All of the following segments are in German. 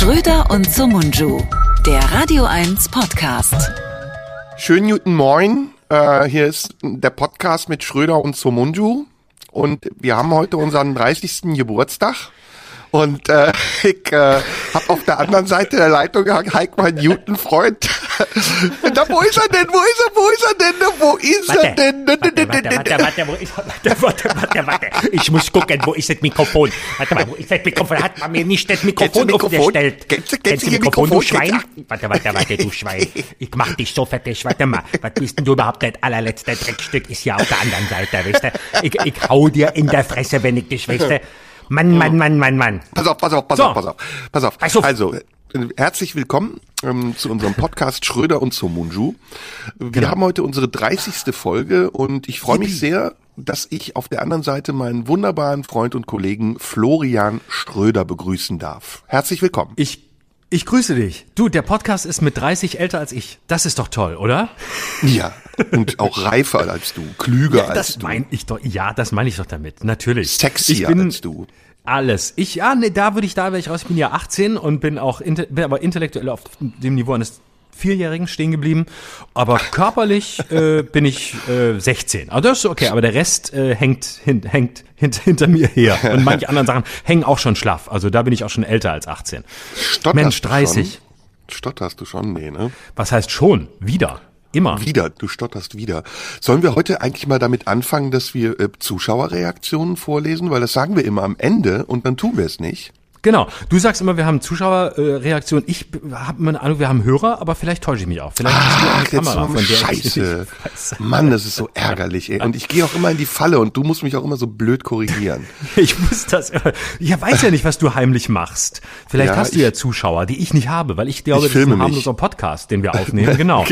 Schröder und Somuncu, der Radio 1 Podcast. Schönen guten Morgen, hier ist der Podcast mit Schröder und Somuncu und wir haben heute unseren 30. Geburtstag. Und ich habe auf der anderen Seite der Leitung Heik, meinen guten Freund. Da, wo ist er denn? Warte. Ich muss gucken, wo ist das Mikrofon? Warte mal, wo ist das Mikrofon? Hat man mir nicht das Mikrofon aufgestellt? Kennst du das Mikrofon, du Schwein? Warte, du Schwein. Ich mach dich so fertig. Warte mal, was bist denn du überhaupt? Das allerletzte Dreckstück ist ja auf der anderen Seite, weißt du? Ich hau dir in der Fresse, wenn ich dich, weißt du? Mann. Pass auf. Also, herzlich willkommen zu unserem Podcast Schröder und Somuncu. Wir haben heute unsere 30. Folge und ich freue mich sehr, dass ich auf der anderen Seite meinen wunderbaren Freund und Kollegen Florian Schröder begrüßen darf. Herzlich willkommen. Ich grüße dich. Du, der Podcast ist mit 30 älter als ich. Das ist doch toll, oder? Ja, und auch reifer als du, klüger als du. Das meine ich doch damit, natürlich. Sexier als du. Alles. Ich bin ja 18 und bin aber intellektuell auf dem Niveau eines Vierjährigen stehen geblieben, aber körperlich bin ich 16. Aber das ist okay, aber der Rest hängt hinter mir her. Und manche anderen Sachen hängen auch schon schlaff. Also da bin ich auch schon älter als 18. Mensch, 30. Stotterst du schon? Nee, ne? Was heißt schon? Wieder. Immer. Wieder, du stotterst wieder. Sollen wir heute eigentlich mal damit anfangen, dass wir Zuschauerreaktionen vorlesen? Weil das sagen wir immer am Ende und dann tun wir es nicht. Genau. Du sagst immer, wir haben Zuschauerreaktionen. Ich habe eine Ahnung, wir haben Hörer, aber vielleicht täusche ich mich auch. Vielleicht ist die Kamera so von der Scheiße. Mann, das ist so ärgerlich, ey. Und ich gehe auch immer in die Falle und du musst mich auch immer so blöd korrigieren. Ich muss das. Ich weiß ja nicht, was du heimlich machst. Vielleicht hast du ja Zuschauer, die ich nicht habe, weil ich glaube, das ist ein harmloser Podcast, den wir aufnehmen. Genau.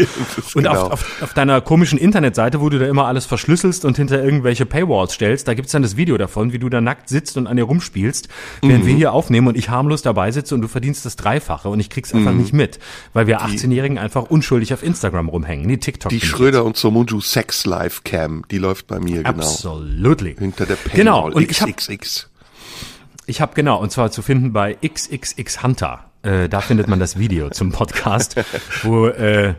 Und auf deiner komischen Internetseite, wo du da immer alles verschlüsselst und hinter irgendwelche Paywalls stellst, da gibt's dann das Video davon, wie du da nackt sitzt und an dir rumspielst, während wir hier aufnehmen. Und ich harmlos dabei sitze und du verdienst das Dreifache und ich krieg's einfach nicht mit, weil wir 18-Jährigen einfach unschuldig auf Instagram rumhängen. Nee, TikTok. Die Schröder und Somuncu Sex Live Cam, die läuft bei mir, genau. Absolutely. Hinter der Paywall. Genau. Und ich hab, und zwar zu finden bei XXX Hunter. Da findet man das Video zum Podcast, wo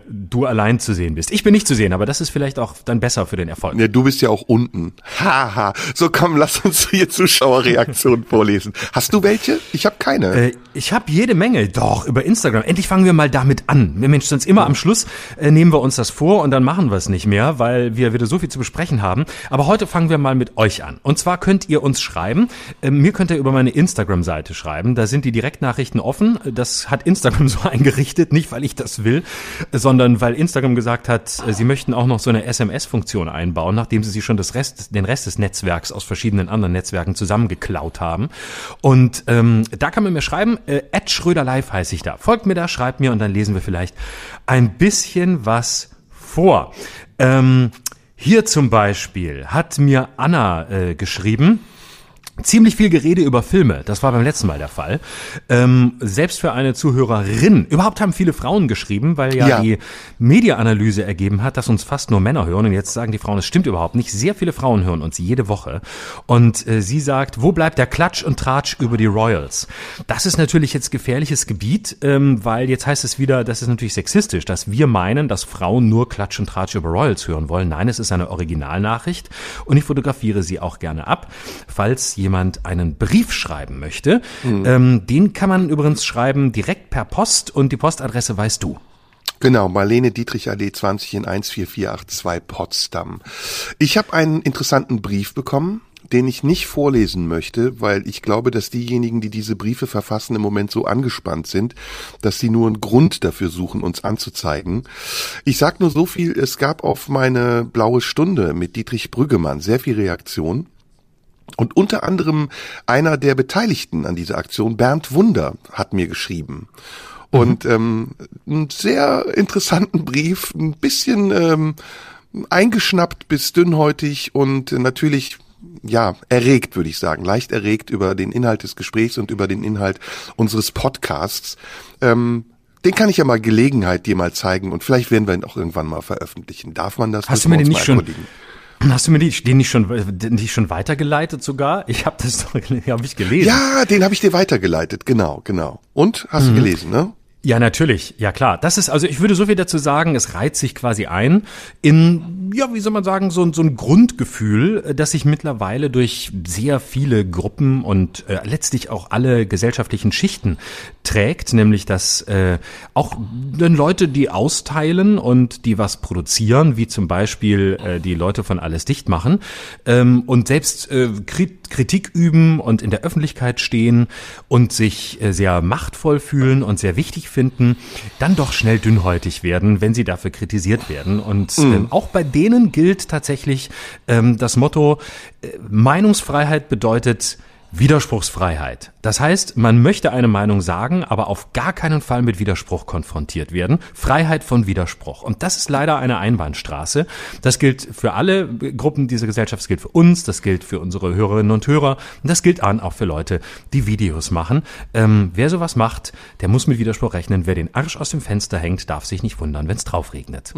du allein zu sehen bist. Ich bin nicht zu sehen, aber das ist vielleicht auch dann besser für den Erfolg. Ja, du bist ja auch unten. Haha. So, komm, lass uns hier Zuschauerreaktionen vorlesen. Hast du welche? Ich habe keine. Ich habe jede Menge. Doch, über Instagram. Endlich fangen wir mal damit an. Mensch, sonst immer am Schluss nehmen wir uns das vor und dann machen wir es nicht mehr, weil wir wieder so viel zu besprechen haben. Aber heute fangen wir mal mit euch an. Und zwar könnt ihr uns schreiben. Mir könnt ihr über meine Instagram-Seite schreiben. Da sind die Direktnachrichten offen. Das hat Instagram so eingerichtet, nicht weil ich das will, sondern weil Instagram gesagt hat, sie möchten auch noch so eine SMS-Funktion einbauen, nachdem sie schon den Rest des Netzwerks aus verschiedenen anderen Netzwerken zusammengeklaut haben. Und da kann man mir schreiben, @schröderlive heiße ich da. Folgt mir da, schreibt mir und dann lesen wir vielleicht ein bisschen was vor. Hier zum Beispiel hat mir Anna geschrieben, ziemlich viel Gerede über Filme, das war beim letzten Mal der Fall. Selbst für eine Zuhörerin. Überhaupt haben viele Frauen geschrieben, weil die Media-Analyse ergeben hat, dass uns fast nur Männer hören. Und jetzt sagen die Frauen, das stimmt überhaupt nicht. Sehr viele Frauen hören uns jede Woche. Und sie sagt, wo bleibt der Klatsch und Tratsch über die Royals? Das ist natürlich jetzt gefährliches Gebiet, weil jetzt heißt es wieder, das ist natürlich sexistisch, dass wir meinen, dass Frauen nur Klatsch und Tratsch über Royals hören wollen. Nein, es ist eine Originalnachricht und ich fotografiere sie auch gerne ab, falls jemand einen Brief schreiben möchte. Den kann man übrigens schreiben direkt per Post und die Postadresse weißt du. Genau, Marlene Dietrich, Allee 20 in 14482 Potsdam. Ich habe einen interessanten Brief bekommen, den ich nicht vorlesen möchte, weil ich glaube, dass diejenigen, die diese Briefe verfassen, im Moment so angespannt sind, dass sie nur einen Grund dafür suchen, uns anzuzeigen. Ich sag nur so viel, es gab auf meine blaue Stunde mit Dietrich Brüggemann sehr viel Reaktion. Und unter anderem einer der Beteiligten an dieser Aktion, Bernd Wunder, hat mir geschrieben. Und einen sehr interessanten Brief, ein bisschen eingeschnappt bis dünnhäutig und natürlich erregt, würde ich sagen, leicht erregt über den Inhalt des Gesprächs und über den Inhalt unseres Podcasts. Den kann ich ja mal Gelegenheit dir mal zeigen und vielleicht werden wir ihn auch irgendwann mal veröffentlichen. Darf man das? Hast du mir den nicht schon... Hast du mir den nicht schon weitergeleitet sogar? Ich habe das doch gelesen. Ja, den habe ich dir weitergeleitet, genau. Und hast du gelesen, ne? Ja, natürlich. Ja, klar. Das ist, also ich würde so viel dazu sagen, es reiht sich quasi ein in, ja, wie soll man sagen, so ein Grundgefühl, das sich mittlerweile durch sehr viele Gruppen und letztlich auch alle gesellschaftlichen Schichten trägt, nämlich dass auch dann Leute, die austeilen und die was produzieren, wie zum Beispiel die Leute von Alles dicht machen und selbst Kritik üben und in der Öffentlichkeit stehen und sich sehr machtvoll fühlen und sehr wichtig finden, dann doch schnell dünnhäutig werden, wenn sie dafür kritisiert werden. Und auch bei denen gilt tatsächlich das Motto, Meinungsfreiheit bedeutet Widerspruchsfreiheit. Das heißt, man möchte eine Meinung sagen, aber auf gar keinen Fall mit Widerspruch konfrontiert werden. Freiheit von Widerspruch. Und das ist leider eine Einbahnstraße. Das gilt für alle Gruppen dieser Gesellschaft. Das gilt für uns, das gilt für unsere Hörerinnen und Hörer. Und das gilt auch für Leute, die Videos machen. Wer sowas macht, der muss mit Widerspruch rechnen. Wer den Arsch aus dem Fenster hängt, darf sich nicht wundern, wenn es drauf regnet.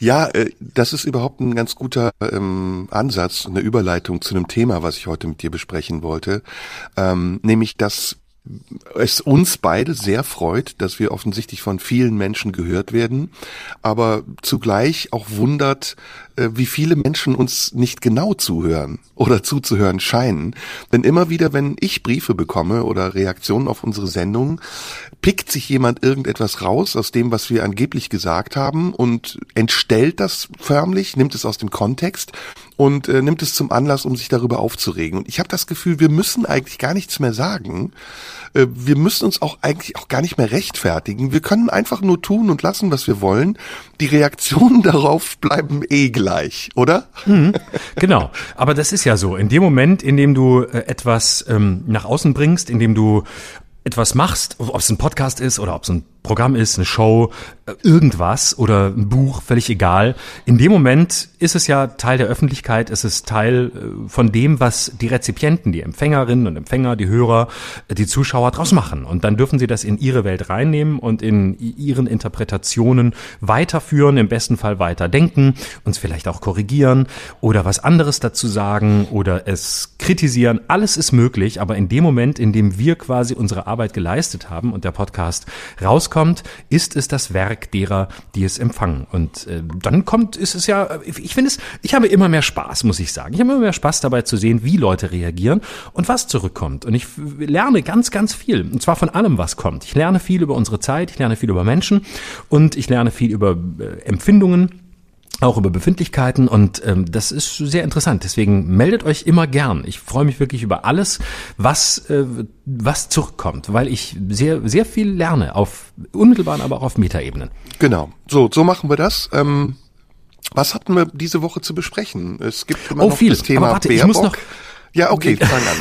Ja, das ist überhaupt ein ganz guter Ansatz, eine Überleitung zu einem Thema, was ich heute mit dir besprechen wollte, nämlich, dass es uns beide sehr freut, dass wir offensichtlich von vielen Menschen gehört werden, aber zugleich auch wundert, wie viele Menschen uns nicht genau zuhören oder zuzuhören scheinen. Denn immer wieder, wenn ich Briefe bekomme oder Reaktionen auf unsere Sendung, pickt sich jemand irgendetwas raus aus dem, was wir angeblich gesagt haben und entstellt das förmlich, nimmt es aus dem Kontext und nimmt es zum Anlass, um sich darüber aufzuregen. Und ich habe das Gefühl, wir müssen eigentlich gar nichts mehr sagen. Wir müssen uns auch eigentlich auch gar nicht mehr rechtfertigen. Wir können einfach nur tun und lassen, was wir wollen. Die Reaktionen darauf bleiben eh gleich, oder? Genau, aber das ist ja so. In dem Moment, in dem du etwas nach außen bringst, in dem du etwas machst, ob es ein Podcast ist oder ob es ein Programm ist, eine Show, irgendwas oder ein Buch, völlig egal. In dem Moment ist es ja Teil der Öffentlichkeit, ist es Teil von dem, was die Rezipienten, die Empfängerinnen und Empfänger, die Hörer, die Zuschauer draus machen. Und dann dürfen sie das in ihre Welt reinnehmen und in ihren Interpretationen weiterführen, im besten Fall weiterdenken, uns vielleicht auch korrigieren oder was anderes dazu sagen oder es kritisieren. Alles ist möglich, aber in dem Moment, in dem wir quasi unsere Arbeit geleistet haben und der Podcast rauskommt, ist es das Werk derer, die es empfangen. Und dann kommt, ist es ja, ich finde es, ich habe immer mehr Spaß, muss ich sagen. Ich habe immer mehr Spaß dabei zu sehen, wie Leute reagieren und was zurückkommt. Und ich lerne ganz, ganz viel. Und zwar von allem, was kommt. Ich lerne viel über unsere Zeit, ich lerne viel über Menschen und ich lerne viel über Empfindungen, auch über Befindlichkeiten und das ist sehr interessant. Deswegen meldet euch immer gern. Ich freue mich wirklich über alles, was zurückkommt, weil ich sehr, sehr viel lerne, auf unmittelbaren, aber auch auf Metaebenen. Genau, so machen wir das. Was hatten wir diese Woche zu besprechen? Es gibt immer noch viel. Das Thema aber warte, Baerbock. Ich muss noch... Ja, okay.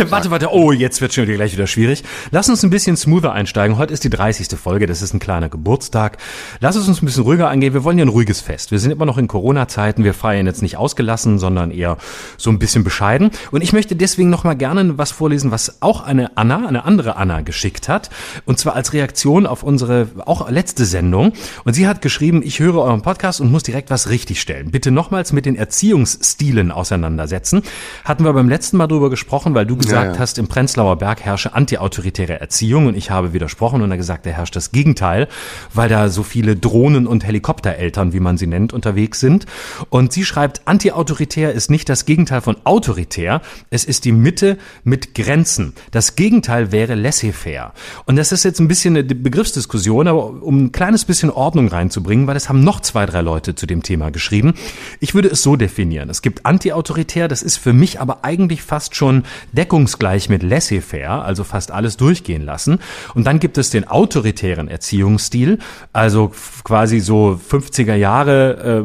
Warte. Oh, jetzt wird schon gleich wieder schwierig. Lass uns ein bisschen smoother einsteigen. Heute ist die 30. Folge. Das ist ein kleiner Geburtstag. Lass es uns ein bisschen ruhiger angehen. Wir wollen ja ein ruhiges Fest. Wir sind immer noch in Corona-Zeiten. Wir feiern jetzt nicht ausgelassen, sondern eher so ein bisschen bescheiden. Und ich möchte deswegen noch mal gerne was vorlesen, was auch eine andere Anna geschickt hat. Und zwar als Reaktion auf unsere auch letzte Sendung. Und sie hat geschrieben, ich höre euren Podcast und muss direkt was richtigstellen. Bitte nochmals mit den Erziehungsstilen auseinandersetzen. Hatten wir beim letzten Mal drüber gesprochen, weil du gesagt hast, im Prenzlauer Berg herrsche antiautoritäre Erziehung und ich habe widersprochen und dann gesagt, da herrscht das Gegenteil, weil da so viele Drohnen- und Helikoptereltern, wie man sie nennt, unterwegs sind. Und sie schreibt, antiautoritär ist nicht das Gegenteil von autoritär, es ist die Mitte mit Grenzen. Das Gegenteil wäre laissez-faire. Und das ist jetzt ein bisschen eine Begriffsdiskussion, aber um ein kleines bisschen Ordnung reinzubringen, weil das haben noch 2, 3 Leute zu dem Thema geschrieben. Ich würde es so definieren. Es gibt antiautoritär, das ist für mich aber eigentlich fast schon deckungsgleich mit laissez-faire, also fast alles durchgehen lassen. Und dann gibt es den autoritären Erziehungsstil, also quasi so 50er Jahre,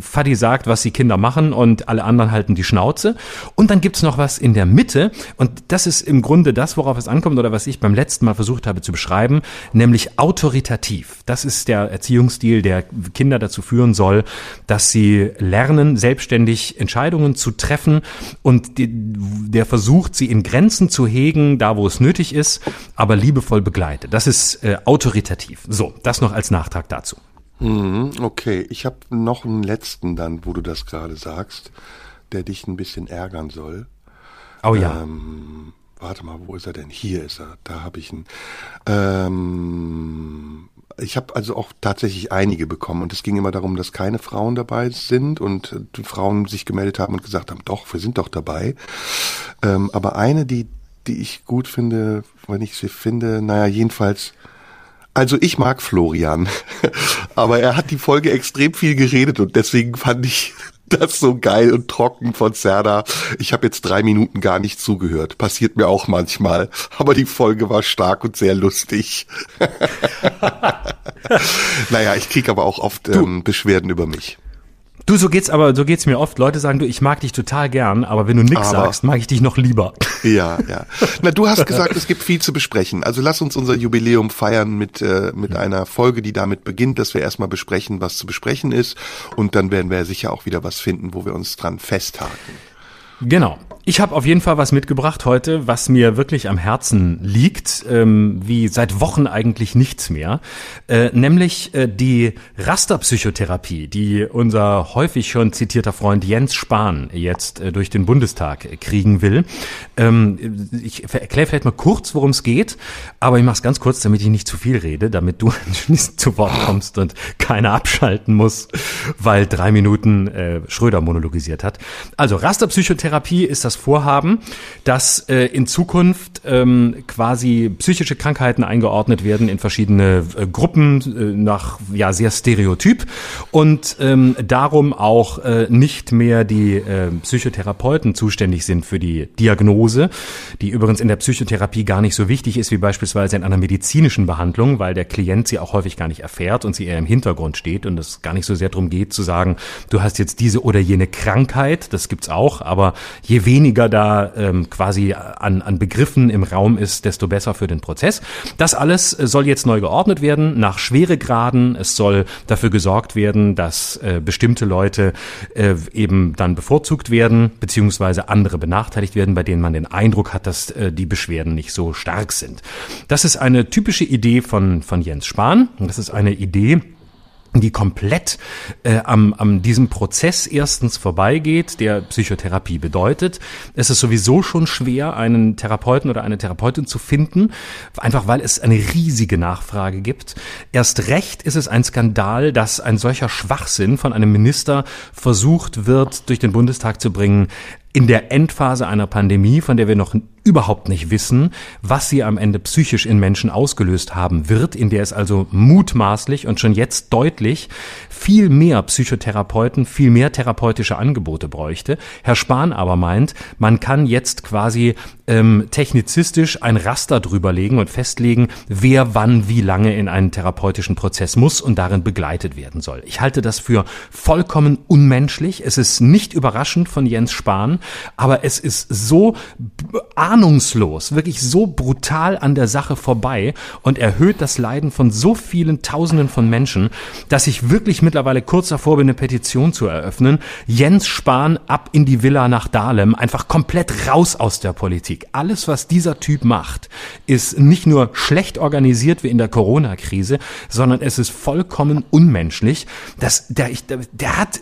Fadi sagt, was die Kinder machen und alle anderen halten die Schnauze. Und dann gibt es noch was in der Mitte und das ist im Grunde das, worauf es ankommt oder was ich beim letzten Mal versucht habe zu beschreiben, nämlich autoritativ. Das ist der Erziehungsstil, der Kinder dazu führen soll, dass sie lernen, selbstständig Entscheidungen zu treffen und der versucht, sie in Grenzen zu hegen, da wo es nötig ist, aber liebevoll begleitet. Das ist autoritativ. So, das noch als Nachtrag dazu. Okay, ich habe noch einen letzten dann, wo du das gerade sagst, der dich ein bisschen ärgern soll. Oh ja. Warte mal, wo ist er denn? Hier ist er, da habe ich einen. Ich habe also auch tatsächlich einige bekommen und es ging immer darum, dass keine Frauen dabei sind und die Frauen sich gemeldet haben und gesagt haben, doch, wir sind doch dabei. Aber eine, die ich gut finde, wenn ich sie finde, naja, jedenfalls, also ich mag Florian, aber er hat die Folge extrem viel geredet und deswegen fand ich das so geil und trocken von Serdar. Ich habe jetzt 3 Minuten gar nicht zugehört. Passiert mir auch manchmal. Aber die Folge war stark und sehr lustig. Naja, ich kriege aber auch oft Beschwerden über mich. Du, so geht's mir oft. Leute sagen, du, ich mag dich total gern, aber wenn du nix sagst, mag ich dich noch lieber. Ja, ja. Na, du hast gesagt, es gibt viel zu besprechen. Also lass uns unser Jubiläum feiern mit einer Folge, die damit beginnt, dass wir erstmal besprechen, was zu besprechen ist. Und dann werden wir sicher auch wieder was finden, wo wir uns dran festhaken. Genau. Ich habe auf jeden Fall was mitgebracht heute, was mir wirklich am Herzen liegt, wie seit Wochen eigentlich nichts mehr, nämlich die Rasterpsychotherapie, die unser häufig schon zitierter Freund Jens Spahn jetzt durch den Bundestag kriegen will. Ich erkläre vielleicht mal kurz, worum es geht, aber ich mache es ganz kurz, damit ich nicht zu viel rede, damit du anschließend zu Wort kommst und keiner abschalten muss, weil 3 Minuten Schröder monologisiert hat. Also Rasterpsychotherapie ist das Vorhaben, dass in Zukunft quasi psychische Krankheiten eingeordnet werden in verschiedene Gruppen nach sehr stereotyp und darum auch nicht mehr die Psychotherapeuten zuständig sind für die Diagnose, die übrigens in der Psychotherapie gar nicht so wichtig ist wie beispielsweise in einer medizinischen Behandlung, weil der Klient sie auch häufig gar nicht erfährt und sie eher im Hintergrund steht und es gar nicht so sehr darum geht zu sagen, du hast jetzt diese oder jene Krankheit, das gibt's auch, aber je weniger da quasi an Begriffen im Raum ist, desto besser für den Prozess. Das alles soll jetzt neu geordnet werden nach Schweregraden. Es soll dafür gesorgt werden, dass bestimmte Leute eben dann bevorzugt werden, beziehungsweise andere benachteiligt werden, bei denen man den Eindruck hat, dass die Beschwerden nicht so stark sind. Das ist eine typische Idee von Jens Spahn. Das ist eine Idee, die komplett an diesem Prozess erstens vorbeigeht, der Psychotherapie bedeutet. Es ist sowieso schon schwer, einen Therapeuten oder eine Therapeutin zu finden, einfach weil es eine riesige Nachfrage gibt. Erst recht ist es ein Skandal, dass ein solcher Schwachsinn von einem Minister versucht wird, durch den Bundestag zu bringen, in der Endphase einer Pandemie, von der wir noch überhaupt nicht wissen, was sie am Ende psychisch in Menschen ausgelöst haben wird, in der es also mutmaßlich und schon jetzt deutlich viel mehr Psychotherapeuten, viel mehr therapeutische Angebote bräuchte. Herr Spahn aber meint, man kann jetzt quasi technizistisch ein Raster drüberlegen und festlegen, wer wann wie lange in einen therapeutischen Prozess muss und darin begleitet werden soll. Ich halte das für vollkommen unmenschlich. Es ist nicht überraschend von Jens Spahn, aber es ist so ahnungslos, wirklich so brutal an der Sache vorbei und erhöht das Leiden von so vielen Tausenden von Menschen, dass ich wirklich mittlerweile kurz davor bin, eine Petition zu eröffnen. Jens Spahn ab in die Villa nach Dahlem, einfach komplett raus aus der Politik. Alles, was dieser Typ macht, ist nicht nur schlecht organisiert wie in der Corona-Krise, sondern es ist vollkommen unmenschlich. Der hat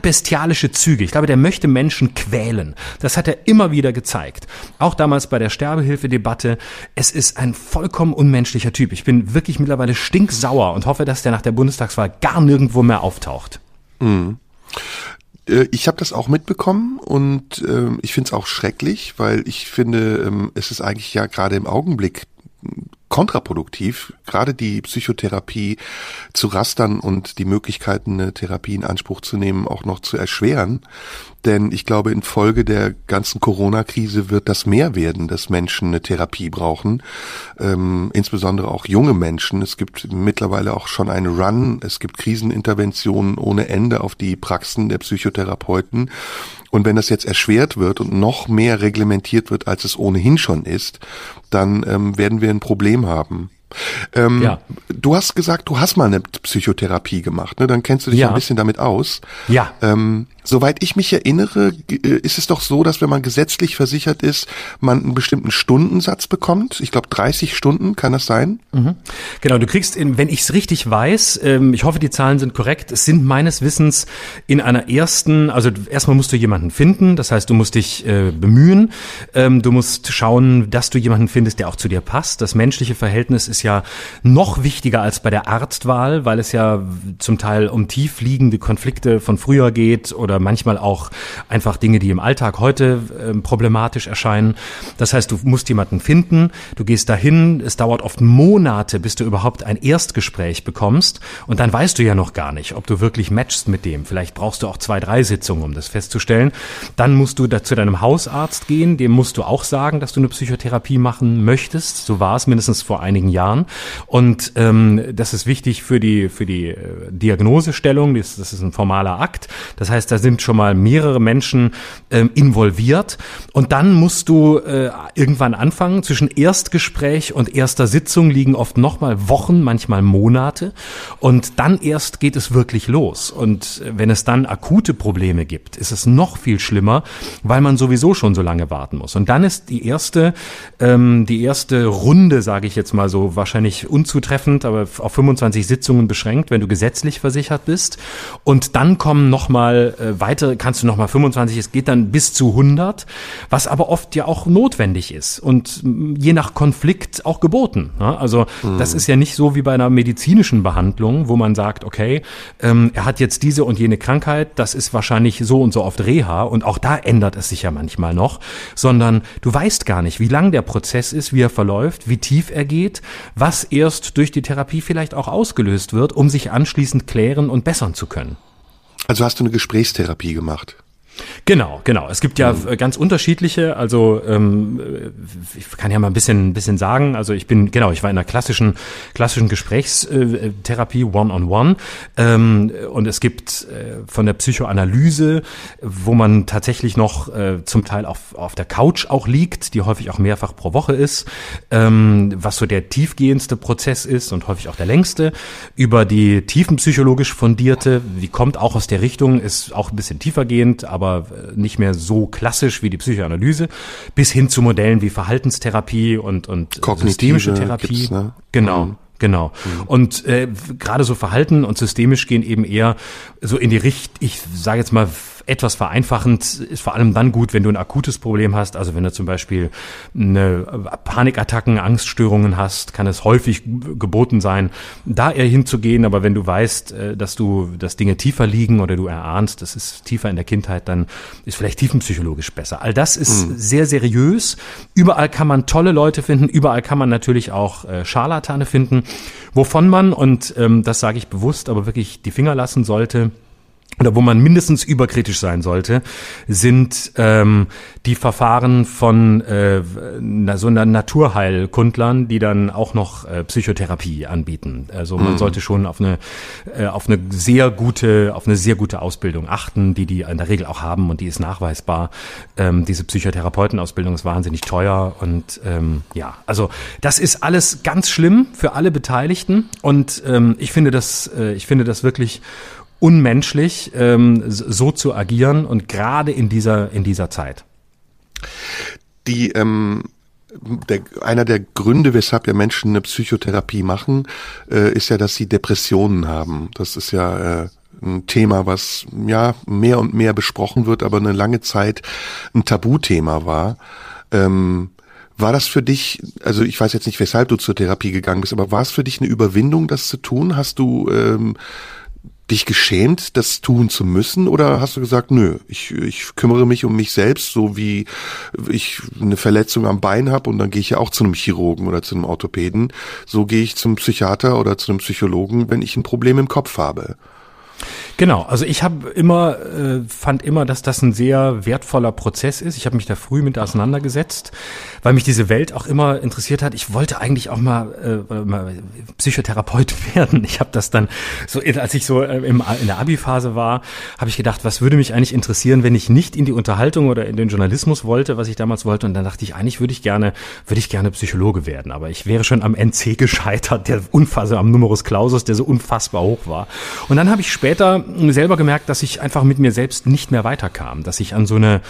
bestialische Züge. Ich glaube, der möchte Menschen quälen. Das hat er immer wieder gezeigt. Auch damals bei der Sterbehilfe-Debatte. Es ist ein vollkommen unmenschlicher Typ. Ich bin wirklich mittlerweile stinksauer und hoffe, dass der nach der Bundestagswahl gar nirgendwo mehr auftaucht. Mhm. Ich habe das auch mitbekommen und ich finde es auch schrecklich, weil ich finde, es ist eigentlich ja gerade im Augenblick kontraproduktiv, gerade die Psychotherapie zu rastern und die Möglichkeiten, eine Therapie in Anspruch zu nehmen, auch noch zu erschweren. Denn ich glaube, infolge der ganzen Corona-Krise wird das mehr werden, dass Menschen eine Therapie brauchen, insbesondere auch junge Menschen. Es gibt mittlerweile auch schon einen Run, es gibt Kriseninterventionen ohne Ende auf die Praxen der Psychotherapeuten. Und wenn das jetzt erschwert wird und noch mehr reglementiert wird, als es ohnehin schon ist, dann werden wir ein Problem haben. Ja. Du hast gesagt, du hast mal eine Psychotherapie gemacht, ne? Dann kennst du dich ein bisschen damit aus. Ja. Soweit ich mich erinnere, ist es doch so, dass wenn man gesetzlich versichert ist, man einen bestimmten Stundensatz bekommt. Ich glaube 30 Stunden, kann das sein? Mhm. Genau, du kriegst, wenn ich es richtig weiß, ich hoffe, die Zahlen sind korrekt, es sind meines Wissens in einer ersten, also erstmal musst du jemanden finden, das heißt, du musst dich bemühen, du musst schauen, dass du jemanden findest, der auch zu dir passt. Das menschliche Verhältnis ist ja noch wichtiger als bei der Arztwahl, weil es ja zum Teil um tief liegende Konflikte von früher geht oder manchmal auch einfach Dinge, die im Alltag heute problematisch erscheinen. Das heißt, du musst jemanden finden, du gehst dahin, es dauert oft Monate, bis du überhaupt ein Erstgespräch bekommst und dann weißt du ja noch gar nicht, ob du wirklich matchst mit dem. Vielleicht brauchst du auch 2-3 Sitzungen, um das festzustellen. Dann musst du zu deinem Hausarzt gehen, dem musst du auch sagen, dass du eine Psychotherapie machen möchtest. So war es mindestens vor einigen Jahren und das ist wichtig für die Diagnosestellung, das ist ein formaler Akt. Das heißt, da sind schon mal mehrere Menschen involviert und dann musst du irgendwann anfangen. Zwischen Erstgespräch und erster Sitzung liegen oft nochmal Wochen, manchmal Monate und dann erst geht es wirklich los und wenn es dann akute Probleme gibt, ist es noch viel schlimmer, weil man sowieso schon so lange warten muss und dann ist die erste Runde, sage ich jetzt mal so, wahrscheinlich unzutreffend, aber auf 25 Sitzungen beschränkt, wenn du gesetzlich versichert bist und dann kommen nochmal weitere, kannst du nochmal 25, es geht dann bis zu 100, was aber oft ja auch notwendig ist und je nach Konflikt auch geboten. Ne? Also das ist ja nicht so wie bei einer medizinischen Behandlung, wo man sagt, okay, er hat jetzt diese und jene Krankheit, das ist wahrscheinlich so und so oft Reha und auch da ändert es sich ja manchmal noch, sondern du weißt gar nicht, wie lang der Prozess ist, wie er verläuft, wie tief er geht, was erst durch die Therapie vielleicht auch ausgelöst wird, um sich anschließend klären und bessern zu können. Also hast du eine Gesprächstherapie gemacht? Genau. Es gibt ja ganz unterschiedliche, also ich kann ja mal ein bisschen sagen, also ich war in einer klassischen Gesprächstherapie One-on-One und es gibt von der Psychoanalyse, wo man tatsächlich noch zum Teil auf der Couch auch liegt, die häufig auch mehrfach pro Woche ist, was so der tiefgehendste Prozess ist und häufig auch der längste, über die tiefenpsychologisch fundierte, die kommt auch aus der Richtung, ist auch ein bisschen tiefergehend, aber nicht mehr so klassisch wie die Psychoanalyse, bis hin zu Modellen wie Verhaltenstherapie und systemische Therapie. Ne? Genau. Mhm. Und gerade so Verhalten und systemisch gehen eben eher so in die Richtung, ich sage jetzt mal etwas vereinfachend, ist vor allem dann gut, wenn du ein akutes Problem hast, also wenn du zum Beispiel Panikattacken, Angststörungen hast, kann es häufig geboten sein, da eher hinzugehen, aber wenn du weißt, dass Dinge tiefer liegen oder du erahnst, das ist tiefer in der Kindheit, dann ist vielleicht tiefenpsychologisch besser. All das ist sehr seriös, überall kann man tolle Leute finden, überall kann man natürlich auch Scharlatane finden, wovon man, und das sage ich bewusst, aber wirklich die Finger lassen sollte, oder wo man mindestens überkritisch sein sollte, sind die Verfahren von so einer Naturheilkundlern, die dann auch noch Psychotherapie anbieten. Also man sollte schon auf eine sehr gute Ausbildung achten, die in der Regel auch haben und die ist nachweisbar. Diese Psychotherapeutenausbildung ist wahnsinnig teuer und also das ist alles ganz schlimm für alle Beteiligten und ich finde das wirklich unmenschlich, so zu agieren und gerade in dieser Zeit. Einer der Gründe, weshalb ja Menschen eine Psychotherapie machen, ist ja, dass sie Depressionen haben. Das ist ja ein Thema, was ja mehr und mehr besprochen wird, aber eine lange Zeit ein Tabuthema war. War das für dich, also ich weiß jetzt nicht, weshalb du zur Therapie gegangen bist, aber war es für dich eine Überwindung, das zu tun? Hast du dich geschämt, das tun zu müssen, oder hast du gesagt, nö, ich kümmere mich um mich selbst, so wie ich eine Verletzung am Bein habe und dann gehe ich ja auch zu einem Chirurgen oder zu einem Orthopäden, so gehe ich zum Psychiater oder zu einem Psychologen, wenn ich ein Problem im Kopf habe. Genau, also ich fand immer, dass das ein sehr wertvoller Prozess ist. Ich habe mich da früh mit auseinandergesetzt, weil mich diese Welt auch immer interessiert hat. Ich wollte eigentlich auch mal Psychotherapeut werden. Ich habe das dann so, als ich so in der Abi-Phase war, habe ich gedacht, was würde mich eigentlich interessieren, wenn ich nicht in die Unterhaltung oder in den Journalismus wollte, was ich damals wollte. Und dann dachte ich, eigentlich würde ich gerne Psychologe werden, aber ich wäre schon am NC gescheitert, am Numerus Clausus, der so unfassbar hoch war. Und dann habe ich später selber gemerkt, dass ich einfach mit mir selbst nicht mehr weiterkam, dass ich an so einen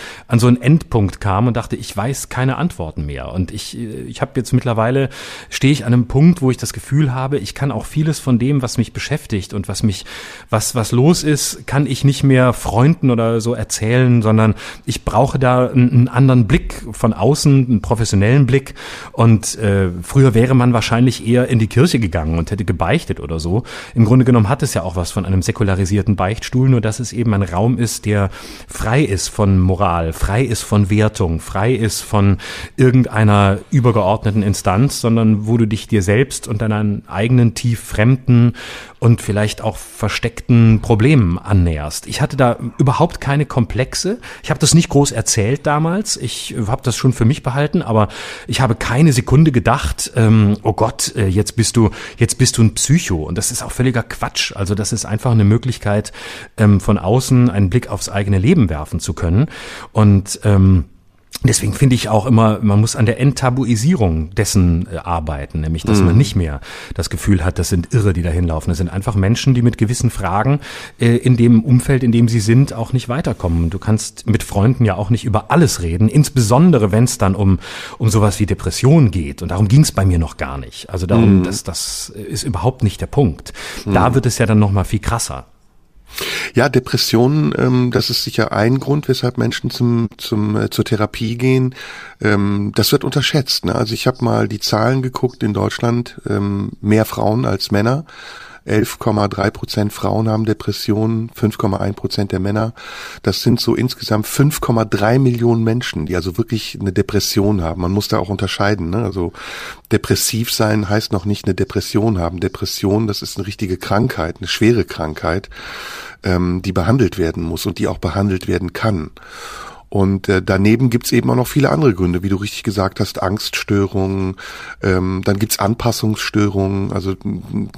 Endpunkt kam und dachte, ich weiß keine Antworten mehr. Und ich habe jetzt mittlerweile, stehe ich an einem Punkt, wo ich das Gefühl habe, ich kann auch vieles von dem, was mich beschäftigt und was los ist, kann ich nicht mehr Freunden oder so erzählen, sondern ich brauche da einen anderen Blick von außen, einen professionellen Blick. Und früher wäre man wahrscheinlich eher in die Kirche gegangen und hätte gebeichtet oder so. Im Grunde genommen hat es ja auch was von einem säkularisierten Beichtstuhl, nur dass es eben ein Raum ist, der frei ist von Moral, frei ist von Wertung, frei ist von irgendeiner übergeordneten Instanz, sondern wo du dich dir selbst und deinen eigenen tief fremden und vielleicht auch versteckten Problemen annäherst. Ich hatte da überhaupt keine Komplexe. Ich habe das nicht groß erzählt damals. Ich habe das schon für mich behalten, aber ich habe keine Sekunde gedacht, oh Gott, jetzt bist du ein Psycho. Und das ist auch völliger Quatsch. Also das ist einfach eine Möglichkeit, von außen einen Blick aufs eigene Leben werfen zu können. Und deswegen finde ich auch immer, man muss an der Enttabuisierung dessen arbeiten, nämlich, dass man nicht mehr das Gefühl hat, das sind Irre, die da hinlaufen. Das sind einfach Menschen, die mit gewissen Fragen in dem Umfeld, in dem sie sind, auch nicht weiterkommen. Du kannst mit Freunden ja auch nicht über alles reden, insbesondere wenn es dann um sowas wie Depression geht. Und darum ging es bei mir noch gar nicht. Also darum, das ist überhaupt nicht der Punkt. Da wird es ja dann nochmal viel krasser. Ja, Depressionen, das ist sicher ein Grund, weshalb Menschen zur Therapie gehen. Das wird unterschätzt, ne? Also ich habe mal die Zahlen geguckt in Deutschland, mehr Frauen als Männer. 11,3% Frauen haben Depressionen, 5,1% der Männer. Das sind so insgesamt 5,3 Millionen Menschen, die also wirklich eine Depression haben. Man muss da auch unterscheiden, ne? Also depressiv sein heißt noch nicht eine Depression haben. Depression, das ist eine richtige Krankheit, eine schwere Krankheit, die behandelt werden muss und die auch behandelt werden kann. Und daneben gibt's eben auch noch viele andere Gründe, wie du richtig gesagt hast, Angststörungen, dann gibt's Anpassungsstörungen, also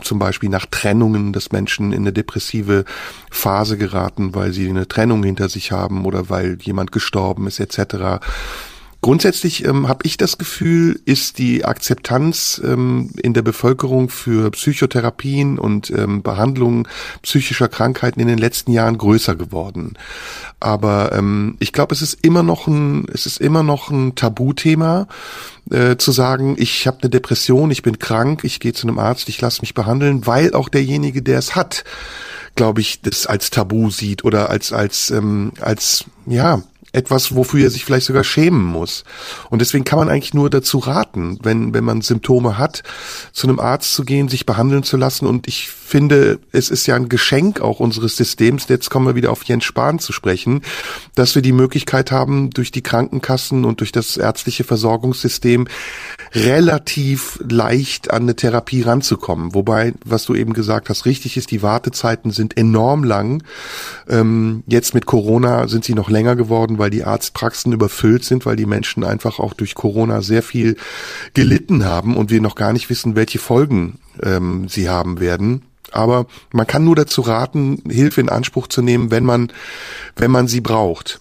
zum Beispiel nach Trennungen, dass Menschen in eine depressive Phase geraten, weil sie eine Trennung hinter sich haben oder weil jemand gestorben ist etc. Grundsätzlich habe ich das Gefühl, ist die Akzeptanz in der Bevölkerung für Psychotherapien und Behandlungen psychischer Krankheiten in den letzten Jahren größer geworden. Aber ich glaube, es ist immer noch ein Tabuthema, zu sagen, ich habe eine Depression, ich bin krank, ich gehe zu einem Arzt, ich lasse mich behandeln, weil auch derjenige, der es hat, glaube ich, das als Tabu sieht oder als etwas, wofür er sich vielleicht sogar schämen muss. Und deswegen kann man eigentlich nur dazu raten, wenn man Symptome hat, zu einem Arzt zu gehen, sich behandeln zu lassen. Und ich finde, es ist ja ein Geschenk auch unseres Systems, jetzt kommen wir wieder auf Jens Spahn zu sprechen, dass wir die Möglichkeit haben, durch die Krankenkassen und durch das ärztliche Versorgungssystem relativ leicht an eine Therapie ranzukommen. Wobei, was du eben gesagt hast, richtig ist, die Wartezeiten sind enorm lang. Jetzt mit Corona sind sie noch länger geworden, weil die Arztpraxen überfüllt sind, weil die Menschen einfach auch durch Corona sehr viel gelitten haben und wir noch gar nicht wissen, welche Folgen sie haben werden. Aber man kann nur dazu raten, Hilfe in Anspruch zu nehmen, wenn man sie braucht.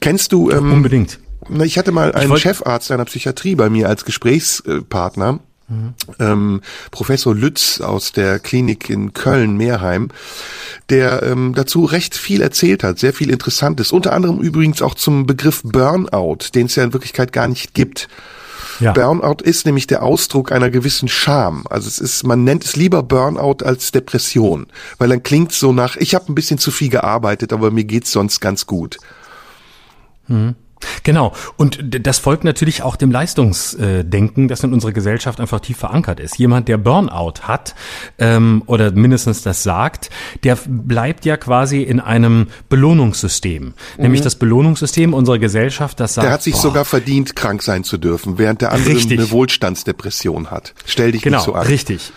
Kennst du? Unbedingt. Ich hatte mal einen Chefarzt einer Psychiatrie bei mir als Gesprächspartner. Professor Lütz aus der Klinik in Köln-Meerheim, der dazu recht viel erzählt hat, sehr viel Interessantes, unter anderem übrigens auch zum Begriff Burnout, den es ja in Wirklichkeit gar nicht gibt. Ja. Burnout ist nämlich der Ausdruck einer gewissen Scham. Also man nennt es lieber Burnout als Depression, weil dann klingt so nach, ich habe ein bisschen zu viel gearbeitet, aber mir geht's sonst ganz gut. Mhm. Genau. Und das folgt natürlich auch dem Leistungsdenken, das in unserer Gesellschaft einfach tief verankert ist. Jemand, der Burnout hat, oder mindestens das sagt, der bleibt ja quasi in einem Belohnungssystem. Nämlich das Belohnungssystem unserer Gesellschaft, das sagt, der hat sich sogar verdient, krank sein zu dürfen, während der andere eine Wohlstandsdepression hat. Stell dich nicht so an. Richtig.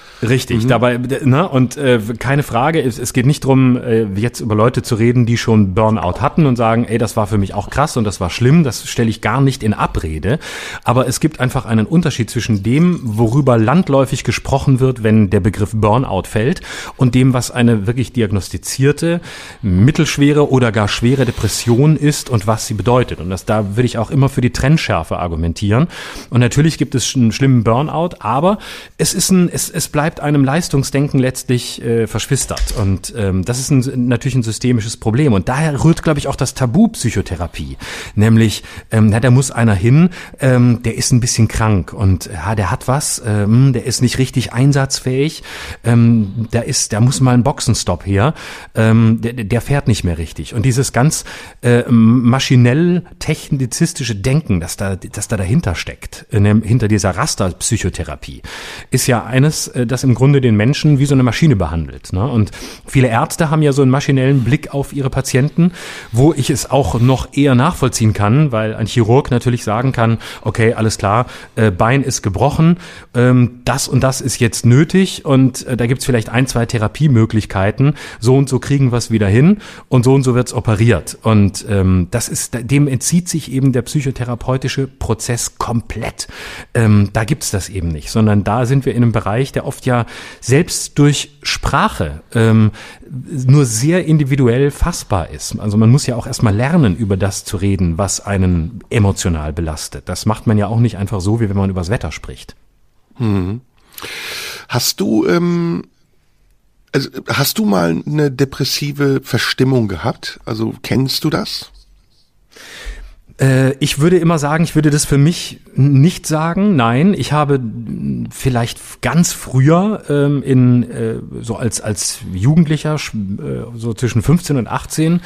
Dabei, ne? Und keine Frage, es geht nicht drum, jetzt über Leute zu reden, die schon Burnout hatten und sagen, ey, das war für mich auch krass und das war schlimm. Das Das stelle ich gar nicht in Abrede. Aber es gibt einfach einen Unterschied zwischen dem, worüber landläufig gesprochen wird, wenn der Begriff Burnout fällt, und dem, was eine wirklich diagnostizierte, mittelschwere oder gar schwere Depression ist und was sie bedeutet. Und da würde ich auch immer für die Trennschärfe argumentieren. Und natürlich gibt es einen schlimmen Burnout, aber es bleibt einem Leistungsdenken letztlich verschwistert. Und das ist natürlich ein systemisches Problem. Und daher rührt, glaube ich, auch das Tabu Psychotherapie. Nämlich, da muss einer hin, der ist ein bisschen krank und der hat was, der ist nicht richtig einsatzfähig, da muss mal ein Boxenstopp her, der fährt nicht mehr richtig. Und dieses ganz maschinell technizistische Denken, das da dahinter steckt, hinter dieser Rasterpsychotherapie, ist ja eines, das im Grunde den Menschen wie so eine Maschine behandelt, ne? Und viele Ärzte haben ja so einen maschinellen Blick auf ihre Patienten, wo ich es auch noch eher nachvollziehen kann, weil ein Chirurg natürlich sagen kann, okay, alles klar, Bein ist gebrochen, das und das ist jetzt nötig und da gibt's vielleicht 1, 2 Therapiemöglichkeiten, so und so kriegen wir es wieder hin und so wird's operiert. Und dem entzieht sich eben der psychotherapeutische Prozess komplett. Da gibt's das eben nicht, sondern da sind wir in einem Bereich, der oft ja selbst durch Sprache nur sehr individuell fassbar ist. Also man muss ja auch erstmal lernen, über das zu reden, was einen emotional belastet. Das macht man ja auch nicht einfach so, wie wenn man übers Wetter spricht. Hm. Hast du mal eine depressive Verstimmung gehabt? Also kennst du das? Ich würde immer sagen, ich würde das für mich nicht sagen. Nein, ich habe vielleicht ganz früher so als Jugendlicher, so zwischen 15 und 18,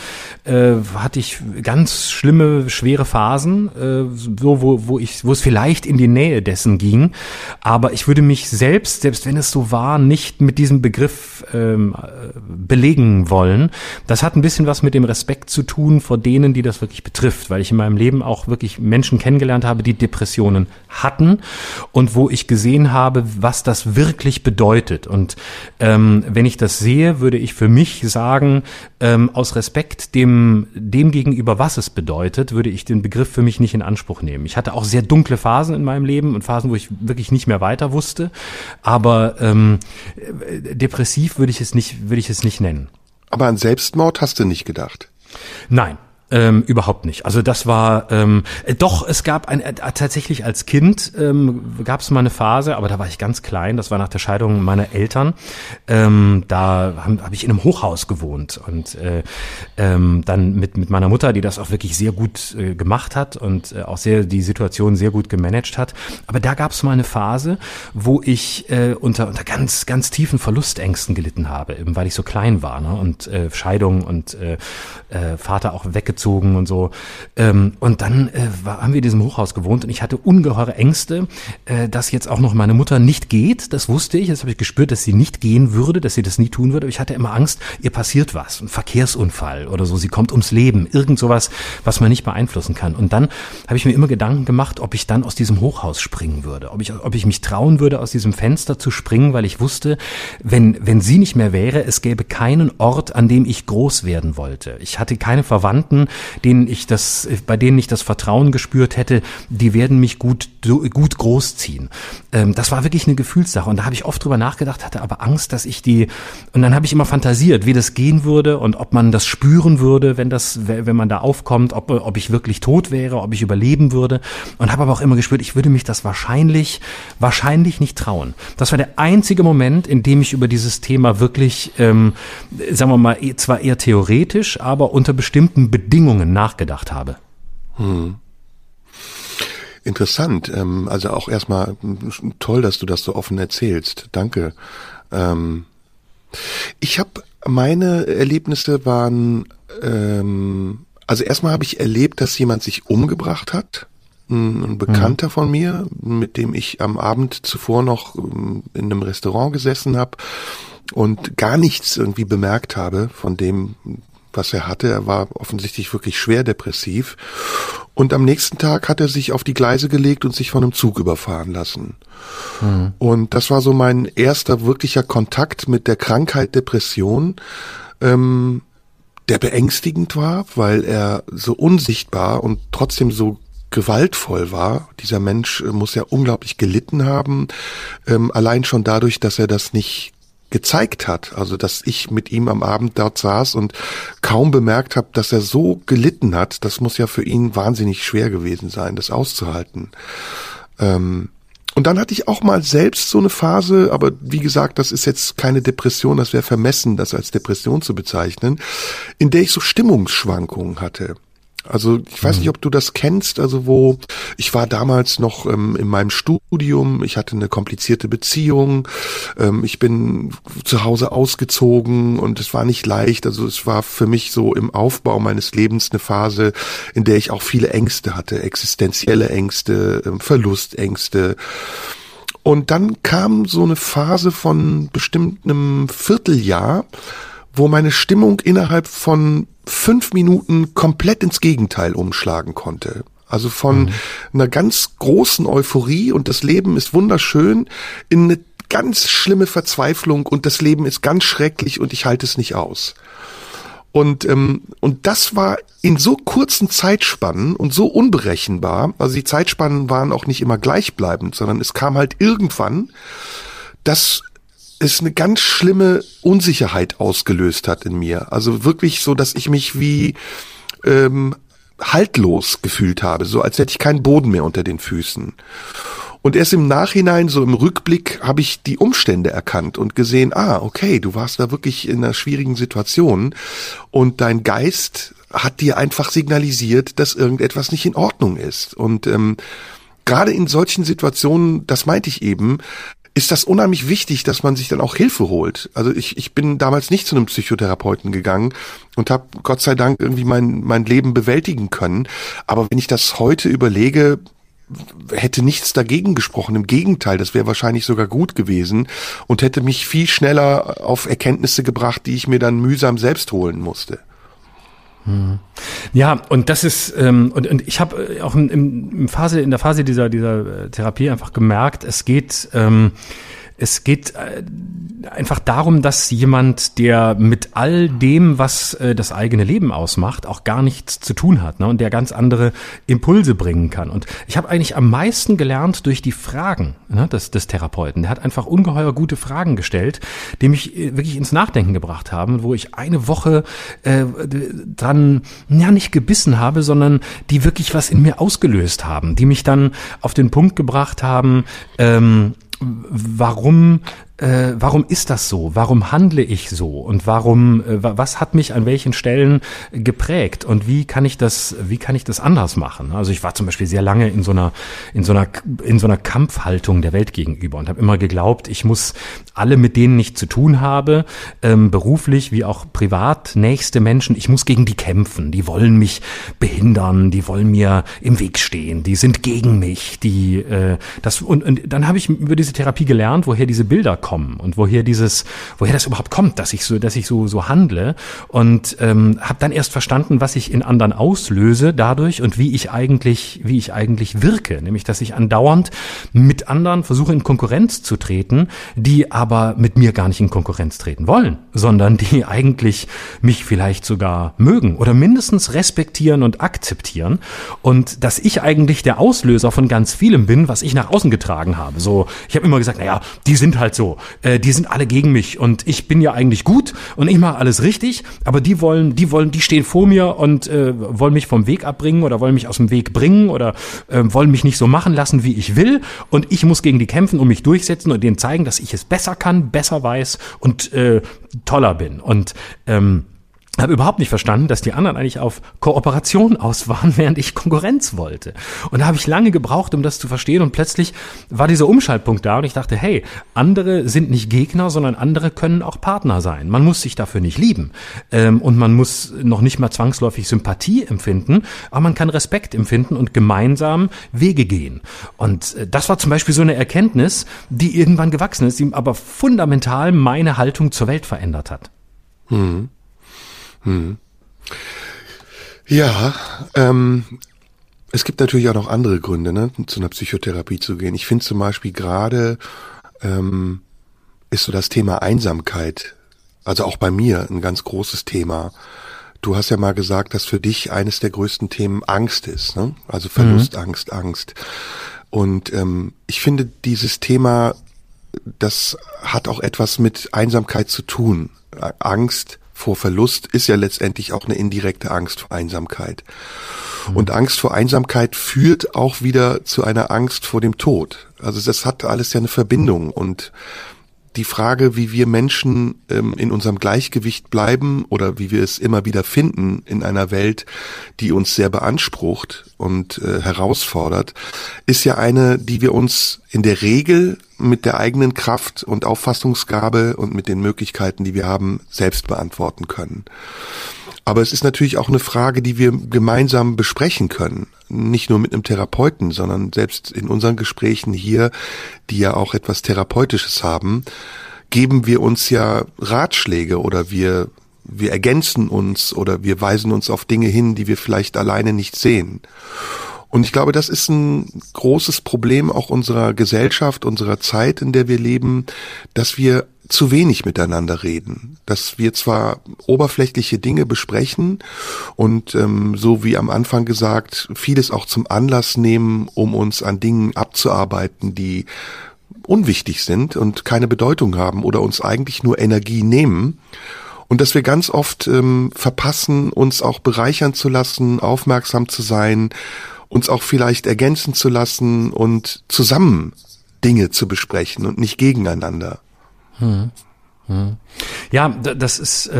hatte ich ganz schlimme, schwere Phasen, so wo es vielleicht in die Nähe dessen ging. Aber ich würde mich selbst wenn es so war, nicht mit diesem Begriff belegen wollen. Das hat ein bisschen was mit dem Respekt zu tun vor denen, die das wirklich betrifft, weil ich in meinem Leben auch wirklich Menschen kennengelernt habe, die Depressionen hatten und wo ich gesehen habe, was das wirklich bedeutet. Und wenn ich das sehe, würde ich für mich sagen, aus Respekt dem gegenüber, was es bedeutet, würde ich den Begriff für mich nicht in Anspruch nehmen. Ich hatte auch sehr dunkle Phasen in meinem Leben und Phasen, wo ich wirklich nicht mehr weiter wusste, aber depressiv würde ich es nicht nennen. Aber an Selbstmord hast du nicht gedacht? Nein. Überhaupt nicht. Also das war doch, es gab tatsächlich als Kind gab es mal eine Phase, aber da war ich ganz klein, das war nach der Scheidung meiner Eltern. Da hab ich in einem Hochhaus gewohnt und dann mit meiner Mutter, die das auch wirklich sehr gut gemacht hat und auch sehr die Situation sehr gut gemanagt hat. Aber da gab es mal eine Phase, wo ich unter ganz, ganz tiefen Verlustängsten gelitten habe, eben weil ich so klein war, ne? Und Scheidung und Vater auch weggezogen und so. Und dann haben wir in diesem Hochhaus gewohnt und ich hatte ungeheure Ängste, dass jetzt auch noch meine Mutter nicht geht. Das wusste ich. Das habe ich gespürt, dass sie nicht gehen würde, dass sie das nie tun würde. Aber ich hatte immer Angst, ihr passiert was. Ein Verkehrsunfall oder so. Sie kommt ums Leben. Irgend sowas, was man nicht beeinflussen kann. Und dann habe ich mir immer Gedanken gemacht, ob ich dann aus diesem Hochhaus springen würde. Ob ich mich trauen würde, aus diesem Fenster zu springen, weil ich wusste, wenn sie nicht mehr wäre, es gäbe keinen Ort, an dem ich groß werden wollte. Ich hatte keine Verwandten, bei denen ich das Vertrauen gespürt hätte, die werden mich gut großziehen. Das war wirklich eine Gefühlssache und da habe ich oft drüber nachgedacht, hatte aber Angst, und dann habe ich immer fantasiert, wie das gehen würde und ob man das spüren würde, wenn man da aufkommt, ob ich wirklich tot wäre, ob ich überleben würde und habe aber auch immer gespürt, ich würde mich das wahrscheinlich nicht trauen. Das war der einzige Moment, in dem ich über dieses Thema wirklich, sagen wir mal, zwar eher theoretisch, aber unter bestimmten Bedingungen nachgedacht habe. Hm. Interessant. Also auch erstmal toll, dass du das so offen erzählst. Danke. Meine Erlebnisse waren, also erstmal habe ich erlebt, dass jemand sich umgebracht hat. Ein Bekannter von mir, mit dem ich am Abend zuvor noch in einem Restaurant gesessen habe und gar nichts irgendwie bemerkt habe von dem, was er hatte. Er war offensichtlich wirklich schwer depressiv. Und am nächsten Tag hat er sich auf die Gleise gelegt und sich von einem Zug überfahren lassen. Mhm. Und das war so mein erster wirklicher Kontakt mit der Krankheit Depression, der beängstigend war, weil er so unsichtbar und trotzdem so gewaltvoll war. Dieser Mensch muss ja unglaublich gelitten haben, allein schon dadurch, dass er das nicht gezeigt hat. Also, dass ich mit ihm am Abend dort saß und kaum bemerkt habe, dass er so gelitten hat, das muss ja für ihn wahnsinnig schwer gewesen sein, das auszuhalten. Und dann hatte ich auch mal selbst so eine Phase, aber wie gesagt, das ist jetzt keine Depression, das wäre vermessen, das als Depression zu bezeichnen, in der ich so Stimmungsschwankungen hatte. Also ich weiß nicht, ob du das kennst, also wo ich war damals noch in meinem Studium, ich hatte eine komplizierte Beziehung, ich bin zu Hause ausgezogen und es war nicht leicht, also es war für mich so im Aufbau meines Lebens eine Phase, in der ich auch viele Ängste hatte, existenzielle Ängste, Verlustängste. Und dann kam so eine Phase von bestimmt einem Vierteljahr, wo meine Stimmung innerhalb von 5 Minuten komplett ins Gegenteil umschlagen konnte. Also von einer ganz großen Euphorie und das Leben ist wunderschön in eine ganz schlimme Verzweiflung und das Leben ist ganz schrecklich und ich halte es nicht aus. Und das war in so kurzen Zeitspannen und so unberechenbar, also die Zeitspannen waren auch nicht immer gleichbleibend, sondern es kam halt irgendwann, dass es eine ganz schlimme Unsicherheit ausgelöst hat in mir. Also wirklich so, dass ich mich wie haltlos gefühlt habe, so als hätte ich keinen Boden mehr unter den Füßen. Und erst im Nachhinein, so im Rückblick, habe ich die Umstände erkannt und gesehen, okay, du warst da wirklich in einer schwierigen Situation und dein Geist hat dir einfach signalisiert, dass irgendetwas nicht in Ordnung ist. Und gerade in solchen Situationen, das meinte ich eben, ist das unheimlich wichtig, dass man sich dann auch Hilfe holt. Also ich bin damals nicht zu einem Psychotherapeuten gegangen und habe Gott sei Dank irgendwie mein Leben bewältigen können. Aber wenn ich das heute überlege, hätte nichts dagegen gesprochen. Im Gegenteil, das wäre wahrscheinlich sogar gut gewesen und hätte mich viel schneller auf Erkenntnisse gebracht, die ich mir dann mühsam selbst holen musste. Ja, und das ist und ich habe auch in der Phase dieser Therapie einfach gemerkt, es geht einfach darum, dass jemand, der mit all dem, was das eigene Leben ausmacht, auch gar nichts zu tun hat, ne, und der ganz andere Impulse bringen kann. Und ich habe eigentlich am meisten gelernt durch die Fragen, ne, des Therapeuten. Der hat einfach ungeheuer gute Fragen gestellt, die mich wirklich ins Nachdenken gebracht haben, wo ich eine Woche dran, ja, nicht gebissen habe, sondern die wirklich was in mir ausgelöst haben, die mich dann auf den Punkt gebracht haben, warum ist das so? Warum handle ich so? Und was hat mich an welchen Stellen geprägt? Und wie kann ich das anders machen? Also ich war zum Beispiel sehr lange in so einer Kampfhaltung der Welt gegenüber und habe immer geglaubt, ich muss alle, mit denen ich zu tun habe, beruflich wie auch privat, nächste Menschen, ich muss gegen die kämpfen. Die wollen mich behindern, die wollen mir im Weg stehen, die sind gegen mich, und dann habe ich über diese Therapie gelernt, woher diese Bilder kommen. Und woher das überhaupt kommt, dass ich so handle, und habe dann erst verstanden, was ich in anderen auslöse dadurch und wie ich eigentlich wirke, nämlich dass ich andauernd mit anderen versuche, in Konkurrenz zu treten, die aber mit mir gar nicht in Konkurrenz treten wollen, sondern die eigentlich mich vielleicht sogar mögen oder mindestens respektieren und akzeptieren, und dass ich eigentlich der Auslöser von ganz vielem bin, was ich nach außen getragen habe. So, ich habe immer gesagt, naja, die sind halt so, die sind alle gegen mich und ich bin ja eigentlich gut und ich mache alles richtig, aber die stehen vor mir und wollen mich vom Weg abbringen oder wollen mich aus dem Weg bringen oder wollen mich nicht so machen lassen, wie ich will, und ich muss gegen die kämpfen und mich durchsetzen und denen zeigen, dass ich es besser kann, besser weiß und toller bin, und habe überhaupt nicht verstanden, dass die anderen eigentlich auf Kooperation aus waren, während ich Konkurrenz wollte. Und da habe ich lange gebraucht, um das zu verstehen, und plötzlich war dieser Umschaltpunkt da und ich dachte, hey, andere sind nicht Gegner, sondern andere können auch Partner sein. Man muss sich dafür nicht lieben, und man muss noch nicht mal zwangsläufig Sympathie empfinden, aber man kann Respekt empfinden und gemeinsam Wege gehen. Und das war zum Beispiel so eine Erkenntnis, die irgendwann gewachsen ist, die aber fundamental meine Haltung zur Welt verändert hat. Ja, es gibt natürlich auch noch andere Gründe, ne, zu einer Psychotherapie zu gehen. Ich finde zum Beispiel gerade ist so das Thema Einsamkeit, also auch bei mir ein ganz großes Thema, Du hast ja mal gesagt, dass für dich eines der größten Themen Angst ist, ne? Also Verlustangst, Angst. Und ich finde, dieses Thema, das hat auch etwas mit Einsamkeit zu tun. Angst vor Verlust ist ja letztendlich auch eine indirekte Angst vor Einsamkeit. Und Angst vor Einsamkeit führt auch wieder zu einer Angst vor dem Tod. Also das hat alles ja eine Verbindung. Und die Frage, wie wir Menschen in unserem Gleichgewicht bleiben oder wie wir es immer wieder finden in einer Welt, die uns sehr beansprucht und herausfordert, ist ja eine, die wir uns in der Regel mit der eigenen Kraft und Auffassungsgabe und mit den Möglichkeiten, die wir haben, selbst beantworten können. Aber es ist natürlich auch eine Frage, die wir gemeinsam besprechen können. Nicht nur mit einem Therapeuten, sondern selbst in unseren Gesprächen hier, die ja auch etwas Therapeutisches haben, geben wir uns ja Ratschläge oder wir ergänzen uns oder wir weisen uns auf Dinge hin, die wir vielleicht alleine nicht sehen. Und ich glaube, das ist ein großes Problem auch unserer Gesellschaft, unserer Zeit, in der wir leben, dass wir zu wenig miteinander reden, dass wir zwar oberflächliche Dinge besprechen und so wie am Anfang gesagt, vieles auch zum Anlass nehmen, um uns an Dingen abzuarbeiten, die unwichtig sind und keine Bedeutung haben oder uns eigentlich nur Energie nehmen. Und dass wir ganz oft verpassen, uns auch bereichern zu lassen, aufmerksam zu sein, uns auch vielleicht ergänzen zu lassen und zusammen Dinge zu besprechen und nicht gegeneinander. Ja, das ist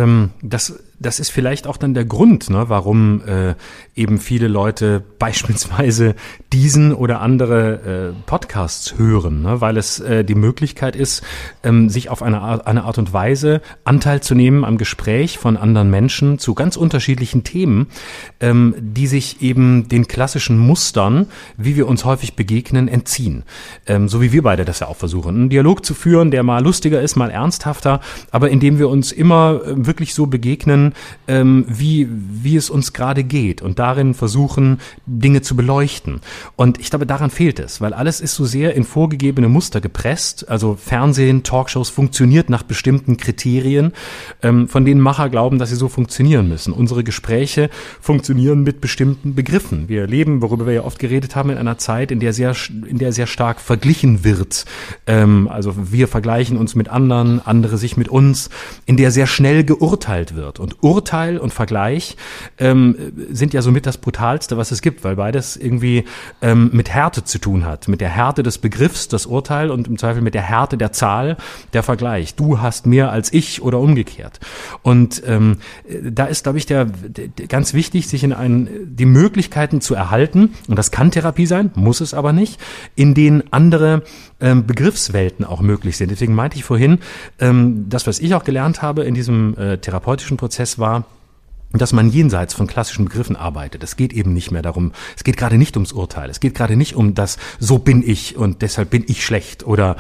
vielleicht auch dann der Grund, ne, warum eben viele Leute beispielsweise diesen oder andere Podcasts hören, ne, weil es die Möglichkeit ist, sich auf eine Art und Weise Anteil zu nehmen am Gespräch von anderen Menschen zu ganz unterschiedlichen Themen, die sich eben den klassischen Mustern, wie wir uns häufig begegnen, entziehen. So wie wir beide das ja auch versuchen, einen Dialog zu führen, der mal lustiger ist, mal ernsthafter, aber indem wir uns immer wirklich so begegnen, wie es uns gerade geht und darin versuchen, Dinge zu beleuchten. Und ich glaube, daran fehlt es, weil alles ist so sehr in vorgegebene Muster gepresst. Also Fernsehen, Talkshows funktioniert nach bestimmten Kriterien, von denen Macher glauben, dass sie so funktionieren müssen. Unsere Gespräche funktionieren mit bestimmten Begriffen. Wir leben, worüber wir ja oft geredet haben, in einer Zeit, in der sehr stark verglichen wird. Also wir vergleichen uns mit anderen, andere sich mit uns, in der sehr schnell geurteilt wird. Und Urteil und Vergleich sind ja somit das Brutalste, was es gibt, weil beides irgendwie mit Härte zu tun hat. Mit der Härte des Begriffs, das Urteil, und im Zweifel mit der Härte der Zahl, der Vergleich. Du hast mehr als ich oder umgekehrt. Und da ist, glaube ich, ganz wichtig, sich in die Möglichkeiten zu erhalten, und das kann Therapie sein, muss es aber nicht, in denen andere Begriffswelten auch möglich sind. Deswegen meinte ich vorhin, das, was ich auch gelernt habe in diesem therapeutischen Prozess war, dass man jenseits von klassischen Begriffen arbeitet. Es geht eben nicht mehr darum, es geht gerade nicht ums Urteil, es geht gerade nicht um das, so bin ich und deshalb bin ich schlecht oder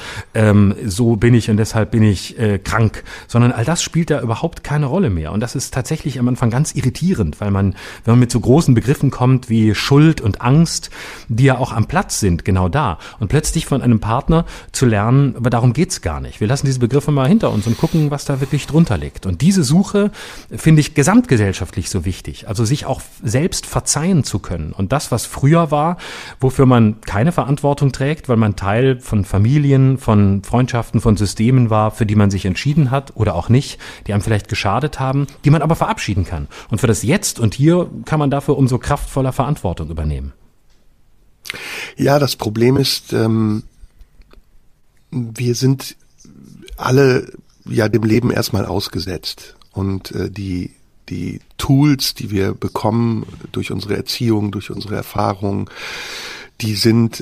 so bin ich und deshalb bin ich krank, sondern all das spielt da überhaupt keine Rolle mehr. Und das ist tatsächlich am Anfang ganz irritierend, weil wenn man mit so großen Begriffen kommt wie Schuld und Angst, die ja auch am Platz sind, genau da, und plötzlich von einem Partner zu lernen, aber darum geht's gar nicht. Wir lassen diese Begriffe mal hinter uns und gucken, was da wirklich drunter liegt. Und diese Suche finde ich gesamtgesellschaftlich so wichtig, also sich auch selbst verzeihen zu können und das, was früher war, wofür man keine Verantwortung trägt, weil man Teil von Familien, von Freundschaften, von Systemen war, für die man sich entschieden hat oder auch nicht, die einem vielleicht geschadet haben, die man aber verabschieden kann. Und für das Jetzt und Hier kann man dafür umso kraftvoller Verantwortung übernehmen. Ja, das Problem ist, wir sind alle ja dem Leben erstmal ausgesetzt und die Tools, die wir bekommen durch unsere Erziehung, durch unsere Erfahrung, die sind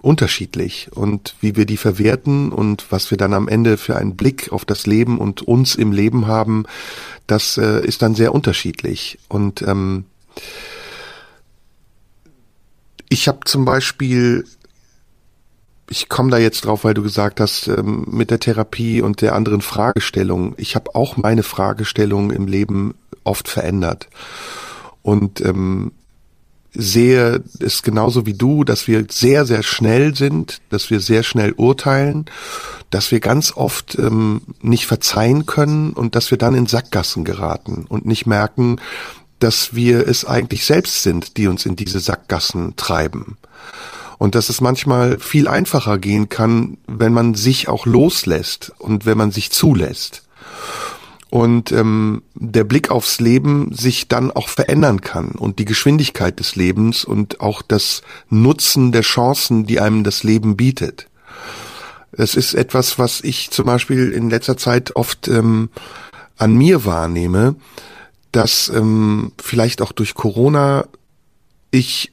unterschiedlich. Und wie wir die verwerten und was wir dann am Ende für einen Blick auf das Leben und uns im Leben haben, das ist dann sehr unterschiedlich. Und ich habe zum Beispiel... Ich komme da jetzt drauf, weil du gesagt hast, mit der Therapie und der anderen Fragestellung. Ich habe auch meine Fragestellung im Leben oft verändert. Und sehe es genauso wie du, dass wir sehr, sehr schnell sind, dass wir sehr schnell urteilen, dass wir ganz oft nicht verzeihen können und dass wir dann in Sackgassen geraten und nicht merken, dass wir es eigentlich selbst sind, die uns in diese Sackgassen treiben. Und dass es manchmal viel einfacher gehen kann, wenn man sich auch loslässt und wenn man sich zulässt. Und der Blick aufs Leben sich dann auch verändern kann und die Geschwindigkeit des Lebens und auch das Nutzen der Chancen, die einem das Leben bietet. Es ist etwas, was ich zum Beispiel in letzter Zeit oft an mir wahrnehme, dass vielleicht auch durch Corona ich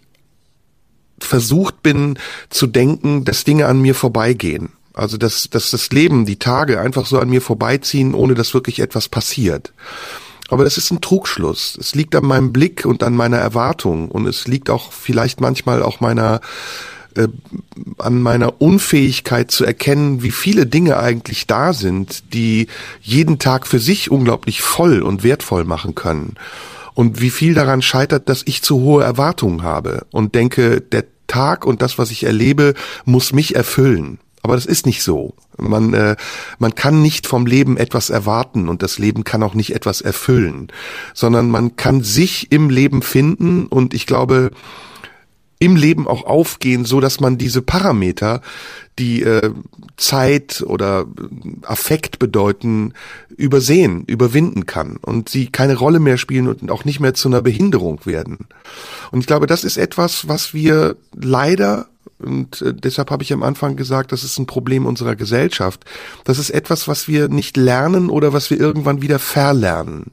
versucht bin zu denken, dass Dinge an mir vorbeigehen. Also dass das Leben, die Tage einfach so an mir vorbeiziehen, ohne dass wirklich etwas passiert. Aber das ist ein Trugschluss. Es liegt an meinem Blick und an meiner Erwartung. Und es liegt auch vielleicht manchmal auch an meiner Unfähigkeit zu erkennen, wie viele Dinge eigentlich da sind, die jeden Tag für sich unglaublich voll und wertvoll machen können. Und wie viel daran scheitert, dass ich zu hohe Erwartungen habe und denke, der Tag und das, was ich erlebe, muss mich erfüllen. Aber das ist nicht so. Man kann nicht vom Leben etwas erwarten und das Leben kann auch nicht etwas erfüllen, sondern man kann sich im Leben finden und ich glaube, im Leben auch aufgehen, so dass man diese Parameter, die Zeit oder Affekt bedeuten, überwinden kann und sie keine Rolle mehr spielen und auch nicht mehr zu einer Behinderung werden. Und ich glaube, das ist etwas, was wir leider, und deshalb habe ich am Anfang gesagt, das ist ein Problem unserer Gesellschaft. Das ist etwas, was wir nicht lernen oder was wir irgendwann wieder verlernen.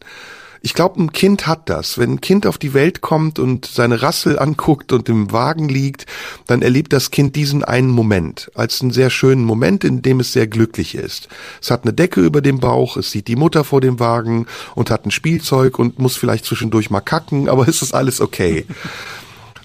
Ich glaube, ein Kind hat das. Wenn ein Kind auf die Welt kommt und seine Rassel anguckt und im Wagen liegt, dann erlebt das Kind diesen einen Moment als einen sehr schönen Moment, in dem es sehr glücklich ist. Es hat eine Decke über dem Bauch, es sieht die Mutter vor dem Wagen und hat ein Spielzeug und muss vielleicht zwischendurch mal kacken, aber es ist alles okay.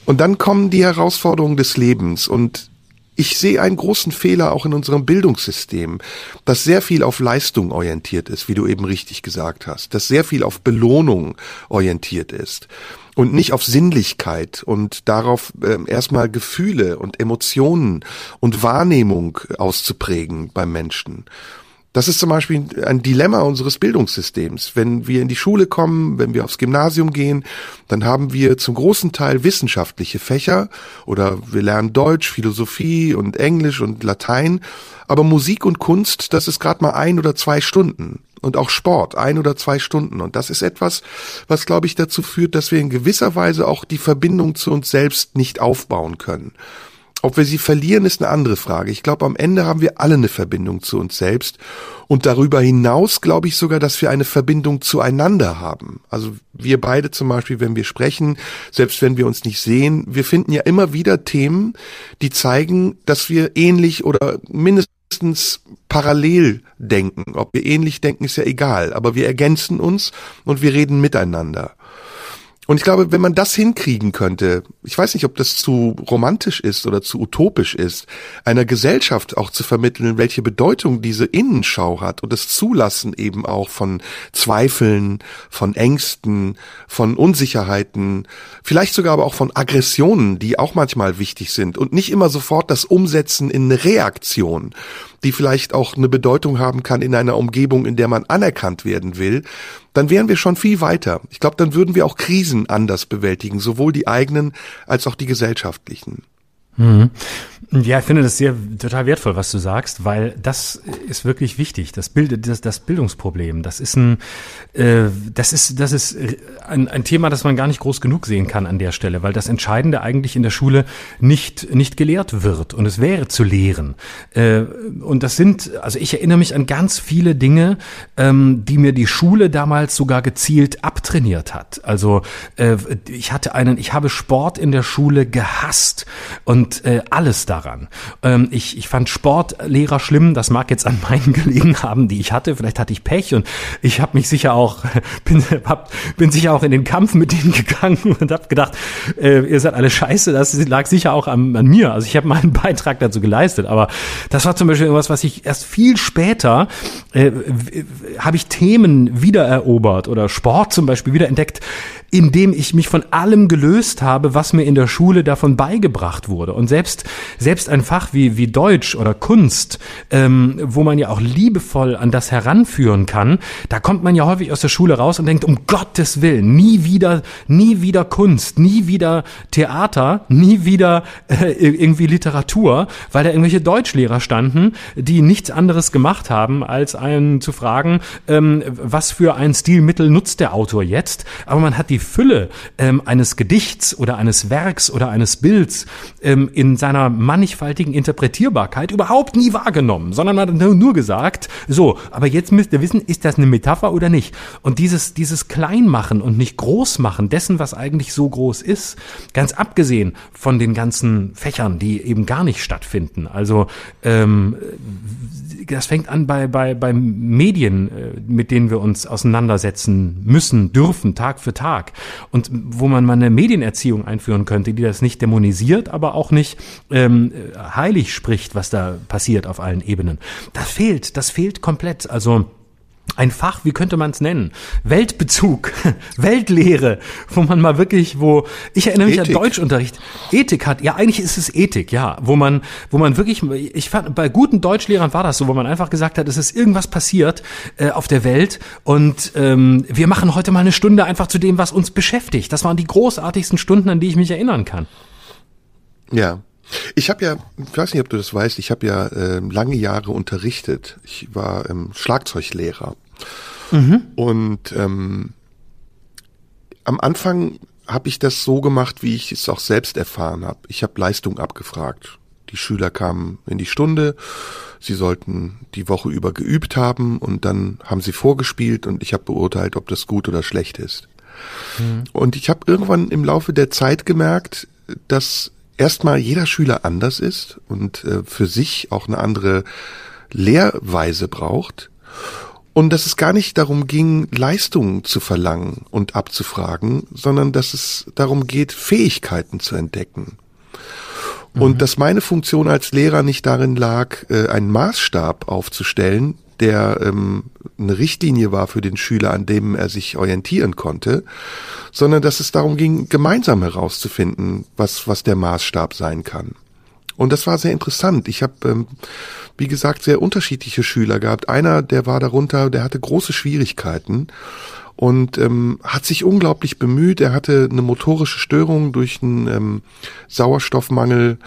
Und dann kommen die Herausforderungen des Lebens und ich sehe einen großen Fehler auch in unserem Bildungssystem, dass sehr viel auf Leistung orientiert ist, wie du eben richtig gesagt hast, dass sehr viel auf Belohnung orientiert ist und nicht auf Sinnlichkeit und darauf erstmal Gefühle und Emotionen und Wahrnehmung auszuprägen beim Menschen. Das ist zum Beispiel ein Dilemma unseres Bildungssystems. Wenn wir in die Schule kommen, wenn wir aufs Gymnasium gehen, dann haben wir zum großen Teil wissenschaftliche Fächer oder wir lernen Deutsch, Philosophie und Englisch und Latein. Aber Musik und Kunst, das ist gerade mal 1 oder 2 Stunden. Und auch Sport, 1 oder 2 Stunden. Und das ist etwas, was, glaube ich, dazu führt, dass wir in gewisser Weise auch die Verbindung zu uns selbst nicht aufbauen können. Ob wir sie verlieren, ist eine andere Frage. Ich glaube, am Ende haben wir alle eine Verbindung zu uns selbst. Und darüber hinaus glaube ich sogar, dass wir eine Verbindung zueinander haben. Also wir beide zum Beispiel, wenn wir sprechen, selbst wenn wir uns nicht sehen, wir finden ja immer wieder Themen, die zeigen, dass wir ähnlich oder mindestens parallel denken. Ob wir ähnlich denken, ist ja egal. Aber wir ergänzen uns und wir reden miteinander. Und ich glaube, wenn man das hinkriegen könnte, ich weiß nicht, ob das zu romantisch ist oder zu utopisch ist, einer Gesellschaft auch zu vermitteln, welche Bedeutung diese Innenschau hat und das Zulassen eben auch von Zweifeln, von Ängsten, von Unsicherheiten, vielleicht sogar aber auch von Aggressionen, die auch manchmal wichtig sind und nicht immer sofort das Umsetzen in eine Reaktion, die vielleicht auch eine Bedeutung haben kann in einer Umgebung, in der man anerkannt werden will, dann wären wir schon viel weiter. Ich glaube, dann würden wir auch Krisen anders bewältigen, sowohl die eigenen als auch die gesellschaftlichen. Mhm. Ja, ich finde das total wertvoll, was du sagst, weil das ist wirklich wichtig. Das Bildungsproblem, das ist ein Thema, das man gar nicht groß genug sehen kann an der Stelle, weil das Entscheidende eigentlich in der Schule nicht gelehrt wird und es wäre zu lehren. Und das also ich erinnere mich an ganz viele Dinge, die mir die Schule damals sogar gezielt abtrainiert hat. Also ich habe Sport in der Schule gehasst und und alles daran. Ich fand Sportlehrer schlimm, das mag jetzt an meinen gelegen haben, die ich hatte. Vielleicht hatte ich Pech und ich habe mich sicher auch, bin sicher auch in den Kampf mit denen gegangen und habe gedacht, ihr seid alle scheiße, das lag sicher auch an mir. Also ich habe meinen Beitrag dazu geleistet, aber das war zum Beispiel irgendwas, was ich erst viel später, habe ich Themen wiedererobert oder Sport zum Beispiel wiederentdeckt, indem ich mich von allem gelöst habe, was mir in der Schule davon beigebracht wurde. Und selbst ein Fach wie Deutsch oder Kunst, wo man ja auch liebevoll an das heranführen kann, da kommt man ja häufig aus der Schule raus und denkt, um Gottes Willen, nie wieder Kunst, nie wieder Theater, nie wieder irgendwie Literatur, weil da irgendwelche Deutschlehrer standen, die nichts anderes gemacht haben, als einen zu fragen, was für ein Stilmittel nutzt der Autor jetzt? Aber man hat die Fülle eines Gedichts oder eines Werks oder eines Bilds in seiner mannigfaltigen Interpretierbarkeit überhaupt nie wahrgenommen, sondern man hat nur gesagt, so, aber jetzt müsst ihr wissen, ist das eine Metapher oder nicht? Und dieses Kleinmachen und nicht Großmachen dessen, was eigentlich so groß ist, ganz abgesehen von den ganzen Fächern, die eben gar nicht stattfinden. Also das fängt an bei Medien, mit denen wir uns auseinandersetzen müssen, dürfen, Tag für Tag. Und wo man mal eine Medienerziehung einführen könnte, die das nicht dämonisiert, aber auch nicht heilig spricht, was da passiert auf allen Ebenen. Das fehlt komplett. Also ein Fach, wie könnte man es nennen? Weltbezug, Weltlehre, ich erinnere mich an Deutschunterricht. Ethik hat, ja, eigentlich ist es Ethik, ja, wo man wirklich, ich fand, bei guten Deutschlehrern war das so, wo man einfach gesagt hat, es ist irgendwas passiert auf der Welt und wir machen heute mal eine Stunde einfach zu dem, was uns beschäftigt. Das waren die großartigsten Stunden, an die ich mich erinnern kann. Ja. Ich habe ja, ich weiß nicht, ob du das weißt, ich habe ja lange Jahre unterrichtet. Ich war Schlagzeuglehrer. Mhm. Und am Anfang habe ich das so gemacht, wie ich es auch selbst erfahren habe. Ich habe Leistung abgefragt. Die Schüler kamen in die Stunde, sie sollten die Woche über geübt haben und dann haben sie vorgespielt und ich habe beurteilt, ob das gut oder schlecht ist. Mhm. Und ich habe irgendwann im Laufe der Zeit gemerkt, dass erstmal jeder Schüler anders ist und für sich auch eine andere Lehrweise braucht und dass es gar nicht darum ging, Leistungen zu verlangen und abzufragen, sondern dass es darum geht, Fähigkeiten zu entdecken. Mhm. Und dass meine Funktion als Lehrer nicht darin lag, einen Maßstab aufzustellen, der eine Richtlinie war für den Schüler, an dem er sich orientieren konnte, sondern dass es darum ging, gemeinsam herauszufinden, was der Maßstab sein kann. Und das war sehr interessant. Ich habe, wie gesagt, sehr unterschiedliche Schüler gehabt. Einer, der war darunter, der hatte große Schwierigkeiten und hat sich unglaublich bemüht. Er hatte eine motorische Störung durch einen Sauerstoffmangel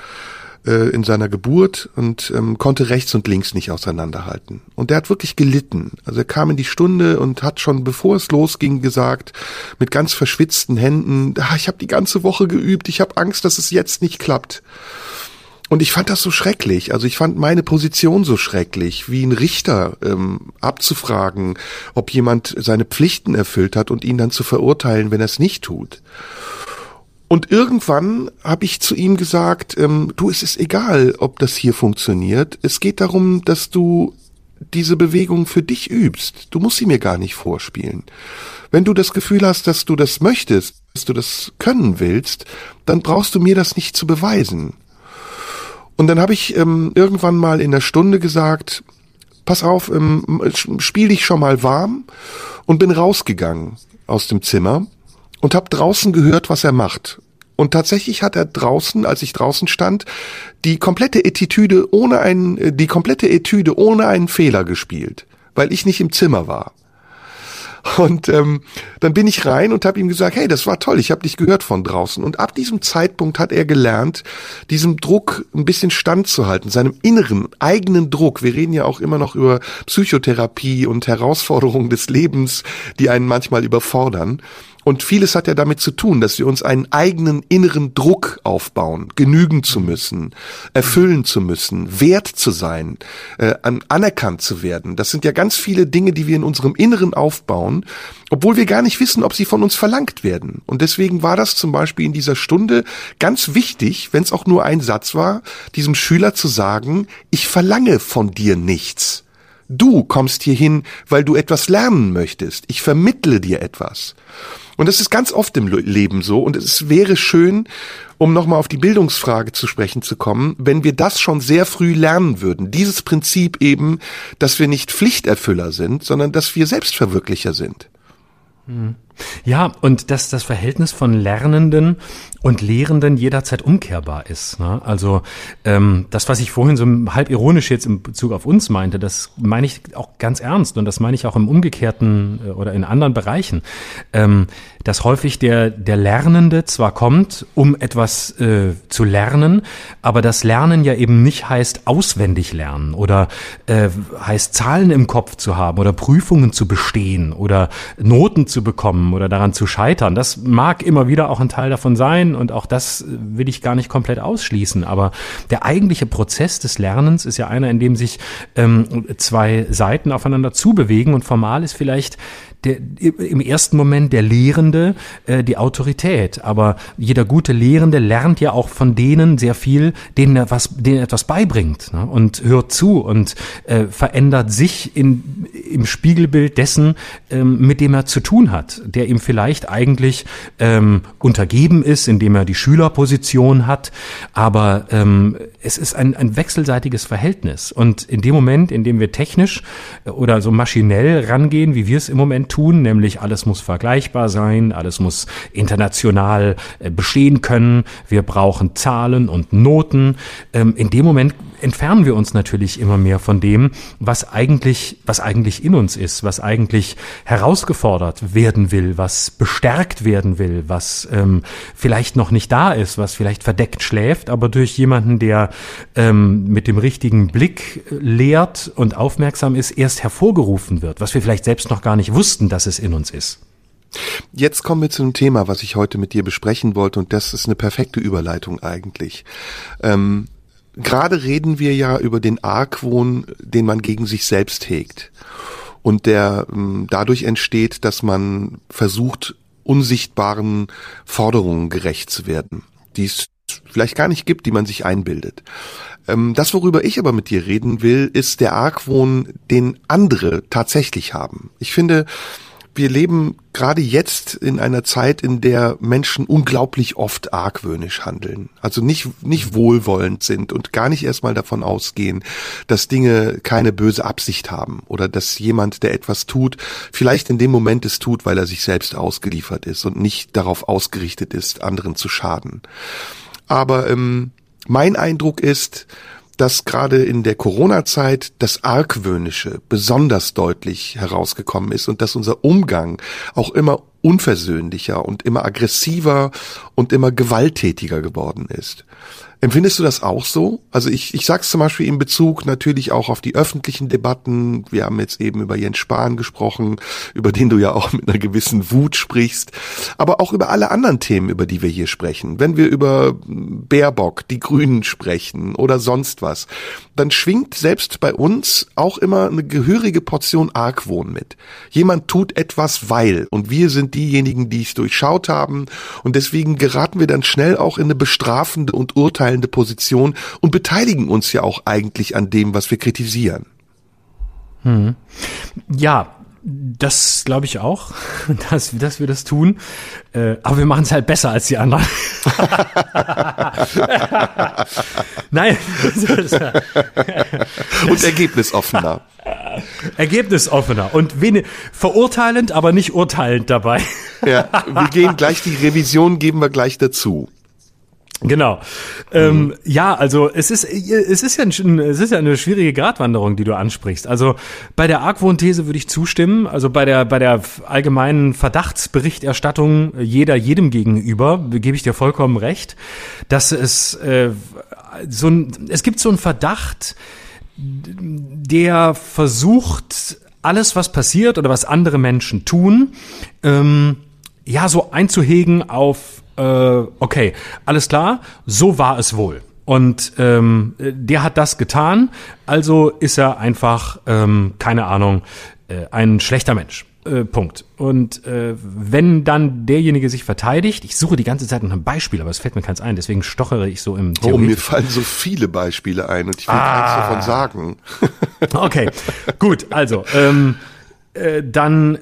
in seiner Geburt und konnte rechts und links nicht auseinanderhalten. Und der hat wirklich gelitten. Also er kam in die Stunde und hat schon, bevor es losging, gesagt, mit ganz verschwitzten Händen, ich habe die ganze Woche geübt, ich habe Angst, dass es jetzt nicht klappt. Und ich fand das so schrecklich. Also ich fand meine Position so schrecklich, wie ein Richter abzufragen, ob jemand seine Pflichten erfüllt hat und ihn dann zu verurteilen, wenn er es nicht tut. Und irgendwann habe ich zu ihm gesagt, du, es ist egal, ob das hier funktioniert. Es geht darum, dass du diese Bewegung für dich übst. Du musst sie mir gar nicht vorspielen. Wenn du das Gefühl hast, dass du das möchtest, dass du das können willst, dann brauchst du mir das nicht zu beweisen. Und dann habe ich irgendwann mal in der Stunde gesagt, pass auf, spiel dich schon mal warm und bin rausgegangen aus dem Zimmer. Und habe draußen gehört, was er macht. Und tatsächlich hat er draußen, als ich draußen stand, die komplette Etüde ohne einen Fehler gespielt, weil ich nicht im Zimmer war. Und dann bin ich rein und habe ihm gesagt, hey, das war toll, ich habe dich gehört von draußen. Und ab diesem Zeitpunkt hat er gelernt, diesem Druck ein bisschen standzuhalten, seinem inneren, eigenen Druck. Wir reden ja auch immer noch über Psychotherapie und Herausforderungen des Lebens, die einen manchmal überfordern. Und vieles hat ja damit zu tun, dass wir uns einen eigenen inneren Druck aufbauen, genügen zu müssen, erfüllen zu müssen, wert zu sein, anerkannt zu werden. Das sind ja ganz viele Dinge, die wir in unserem Inneren aufbauen, obwohl wir gar nicht wissen, ob sie von uns verlangt werden. Und deswegen war das zum Beispiel in dieser Stunde ganz wichtig, wenn es auch nur ein Satz war, diesem Schüler zu sagen, ich verlange von dir nichts. Du kommst hierhin, weil du etwas lernen möchtest. Ich vermittle dir etwas. Und das ist ganz oft im Leben so. Und es wäre schön, um nochmal auf die Bildungsfrage zu sprechen zu kommen, wenn wir das schon sehr früh lernen würden. Dieses Prinzip eben, dass wir nicht Pflichterfüller sind, sondern dass wir Selbstverwirklicher sind. Ja, und dass das Verhältnis von Lernenden und Lehrenden jederzeit umkehrbar ist, ne? Also das, was ich vorhin so halb ironisch jetzt in Bezug auf uns meinte, das meine ich auch ganz ernst und das meine ich auch im umgekehrten oder in anderen Bereichen, dass häufig der Lernende zwar kommt, um etwas zu lernen, aber das Lernen ja eben nicht heißt auswendig lernen oder heißt Zahlen im Kopf zu haben oder Prüfungen zu bestehen oder Noten zu bekommen oder daran zu scheitern. Das mag immer wieder auch ein Teil davon sein und auch das will ich gar nicht komplett ausschließen, aber der eigentliche Prozess des Lernens ist ja einer, in dem sich zwei Seiten aufeinander zubewegen und formal ist vielleicht im ersten Moment der Lehrende die Autorität, aber jeder gute Lehrende lernt ja auch von denen sehr viel, denen etwas beibringt, ne? Und hört zu und verändert sich im Spiegelbild dessen, mit dem er zu tun hat, der ihm vielleicht eigentlich untergeben ist, indem er die Schülerposition hat, aber es ist ein wechselseitiges Verhältnis und in dem Moment, in dem wir technisch oder so maschinell rangehen, wie wir es im Moment tun, nämlich alles muss vergleichbar sein, alles muss international bestehen können, wir brauchen Zahlen und Noten. In dem Moment entfernen wir uns natürlich immer mehr von dem, was eigentlich in uns ist, was eigentlich herausgefordert werden will, was bestärkt werden will, was vielleicht noch nicht da ist, was vielleicht verdeckt schläft, aber durch jemanden, der mit dem richtigen Blick lehrt und aufmerksam ist, erst hervorgerufen wird, was wir vielleicht selbst noch gar nicht wussten, dass es in uns ist. Jetzt kommen wir zu einem Thema, was ich heute mit dir besprechen wollte, und das ist eine perfekte Überleitung eigentlich. Gerade reden wir ja über den Argwohn, den man gegen sich selbst hegt und der dadurch entsteht, dass man versucht, unsichtbaren Forderungen gerecht zu werden, die es vielleicht gar nicht gibt, die man sich einbildet. Das, worüber ich aber mit dir reden will, ist der Argwohn, den andere tatsächlich haben. Ich finde, wir leben gerade jetzt in einer Zeit, in der Menschen unglaublich oft argwöhnisch handeln. Also nicht wohlwollend sind und gar nicht erstmal davon ausgehen, dass Dinge keine böse Absicht haben oder dass jemand, der etwas tut, vielleicht in dem Moment es tut, weil er sich selbst ausgeliefert ist und nicht darauf ausgerichtet ist, anderen zu schaden. Aber mein Eindruck ist, dass gerade in der Corona-Zeit das Argwöhnische besonders deutlich herausgekommen ist und dass unser Umgang auch immer unversöhnlicher und immer aggressiver und immer gewalttätiger geworden ist. Empfindest du das auch so? Also ich sag's zum Beispiel in Bezug natürlich auch auf die öffentlichen Debatten. Wir haben jetzt eben über Jens Spahn gesprochen, über den du ja auch mit einer gewissen Wut sprichst, aber auch über alle anderen Themen, über die wir hier sprechen. Wenn wir über Baerbock, die Grünen sprechen oder sonst was, dann schwingt selbst bei uns auch immer eine gehörige Portion Argwohn mit. Jemand tut etwas, weil, und wir sind diejenigen, die es durchschaut haben, und deswegen geraten wir dann schnell auch in eine bestrafende und urteilende Position und beteiligen uns ja auch eigentlich an dem, was wir kritisieren. Ja, das glaube ich auch, dass wir das tun. Aber wir machen es halt besser als die anderen. Nein. Und ergebnisoffener. Ergebnisoffener und wenig verurteilend, aber nicht urteilend dabei. Ja, wir gehen gleich, die Revision geben wir gleich dazu. Genau. Ja, also es ist ja eine schwierige Gratwanderung, die du ansprichst. Also bei der Argwohnthese würde ich zustimmen. Also bei der allgemeinen Verdachtsberichterstattung jedem gegenüber gebe ich dir vollkommen recht, dass es gibt so einen Verdacht, der versucht, alles, was passiert oder was andere Menschen tun, ja so einzuhegen auf, okay, alles klar, so war es wohl. Und der hat das getan, also ist er einfach, keine Ahnung, ein schlechter Mensch. Punkt. Und wenn dann derjenige sich verteidigt, ich suche die ganze Zeit nach einem Beispiel, aber es fällt mir keins ein, deswegen stochere ich so im Theoretischen. Oh, mir fallen so viele Beispiele ein und ich will eins davon sagen. Okay, gut, also dann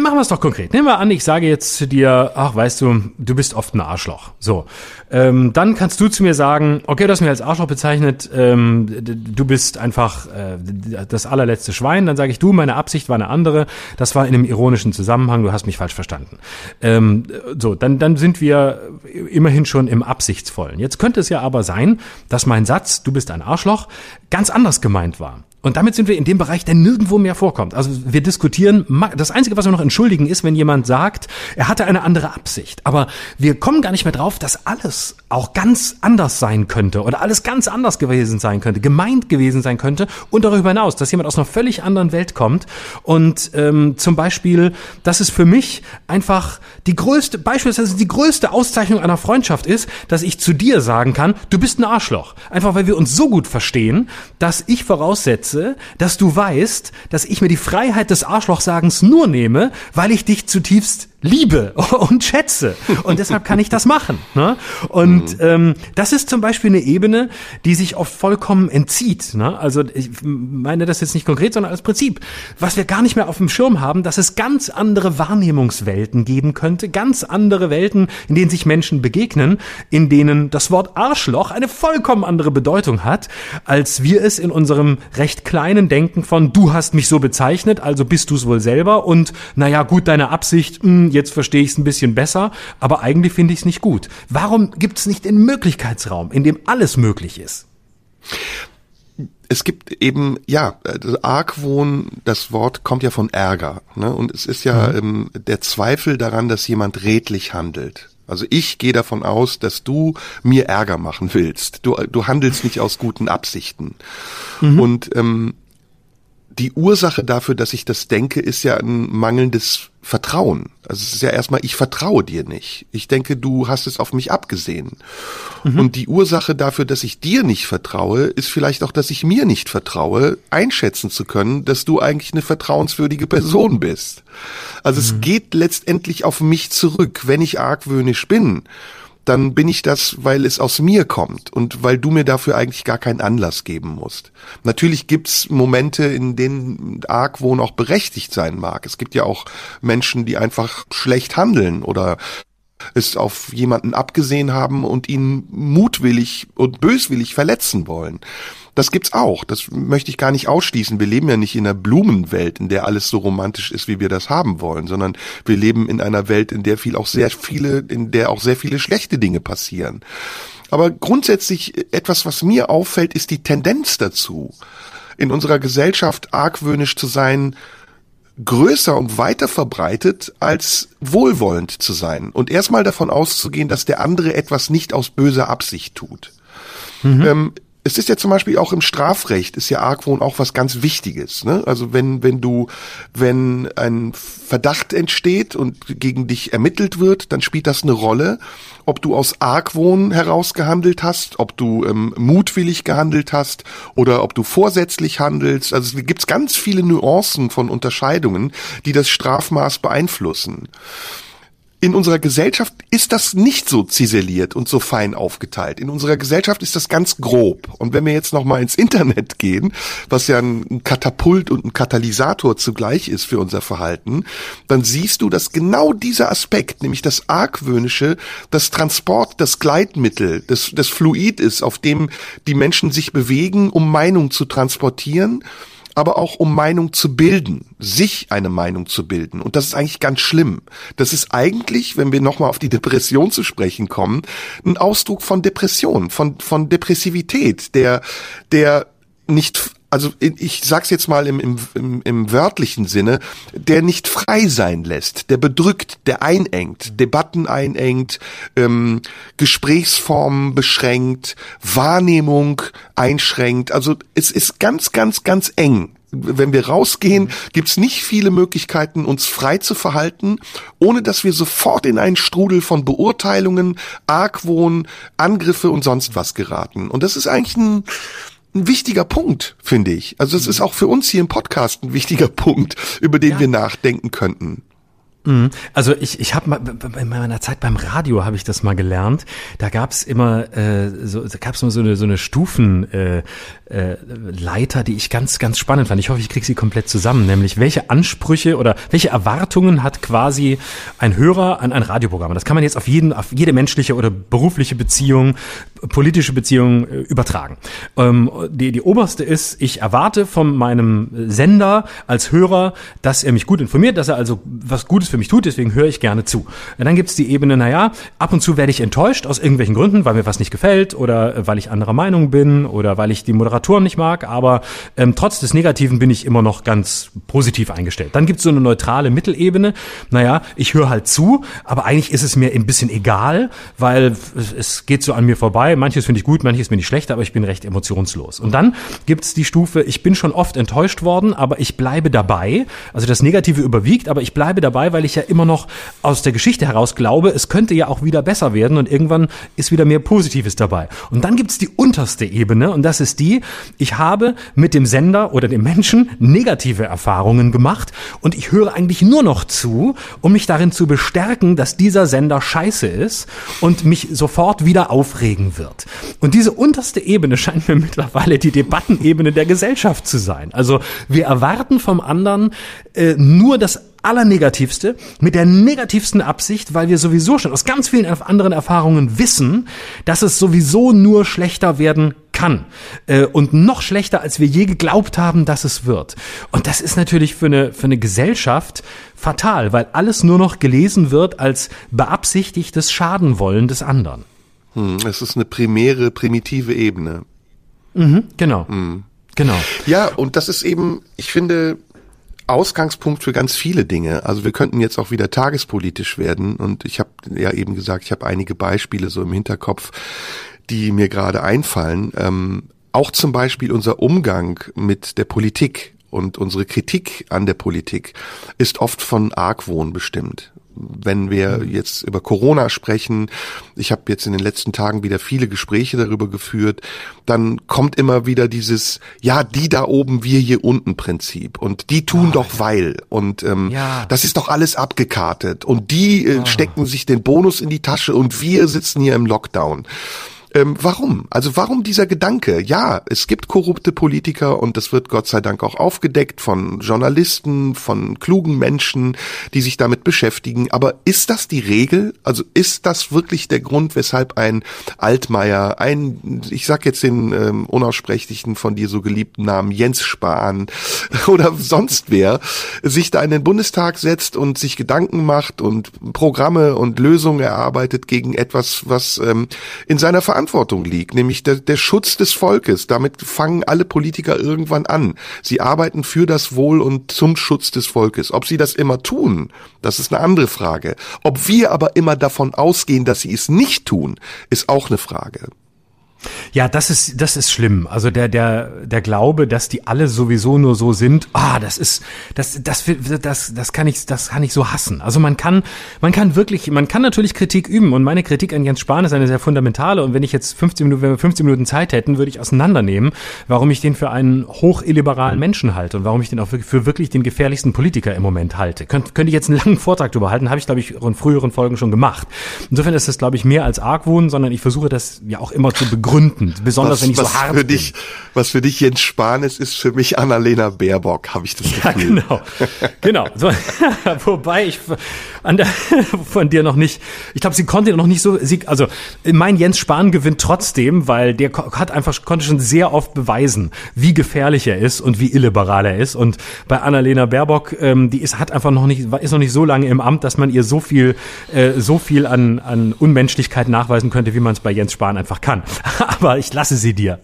machen wir es doch konkret. Nehmen wir an, ich sage jetzt zu dir, ach, weißt du, du bist oft ein Arschloch. So, dann kannst du zu mir sagen, okay, du hast mich als Arschloch bezeichnet, du bist einfach das allerletzte Schwein. Dann sage ich, du, meine Absicht war eine andere. Das war in einem ironischen Zusammenhang, du hast mich falsch verstanden. Dann sind wir immerhin schon im Absichtsvollen. Jetzt könnte es ja aber sein, dass mein Satz, du bist ein Arschloch, ganz anders gemeint war. Und damit sind wir in dem Bereich, der nirgendwo mehr vorkommt. Also wir diskutieren, das Einzige, was wir noch entschuldigen, ist, wenn jemand sagt, er hatte eine andere Absicht. Aber wir kommen gar nicht mehr drauf, dass alles auch ganz anders sein könnte oder alles ganz anders gewesen sein könnte, gemeint gewesen sein könnte und darüber hinaus, dass jemand aus einer völlig anderen Welt kommt. Und zum Beispiel, dass es für mich einfach die größte Auszeichnung einer Freundschaft ist, dass ich zu dir sagen kann, du bist ein Arschloch. Einfach, weil wir uns so gut verstehen, dass ich voraussetze, dass du weißt, dass ich mir die Freiheit des Arschlochsagens nur nehme, weil ich dich zutiefst liebe und schätze. Und deshalb kann ich das machen. Ne? Und das ist zum Beispiel eine Ebene, die sich oft vollkommen entzieht. Ne? Also ich meine das jetzt nicht konkret, sondern als Prinzip. Was wir gar nicht mehr auf dem Schirm haben, dass es ganz andere Wahrnehmungswelten geben könnte, ganz andere Welten, in denen sich Menschen begegnen, in denen das Wort Arschloch eine vollkommen andere Bedeutung hat, als wir es in unserem recht kleinen Denken von du hast mich so bezeichnet, also bist du es wohl selber und naja gut, deine Absicht, jetzt verstehe ich es ein bisschen besser, aber eigentlich finde ich es nicht gut. Warum gibt es nicht den Möglichkeitsraum, in dem alles möglich ist? Es gibt eben, ja, Argwohn, das Wort kommt ja von Ärger, ne? Und es ist ja der Zweifel daran, dass jemand redlich handelt. Also ich gehe davon aus, dass du mir Ärger machen willst. Du handelst nicht aus guten Absichten. Mhm. Und die Ursache dafür, dass ich das denke, ist ja ein mangelndes Vertrauen. Also es ist ja erstmal, ich vertraue dir nicht. Ich denke, du hast es auf mich abgesehen. Mhm. Und die Ursache dafür, dass ich dir nicht vertraue, ist vielleicht auch, dass ich mir nicht vertraue, einschätzen zu können, dass du eigentlich eine vertrauenswürdige Person bist. Also es geht letztendlich auf mich zurück. Wenn ich argwöhnisch bin, dann bin ich das, weil es aus mir kommt und weil du mir dafür eigentlich gar keinen Anlass geben musst. Natürlich gibt's Momente, in denen Argwohn auch berechtigt sein mag. Es gibt ja auch Menschen, die einfach schlecht handeln oder es auf jemanden abgesehen haben und ihn mutwillig und böswillig verletzen wollen. Das gibt's auch. Das möchte ich gar nicht ausschließen. Wir leben ja nicht in einer Blumenwelt, in der alles so romantisch ist, wie wir das haben wollen, sondern wir leben in einer Welt, in der auch sehr viele schlechte Dinge passieren. Aber grundsätzlich etwas, was mir auffällt, ist die Tendenz dazu, in unserer Gesellschaft argwöhnisch zu sein, größer und weiter verbreitet als wohlwollend zu sein und erstmal davon auszugehen, dass der andere etwas nicht aus böser Absicht tut. Mhm. Es ist ja zum Beispiel auch im Strafrecht ist ja Argwohn auch was ganz Wichtiges, ne? Also wenn ein Verdacht entsteht und gegen dich ermittelt wird, dann spielt das eine Rolle, ob du aus Argwohn heraus gehandelt hast, ob du mutwillig gehandelt hast oder ob du vorsätzlich handelst. Also es gibt ganz viele Nuancen von Unterscheidungen, die das Strafmaß beeinflussen. In unserer Gesellschaft ist das nicht so ziseliert und so fein aufgeteilt. In unserer Gesellschaft ist das ganz grob. Und wenn wir jetzt nochmal ins Internet gehen, was ja ein Katapult und ein Katalysator zugleich ist für unser Verhalten, dann siehst du, dass genau dieser Aspekt, nämlich das Argwöhnische, das Transport, das Gleitmittel, das Fluid ist, auf dem die Menschen sich bewegen, um Meinung zu transportieren, aber auch um Meinung zu bilden, sich eine Meinung zu bilden. Und das ist eigentlich ganz schlimm. Das ist eigentlich, wenn wir nochmal auf die Depression zu sprechen kommen, ein Ausdruck von Depression, von Depressivität, der nicht, also ich sag's jetzt mal im wörtlichen Sinne, der nicht frei sein lässt, der bedrückt, der einengt, Debatten einengt, Gesprächsformen beschränkt, Wahrnehmung einschränkt. Also es ist ganz, ganz, ganz eng. wenn wir rausgehen, gibt's nicht viele Möglichkeiten, uns frei zu verhalten, ohne dass wir sofort in einen Strudel von Beurteilungen, Argwohn, Angriffe und sonst was geraten. Und das ist eigentlich ein wichtiger Punkt, finde ich. Also das ist auch für uns hier im Podcast ein wichtiger Punkt, über den wir nachdenken könnten. Also ich habe mal bei meiner Zeit beim Radio habe ich das mal gelernt. Da gab's immer so eine Stufenleiter, die ich ganz ganz spannend fand. Ich hoffe, ich kriege sie komplett zusammen. Nämlich welche Ansprüche oder welche Erwartungen hat quasi ein Hörer an ein Radioprogramm? Das kann man jetzt auf jede menschliche oder berufliche Beziehung, politische Beziehung übertragen. Die oberste ist: Ich erwarte von meinem Sender als Hörer, dass er mich gut informiert, dass er also was Gutes für mich tut, deswegen höre ich gerne zu. Und dann gibt's die Ebene, ab und zu werde ich enttäuscht aus irgendwelchen Gründen, weil mir was nicht gefällt oder weil ich anderer Meinung bin oder weil ich die Moderatoren nicht mag, aber trotz des Negativen bin ich immer noch ganz positiv eingestellt. Dann gibt's so eine neutrale Mittelebene, ich höre halt zu, aber eigentlich ist es mir ein bisschen egal, weil es geht so an mir vorbei, manches finde ich gut, manches finde ich schlecht, aber ich bin recht emotionslos. Und dann gibt's die Stufe, ich bin schon oft enttäuscht worden, aber ich bleibe dabei, also das Negative überwiegt, aber ich bleibe dabei, weil ich ja immer noch aus der Geschichte heraus glaube, es könnte ja auch wieder besser werden und irgendwann ist wieder mehr Positives dabei. Und dann gibt es die unterste Ebene und das ist die, ich habe mit dem Sender oder dem Menschen negative Erfahrungen gemacht und ich höre eigentlich nur noch zu, um mich darin zu bestärken, dass dieser Sender scheiße ist und mich sofort wieder aufregen wird. Und diese unterste Ebene scheint mir mittlerweile die Debattenebene der Gesellschaft zu sein. Also wir erwarten vom anderen nur das Allernegativste, mit der negativsten Absicht, weil wir sowieso schon aus ganz vielen anderen Erfahrungen wissen, dass es sowieso nur schlechter werden kann. Und noch schlechter, als wir je geglaubt haben, dass es wird. Und das ist natürlich für eine Gesellschaft fatal, weil alles nur noch gelesen wird als beabsichtigtes Schadenwollen des anderen. Es ist eine primitive Ebene. Genau. Ja, und das ist eben, ich finde, Ausgangspunkt für ganz viele Dinge. Also wir könnten jetzt auch wieder tagespolitisch werden und ich habe ja eben gesagt, ich habe einige Beispiele so im Hinterkopf, die mir gerade einfallen. Auch zum Beispiel unser Umgang mit der Politik und unsere Kritik an der Politik ist oft von Argwohn bestimmt. Wenn wir jetzt über Corona sprechen, ich habe jetzt in den letzten Tagen wieder viele Gespräche darüber geführt, dann kommt immer wieder dieses, die da oben, wir hier unten Prinzip und die tun doch weil und das ist doch alles abgekartet und die stecken sich den Bonus in die Tasche und wir sitzen hier im Lockdown. Warum? Also warum dieser Gedanke? Ja, es gibt korrupte Politiker und das wird Gott sei Dank auch aufgedeckt von Journalisten, von klugen Menschen, die sich damit beschäftigen. Aber ist das die Regel? Also ist das wirklich der Grund, weshalb ein Altmaier, ich sag jetzt den unaussprechlichen von dir so geliebten Namen Jens Spahn oder sonst wer, sich da in den Bundestag setzt und sich Gedanken macht und Programme und Lösungen erarbeitet gegen etwas, was in seiner Verantwortung liegt, nämlich der Schutz des Volkes. Damit fangen alle Politiker irgendwann an. Sie arbeiten für das Wohl und zum Schutz des Volkes. Ob sie das immer tun, das ist eine andere Frage. Ob wir aber immer davon ausgehen, dass sie es nicht tun, ist auch eine Frage. Ja, das ist schlimm. Also der Glaube, dass die alle sowieso nur so sind, das kann ich so hassen. Also man kann natürlich Kritik üben und meine Kritik an Jens Spahn ist eine sehr fundamentale und wenn ich jetzt 15 Minuten Zeit hätten, würde ich auseinandernehmen, warum ich den für einen hochilliberalen Menschen halte und warum ich den auch für wirklich den gefährlichsten Politiker im Moment halte. Könnte ich jetzt einen langen Vortrag darüber halten, habe ich glaube ich in früheren Folgen schon gemacht. Insofern ist das glaube ich mehr als Argwohn, sondern ich versuche das ja auch immer zu begründen, besonders wenn ich so hart bin. Was für dich Jens Spahn ist für mich Annalena Baerbock, habe ich das Gefühl. Ja, genau. So, wobei ich von dir noch nicht, ich glaube, sie konnte noch nicht so, also mein Jens Spahn gewinnt trotzdem, weil der konnte schon sehr oft beweisen, wie gefährlich er ist und wie illiberal er ist und bei Annalena Baerbock, die ist noch nicht so lange im Amt, dass man ihr so viel an Unmenschlichkeit nachweisen könnte, wie man es bei Jens Spahn einfach kann. Aber ich lasse sie dir.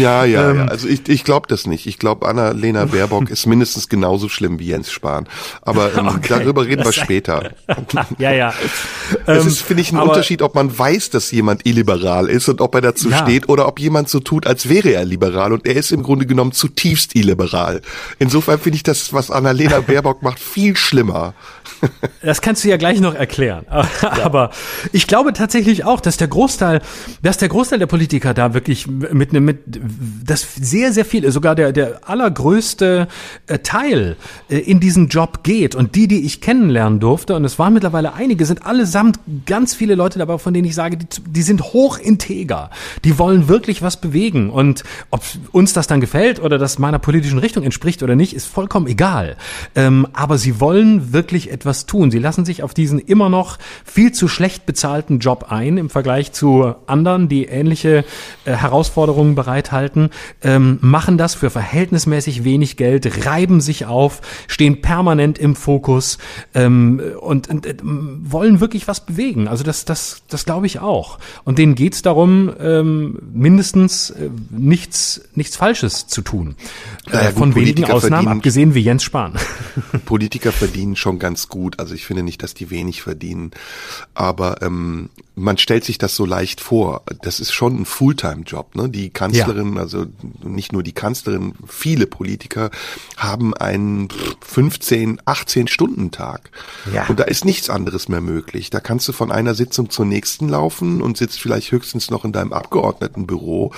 Ja. Also ich glaube das nicht. Ich glaube, Annalena Baerbock ist mindestens genauso schlimm wie Jens Spahn. Aber darüber reden wir später. Ja. Das ist, finde ich, ein Unterschied, ob man weiß, dass jemand illiberal ist und ob er dazu steht oder ob jemand so tut, als wäre er liberal, und er ist im Grunde genommen zutiefst illiberal. Insofern finde ich das, was Annalena Baerbock macht, viel schlimmer. Das kannst du ja gleich noch erklären. Aber ich glaube tatsächlich auch, dass der Großteil der Politiker da wirklich mit das sehr, sehr viel, sogar der allergrößte Teil in diesen Job geht. Und die ich kennenlernen durfte, und es waren mittlerweile einige, sind allesamt ganz viele Leute dabei, von denen ich sage, die sind hochinteger. Die wollen wirklich was bewegen. Und ob uns das dann gefällt oder das meiner politischen Richtung entspricht oder nicht, ist vollkommen egal. Aber sie wollen wirklich etwas tun. Sie lassen sich auf diesen immer noch viel zu schlecht bezahlten Job ein im Vergleich zu anderen, die ähnliche Herausforderungen bereithalten, machen das für verhältnismäßig wenig Geld, reiben sich auf, stehen permanent im Fokus und wollen wirklich was bewegen. Also das glaube ich auch. Und denen geht's darum, mindestens nichts Falsches zu tun. Von wenigen Ausnahmen abgesehen, wie Jens Spahn. Politiker verdienen schon ganz gut. Also ich finde nicht, dass die wenig verdienen. Aber man stellt sich das so leicht vor. Das ist schon ein Fulltime-Job, ne? Die Kanzlerin, also nicht nur die Kanzlerin, viele Politiker haben einen 15-18-Stunden-Tag. Ja. Und da ist nichts anderes mehr möglich. Da kannst du von einer Sitzung zur nächsten laufen und sitzt vielleicht höchstens noch in deinem Abgeordnetenbüro.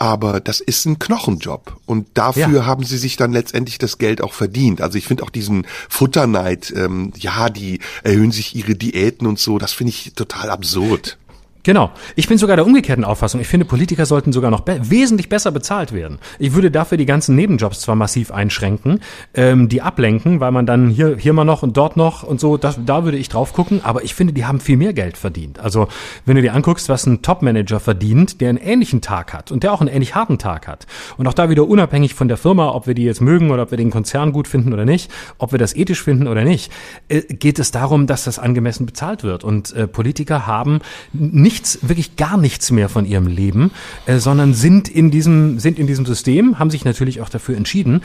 Aber das ist ein Knochenjob. Und dafür haben sie sich dann letztendlich das Geld auch verdient. Also ich finde auch diesen Futterneid, die erhöhen sich ihre Diäten und so, das finde ich total absurd. Genau. Ich bin sogar der umgekehrten Auffassung. Ich finde, Politiker sollten sogar noch wesentlich besser bezahlt werden. Ich würde dafür die ganzen Nebenjobs zwar massiv einschränken, die ablenken, weil man dann hier mal noch und dort noch und so, da würde ich drauf gucken, aber ich finde, die haben viel mehr Geld verdient. Also, wenn du dir anguckst, was ein Top-Manager verdient, der einen ähnlichen Tag hat und der auch einen ähnlich harten Tag hat und auch da wieder unabhängig von der Firma, ob wir die jetzt mögen oder ob wir den Konzern gut finden oder nicht, ob wir das ethisch finden oder nicht, geht es darum, dass das angemessen bezahlt wird, und Politiker haben wirklich gar nichts mehr von ihrem Leben, sondern sind in diesem System, haben sich natürlich auch dafür entschieden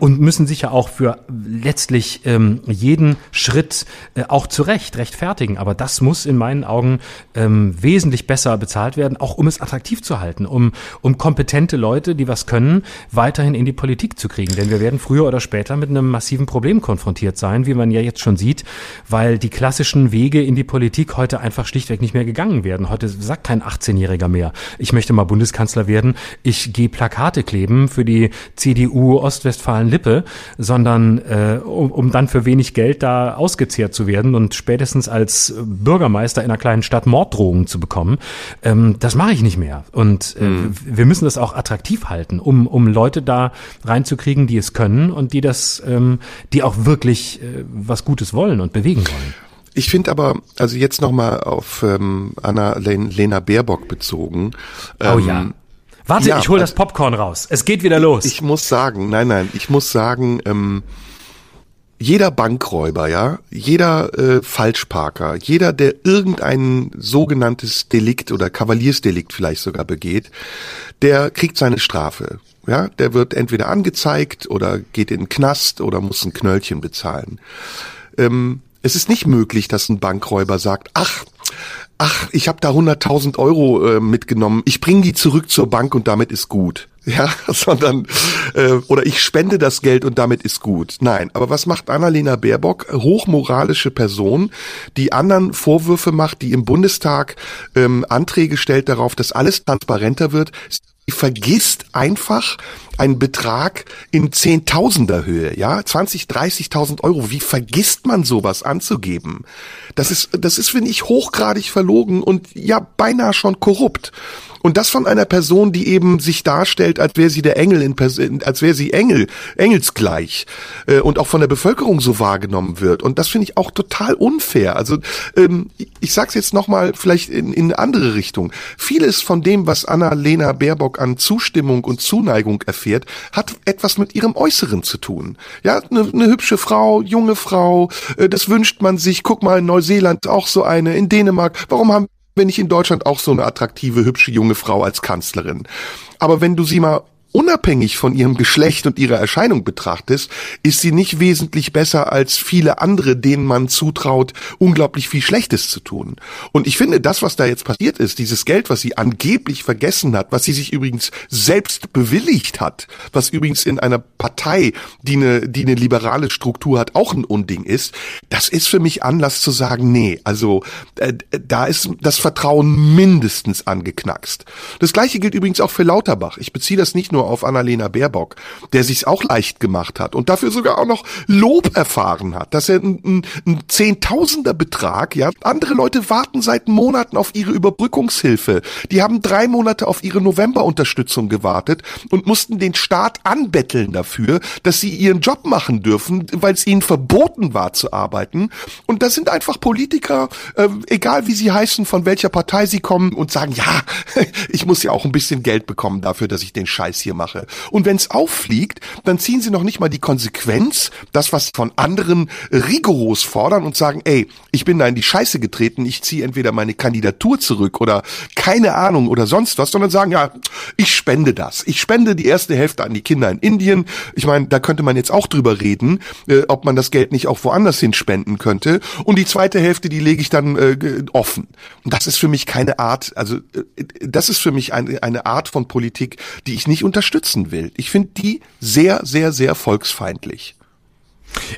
und müssen sich ja auch für letztlich jeden Schritt auch zu Recht rechtfertigen. Aber das muss in meinen Augen wesentlich besser bezahlt werden, auch um es attraktiv zu halten, um kompetente Leute, die was können, weiterhin in die Politik zu kriegen. Denn wir werden früher oder später mit einem massiven Problem konfrontiert sein, wie man ja jetzt schon sieht, weil die klassischen Wege in die Politik heute einfach schlichtweg nicht mehr gegangen werden. Heute sagt kein 18-Jähriger mehr, ich möchte mal Bundeskanzler werden, ich gehe Plakate kleben für die CDU Ostwestfalen-Lippe, sondern um dann für wenig Geld da ausgezehrt zu werden und spätestens als Bürgermeister in einer kleinen Stadt Morddrohungen zu bekommen. Das mache ich nicht mehr. Und wir müssen das auch attraktiv halten, um Leute da reinzukriegen, die es können und die die auch wirklich was Gutes wollen und bewegen wollen. Ich finde aber, also jetzt nochmal auf Annalena Baerbock bezogen. Warte, ich hol das Popcorn raus. Es geht wieder los. Ich muss sagen, ich muss sagen, jeder Bankräuber, jeder Falschparker, jeder, der irgendein sogenanntes Delikt oder Kavaliersdelikt vielleicht sogar begeht, der kriegt seine Strafe. Ja, der wird entweder angezeigt oder geht in den Knast oder muss ein Knöllchen bezahlen. Es ist nicht möglich, dass ein Bankräuber sagt, ach, ich habe da 100.000 Euro mitgenommen, ich bringe die zurück zur Bank und damit ist gut. Ja, sondern oder ich spende das Geld und damit ist gut. Nein, aber was macht Annalena Baerbock? Hochmoralische Person, die anderen Vorwürfe macht, die im Bundestag Anträge stellt darauf, dass alles transparenter wird. Sie vergisst einfach einen Betrag in Zehntausender-Höhe, 20.000, 30.000 Euro. Wie vergisst man sowas anzugeben? Das ist, finde ich, hochgradig verlogen und beinahe schon korrupt. Und das von einer Person, die eben sich darstellt, als wäre sie der Engel in Person, als wäre sie engelsgleich, und auch von der Bevölkerung so wahrgenommen wird. Und das finde ich auch total unfair. Also, ich sag's jetzt nochmal vielleicht in eine andere Richtung. Vieles von dem, was Annalena Baerbock an Zustimmung und Zuneigung erfährt, hat etwas mit ihrem Äußeren zu tun. Ja, eine hübsche Frau, junge Frau, das wünscht man sich. Guck mal, in Neuseeland auch so eine, in Dänemark. Warum haben wir nicht in Deutschland auch so eine attraktive, hübsche junge Frau als Kanzlerin? Aber wenn du sie mal unabhängig von ihrem Geschlecht und ihrer Erscheinung betrachtest, ist sie nicht wesentlich besser als viele andere, denen man zutraut, unglaublich viel Schlechtes zu tun. Und ich finde, das, was da jetzt passiert ist, dieses Geld, was sie angeblich vergessen hat, was sie sich übrigens selbst bewilligt hat, was übrigens in einer Partei, die eine liberale Struktur hat, auch ein Unding ist, das ist für mich Anlass zu sagen, nee, also da ist das Vertrauen mindestens angeknackst. Das Gleiche gilt übrigens auch für Lauterbach. Ich beziehe das nicht nur auf Annalena Baerbock, der sich's auch leicht gemacht hat und dafür sogar auch noch Lob erfahren hat, dass er einen Zehntausender-Betrag, ja, andere Leute warten seit Monaten auf ihre Überbrückungshilfe. Die haben 3 Monate auf ihre November-Unterstützung gewartet und mussten den Staat anbetteln dafür, dass sie ihren Job machen dürfen, weil es ihnen verboten war zu arbeiten. Und das sind einfach Politiker, egal wie sie heißen, von welcher Partei sie kommen und sagen, ja, ich muss ja auch ein bisschen Geld bekommen dafür, dass ich den Scheiß hier mache. Und wenn es auffliegt, dann ziehen sie noch nicht mal die Konsequenz, das, was von anderen rigoros fordern und sagen, ey, ich bin da in die Scheiße getreten, ich ziehe entweder meine Kandidatur zurück oder keine Ahnung oder sonst was, sondern sagen, ja, ich spende das. Ich spende die erste Hälfte an die Kinder in Indien. Ich meine, da könnte man jetzt auch drüber reden, ob man das Geld nicht auch woanders hin spenden könnte. Und die zweite Hälfte, die lege ich dann offen. Und das ist für mich keine Art, also das ist für mich eine Art von Politik, die ich nicht unterstützen will. Ich finde die sehr, sehr, sehr volksfeindlich.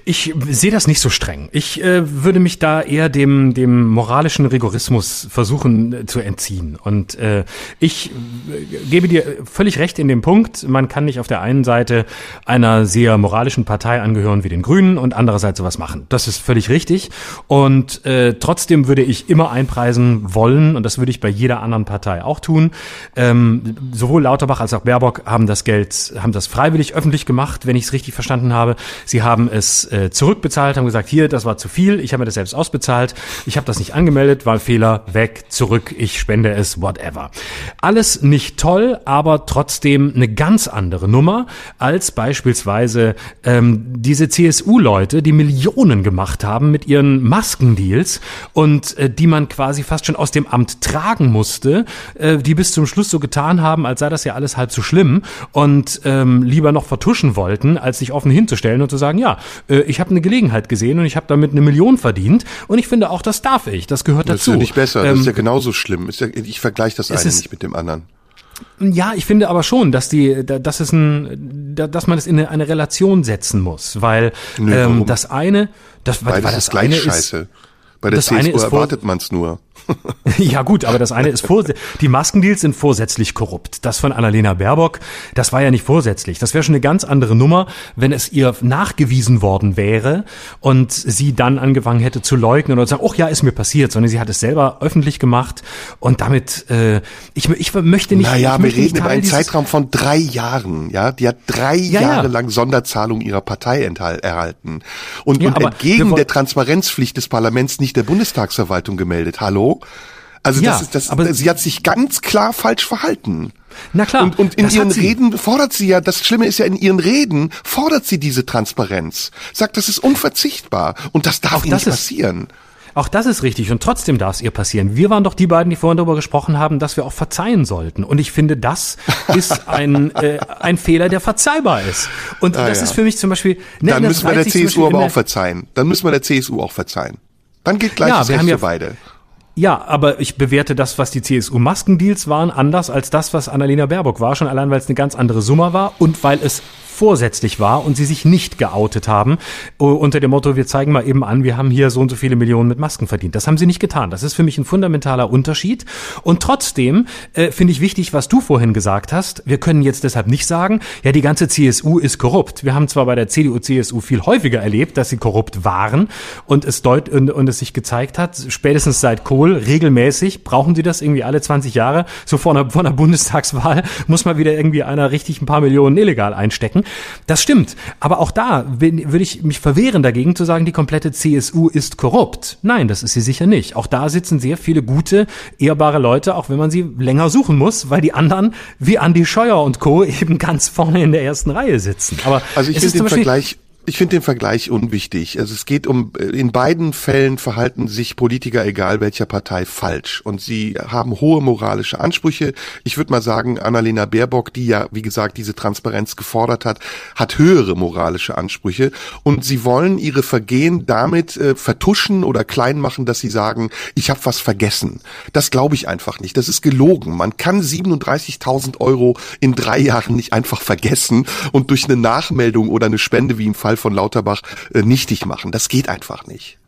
Ich sehe das nicht so streng. Ich würde mich da eher dem moralischen Rigorismus versuchen zu entziehen. Und ich gebe dir völlig recht in dem Punkt, man kann nicht auf der einen Seite einer sehr moralischen Partei angehören wie den Grünen und andererseits sowas machen. Das ist völlig richtig. Und trotzdem würde ich immer einpreisen wollen, und das würde ich bei jeder anderen Partei auch tun, sowohl Lauterbach als auch Baerbock haben das freiwillig öffentlich gemacht, wenn ich es richtig verstanden habe. Sie haben es zurückbezahlt, haben gesagt, hier, das war zu viel, ich habe mir das selbst ausbezahlt, ich habe das nicht angemeldet, war Fehler, weg, zurück, ich spende es, whatever. Alles nicht toll, aber trotzdem eine ganz andere Nummer als beispielsweise diese CSU-Leute, die Millionen gemacht haben mit ihren Maskendeals und die man quasi fast schon aus dem Amt tragen musste, die bis zum Schluss so getan haben, als sei das ja alles halb so schlimm und lieber noch vertuschen wollten, als sich offen hinzustellen und zu sagen, ja, ich habe eine Gelegenheit gesehen und ich habe damit 1 Million verdient und ich finde auch, das darf ich, das gehört dazu. Das ist ja nicht besser, das ist ja genauso schlimm. Ist ja, ich vergleiche das eine nicht mit dem anderen. Ja, ich finde aber schon, dass man es in eine Relation setzen muss, weil das eine, weil das eine ist scheiße. Bei der CSU erwartet man es nur. Ja gut, aber das eine ist die Maskendeals sind vorsätzlich korrupt. Das von Annalena Baerbock, das war ja nicht vorsätzlich. Das wäre schon eine ganz andere Nummer, wenn es ihr nachgewiesen worden wäre und sie dann angefangen hätte zu leugnen oder zu sagen, oh ja, ist mir passiert, sondern sie hat es selber öffentlich gemacht und damit, ich möchte nicht... Naja, wir reden über einen Zeitraum von 3 Jahren, ja, die hat 3 Jahre lang Sonderzahlung ihrer Partei erhalten und entgegen der Transparenzpflicht des Parlaments nicht der Bundestagsverwaltung gemeldet. Hallo? Also ja, sie hat sich ganz klar falsch verhalten. Na klar. Und in ihren Reden fordert sie ja, das Schlimme ist ja, in ihren Reden fordert sie diese Transparenz. Sagt, das ist unverzichtbar und das darf nicht passieren. Auch das ist richtig und trotzdem darf es ihr passieren. Wir waren doch die beiden, die vorhin darüber gesprochen haben, dass wir auch verzeihen sollten. Und ich finde, das ist ein Fehler, der verzeihbar ist. Und das ist für mich zum Beispiel... Dann müssen wir der CSU aber auch verzeihen. Dann gilt gleiches Recht für beide. Ja, aber ich bewerte das, was die CSU-Maskendeals waren, anders als das, was Annalena Baerbock war, schon allein, weil es eine ganz andere Summe war und weil es vorsätzlich war und sie sich nicht geoutet haben, unter dem Motto, wir zeigen mal eben an, wir haben hier so und so viele Millionen mit Masken verdient. Das haben sie nicht getan. Das ist für mich ein fundamentaler Unterschied. Und trotzdem finde ich wichtig, was du vorhin gesagt hast. Wir können jetzt deshalb nicht sagen, ja, die ganze CSU ist korrupt. Wir haben zwar bei der CDU, CSU viel häufiger erlebt, dass sie korrupt waren und es sich gezeigt hat, spätestens seit Kohl regelmäßig brauchen sie das irgendwie alle 20 Jahre. So vor einer Bundestagswahl muss mal wieder irgendwie einer richtig ein paar Millionen illegal einstecken. Das stimmt, aber auch da würde ich mich verwehren dagegen zu sagen, die komplette CSU ist korrupt. Nein, das ist sie sicher nicht. Auch da sitzen sehr viele gute, ehrbare Leute, auch wenn man sie länger suchen muss, weil die anderen wie Andi Scheuer und Co. eben ganz vorne in der ersten Reihe sitzen. Aber also ich finde den Vergleich Ich finde den Vergleich unwichtig. Also es geht um, in beiden Fällen verhalten sich Politiker, egal welcher Partei, falsch. Und sie haben hohe moralische Ansprüche. Ich würde mal sagen, Annalena Baerbock, die ja, wie gesagt, diese Transparenz gefordert hat, hat höhere moralische Ansprüche. Und sie wollen ihre Vergehen damit vertuschen oder klein machen, dass sie sagen, ich habe was vergessen. Das glaube ich einfach nicht. Das ist gelogen. Man kann 37.000 Euro in 3 Jahren nicht einfach vergessen und durch eine Nachmeldung oder eine Spende wie im Fall von Lauterbach nichtig machen. Das geht einfach nicht.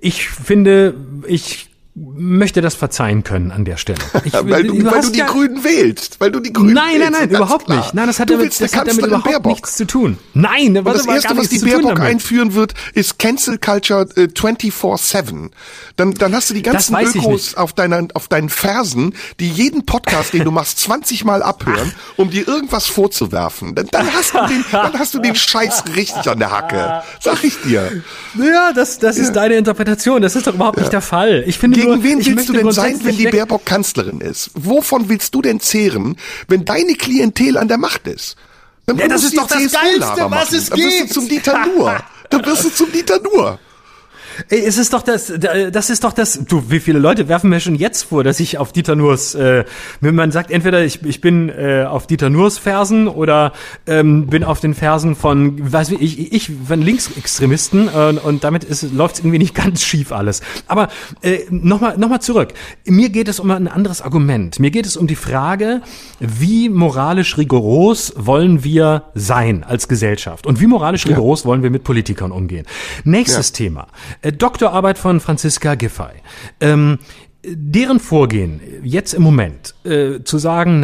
Ich finde, ich möchte das verzeihen können an der Stelle. Weil du die Grünen wählst. Nein, überhaupt klar. Nicht. Nein, das hat damit überhaupt nichts zu tun. Nein, das Erste, was die Baerbock einführen wird, ist Cancel Culture 24/7. Dann hast du die ganzen Ökos auf deinen Fersen, die jeden Podcast, den du machst, 20 Mal abhören, um dir irgendwas vorzuwerfen. Dann hast du den Scheiß richtig an der Hacke. Sag ich dir. Ja, das ist deine Interpretation. Das ist doch überhaupt nicht der Fall. Ich finde, gegen wen willst du denn sein, wenn die Baerbock Kanzlerin ist? Wovon willst du denn zehren, wenn deine Klientel an der Macht ist? Dann das ist doch das Geilste, was es gibt. Dann wirst du zum Dieter Nuhr. Ey, es ist doch das, wie viele Leute werfen mir schon jetzt vor, dass ich auf Dieter Nuhrs, wenn man sagt, entweder ich bin auf Dieter Nuhrs Fersen oder bin auf den Fersen von, von Linksextremisten und damit läuft's irgendwie nicht ganz schief alles. Aber nochmal zurück. Mir geht es um ein anderes Argument. Mir geht es um die Frage, wie moralisch rigoros wollen wir sein als Gesellschaft und wie moralisch rigoros wollen wir mit Politikern umgehen. Nächstes Thema. Doktorarbeit von Franziska Giffey. Deren Vorgehen jetzt im Moment zu sagen,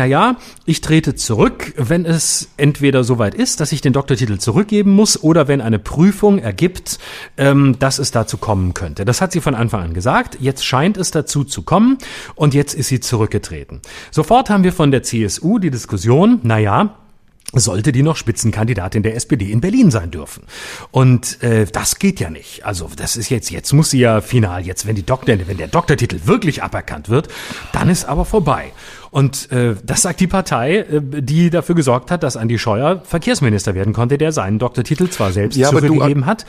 ich trete zurück, wenn es entweder soweit ist, dass ich den Doktortitel zurückgeben muss oder wenn eine Prüfung ergibt, dass es dazu kommen könnte. Das hat sie von Anfang an gesagt. Jetzt scheint es dazu zu kommen und jetzt ist sie zurückgetreten. Sofort haben wir von der CSU die Diskussion, sollte die noch Spitzenkandidatin der SPD in Berlin sein dürfen. Und das geht ja nicht. Also das ist jetzt muss sie ja final, wenn der Doktortitel wirklich aberkannt wird, dann ist aber vorbei. Und das sagt die Partei, die dafür gesorgt hat, dass Andi Scheuer Verkehrsminister werden konnte, der seinen Doktortitel zwar selbst zurückgegeben hat.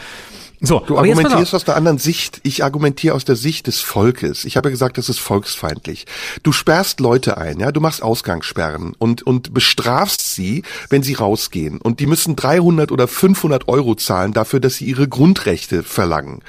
So, du argumentierst aus der anderen Sicht. Ich argumentiere aus der Sicht des Volkes. Ich habe ja gesagt, das ist volksfeindlich. Du sperrst Leute ein, ja, du machst Ausgangssperren und bestrafst sie, wenn sie rausgehen. Und die müssen 300 oder 500 Euro zahlen dafür, dass sie ihre Grundrechte verlangen.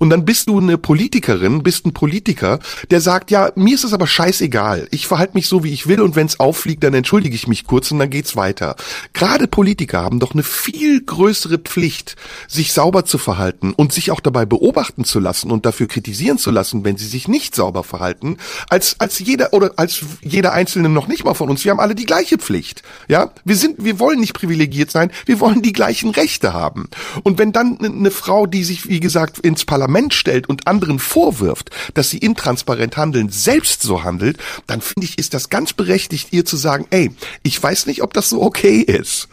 Und dann bist du eine Politikerin, bist ein Politiker, der sagt, ja, mir ist es aber scheißegal. Ich verhalte mich so, wie ich will und wenn es auffliegt, dann entschuldige ich mich kurz und dann geht's weiter. Gerade Politiker haben doch eine viel größere Pflicht, sich sauber zu verhalten. Und sich auch dabei beobachten zu lassen und dafür kritisieren zu lassen, wenn sie sich nicht sauber verhalten, als jeder Einzelne noch nicht mal von uns. Wir haben alle die gleiche Pflicht. Ja, wir wollen nicht privilegiert sein, wir wollen die gleichen Rechte haben. Und wenn dann eine Frau, die sich, wie gesagt, ins Parlament stellt und anderen vorwirft, dass sie intransparent handeln, selbst so handelt, dann finde ich, ist das ganz berechtigt, ihr zu sagen, ey, ich weiß nicht, ob das so okay ist.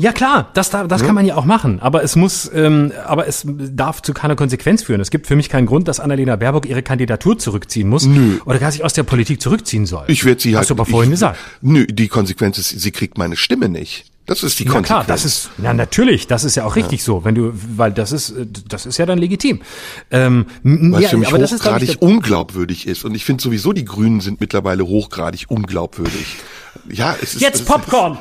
Ja klar, das kann man ja auch machen, aber es darf zu keiner Konsequenz führen. Es gibt für mich keinen Grund, dass Annalena Baerbock ihre Kandidatur zurückziehen muss oder gar sich aus der Politik zurückziehen soll. Hast du aber vorhin gesagt. Nö, die Konsequenz ist, sie kriegt meine Stimme nicht. Das ist die Konsequenz. Ja klar, das ist ja auch richtig so, weil das ist ja dann legitim. Was für mich hochgradig unglaubwürdig ist und ich finde sowieso, die Grünen sind mittlerweile hochgradig unglaubwürdig. Ja, es ist jetzt Popcorn.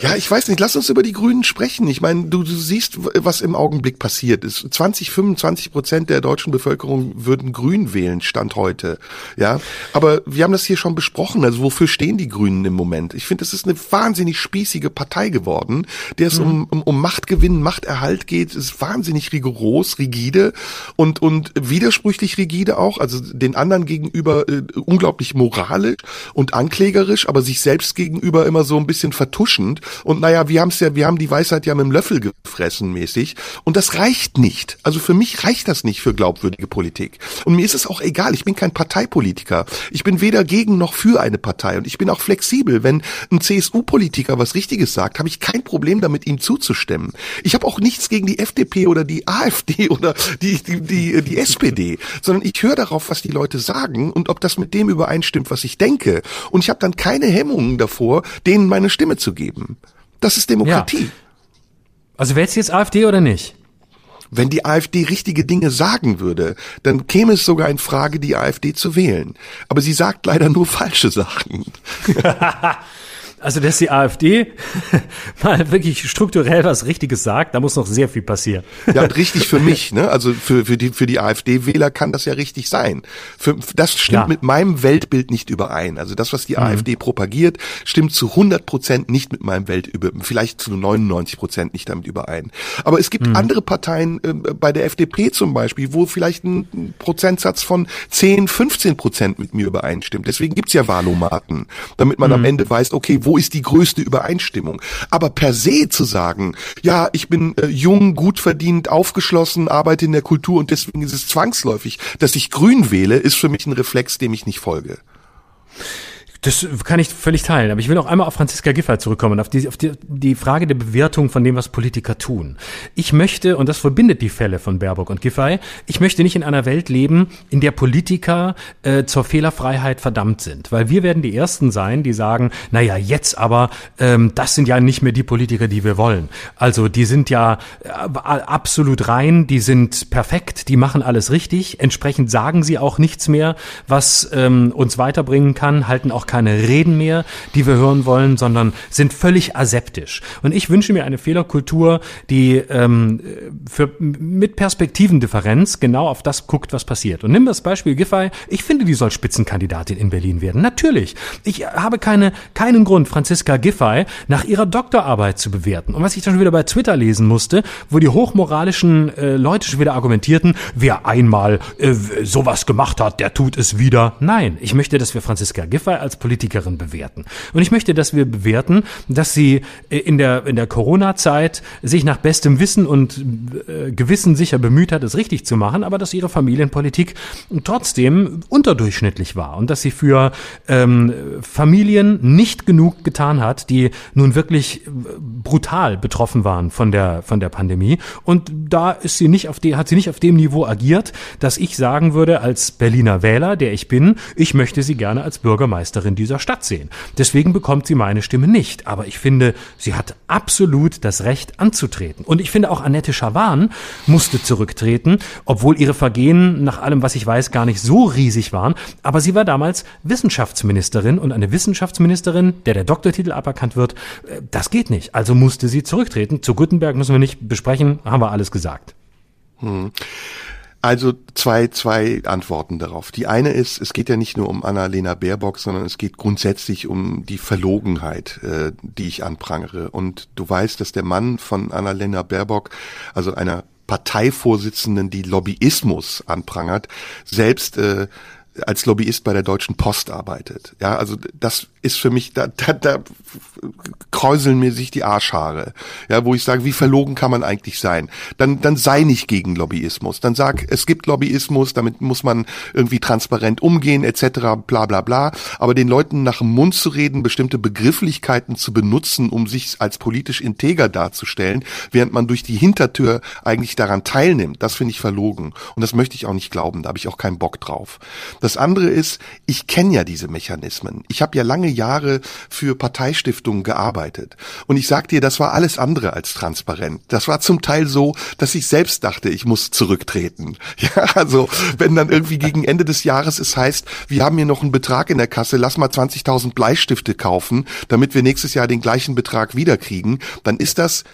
Ja, ich weiß nicht, lass uns über die Grünen sprechen. Ich meine, du siehst, was im Augenblick passiert ist. 25% der deutschen Bevölkerung würden Grün wählen, Stand heute. Ja, aber wir haben das hier schon besprochen. Also wofür stehen die Grünen im Moment? Ich finde, das ist eine wahnsinnig spießige Partei geworden, der es um Machtgewinn, Machterhalt geht. Es ist wahnsinnig rigoros, rigide und widersprüchlich rigide auch. Also den anderen gegenüber unglaublich moralisch und anklägerisch. Aber sich selbst gegenüber immer so ein bisschen vertuschend und wir haben die Weisheit ja mit dem Löffel gefressen mäßig und das reicht nicht. Also für mich reicht das nicht für glaubwürdige Politik und mir ist es auch egal, ich bin kein Parteipolitiker, ich bin weder gegen noch für eine Partei und ich bin auch flexibel, wenn ein CSU-Politiker was Richtiges sagt, habe ich kein Problem damit, ihm zuzustimmen. Ich habe auch nichts gegen die FDP oder die AfD oder die SPD, sondern ich höre darauf, was die Leute sagen und ob das mit dem übereinstimmt, was ich denke und ich habe dann keine Hemmungen davor, denen meine Stimme zu geben. Das ist Demokratie. Ja. Also wäre es jetzt AfD oder nicht? Wenn die AfD richtige Dinge sagen würde, dann käme es sogar in Frage, die AfD zu wählen. Aber sie sagt leider nur falsche Sachen. Also, dass die AfD mal wirklich strukturell was Richtiges sagt, da muss noch sehr viel passieren. Ja, und richtig für mich, ne? Also für die AfD-Wähler kann das ja richtig sein. Das stimmt mit meinem Weltbild nicht überein. Also das, was die AfD propagiert, stimmt zu 100% nicht mit meinem Weltbild, vielleicht zu 99% nicht damit überein. Aber es gibt andere Parteien, bei der FDP zum Beispiel, wo vielleicht ein Prozentsatz von 10-15% mit mir übereinstimmt. Deswegen gibt's ja Wahlomaten, damit man am Ende weiß, okay, wo ist die größte Übereinstimmung? Aber per se zu sagen, ja, ich bin jung, gut verdient, aufgeschlossen, arbeite in der Kultur und deswegen ist es zwangsläufig, dass ich Grün wähle, ist für mich ein Reflex, dem ich nicht folge. Das kann ich völlig teilen, aber ich will noch einmal auf Franziska Giffey zurückkommen, auf die Frage der Bewertung von dem, was Politiker tun. Ich möchte, und das verbindet die Fälle von Baerbock und Giffey, ich möchte nicht in einer Welt leben, in der Politiker zur Fehlerfreiheit verdammt sind. Weil wir werden die Ersten sein, die sagen, naja, jetzt aber, das sind ja nicht mehr die Politiker, die wir wollen. Also die sind ja absolut rein, die sind perfekt, die machen alles richtig, entsprechend sagen sie auch nichts mehr, was uns weiterbringen kann, halten auch keine Reden mehr, die wir hören wollen, sondern sind völlig aseptisch. Und ich wünsche mir eine Fehlerkultur, die mit Perspektivendifferenz genau auf das guckt, was passiert. Und nimm das Beispiel Giffey. Ich finde, die soll Spitzenkandidatin in Berlin werden. Natürlich. Ich habe keinen Grund, Franziska Giffey nach ihrer Doktorarbeit zu bewerten. Und was ich dann schon wieder bei Twitter lesen musste, wo die hochmoralischen Leute schon wieder argumentierten, wer einmal sowas gemacht hat, der tut es wieder. Nein, ich möchte, dass wir Franziska Giffey als Politikerin bewerten. Und ich möchte, dass wir bewerten, dass sie in der Corona-Zeit sich nach bestem Wissen und Gewissen sicher bemüht hat, es richtig zu machen, aber dass ihre Familienpolitik trotzdem unterdurchschnittlich war und dass sie für Familien nicht genug getan hat, die nun wirklich brutal betroffen waren von der Pandemie. Und da ist sie hat sie nicht auf dem Niveau agiert, dass ich sagen würde, als Berliner Wähler, der ich bin, ich möchte sie gerne als Bürgermeisterin dieser Stadt sehen. Deswegen bekommt sie meine Stimme nicht. Aber ich finde, sie hat absolut das Recht anzutreten. Und ich finde auch, Annette Schavan musste zurücktreten, obwohl ihre Vergehen nach allem, was ich weiß, gar nicht so riesig waren. Aber sie war damals Wissenschaftsministerin und eine Wissenschaftsministerin, der Doktortitel aberkannt wird, das geht nicht. Also musste sie zurücktreten. Zu Gutenberg müssen wir nicht besprechen, haben wir alles gesagt. Also zwei Antworten darauf. Die eine ist, es geht ja nicht nur um Annalena Baerbock, sondern es geht grundsätzlich um die Verlogenheit, die ich anprangere. Und du weißt, dass der Mann von Annalena Baerbock, also einer Parteivorsitzenden, die Lobbyismus anprangert, selbst als Lobbyist bei der Deutschen Post arbeitet. Ja, also das ist für mich, da kräuseln mir sich die Arschhaare. Ja, wo ich sage, wie verlogen kann man eigentlich sein? Dann sei nicht gegen Lobbyismus. Dann sag, es gibt Lobbyismus, damit muss man irgendwie transparent umgehen, etc., bla bla bla. Aber den Leuten nach dem Mund zu reden, bestimmte Begrifflichkeiten zu benutzen, um sich als politisch integer darzustellen, während man durch die Hintertür eigentlich daran teilnimmt, das finde ich verlogen. Und das möchte ich auch nicht glauben, da habe ich auch keinen Bock drauf. Das andere ist, ich kenne ja diese Mechanismen. Ich habe ja lange Jahre für Parteistiftungen gearbeitet. Und ich sag dir, das war alles andere als transparent. Das war zum Teil so, dass ich selbst dachte, ich muss zurücktreten. Ja, also wenn dann irgendwie gegen Ende des Jahres es heißt, wir haben hier noch einen Betrag in der Kasse, lass mal 20.000 Bleistifte kaufen, damit wir nächstes Jahr den gleichen Betrag wiederkriegen, dann ist das,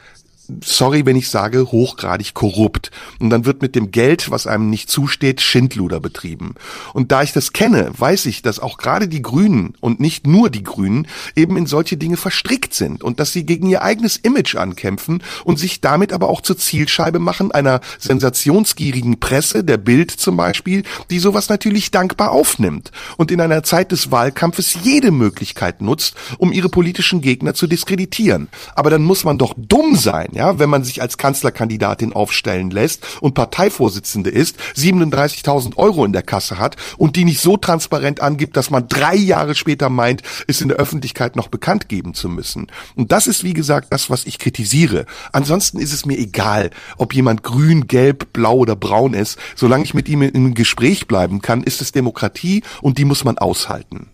sorry, wenn ich sage, hochgradig korrupt. Und dann wird mit dem Geld, was einem nicht zusteht, Schindluder betrieben. Und da ich das kenne, weiß ich, dass auch gerade die Grünen und nicht nur die Grünen eben in solche Dinge verstrickt sind und dass sie gegen ihr eigenes Image ankämpfen und sich damit aber auch zur Zielscheibe machen einer sensationsgierigen Presse, der Bild zum Beispiel, die sowas natürlich dankbar aufnimmt und in einer Zeit des Wahlkampfes jede Möglichkeit nutzt, um ihre politischen Gegner zu diskreditieren. Aber dann muss man doch dumm sein, ja, wenn man sich als Kanzlerkandidatin aufstellen lässt und Parteivorsitzende ist, 37.000 € in der Kasse hat und die nicht so transparent angibt, dass man 3 Jahre später meint, es in der Öffentlichkeit noch bekannt geben zu müssen. Und das ist, wie gesagt, das, was ich kritisiere. Ansonsten ist es mir egal, ob jemand grün, gelb, blau oder braun ist. Solange ich mit ihm im Gespräch bleiben kann, ist es Demokratie und die muss man aushalten.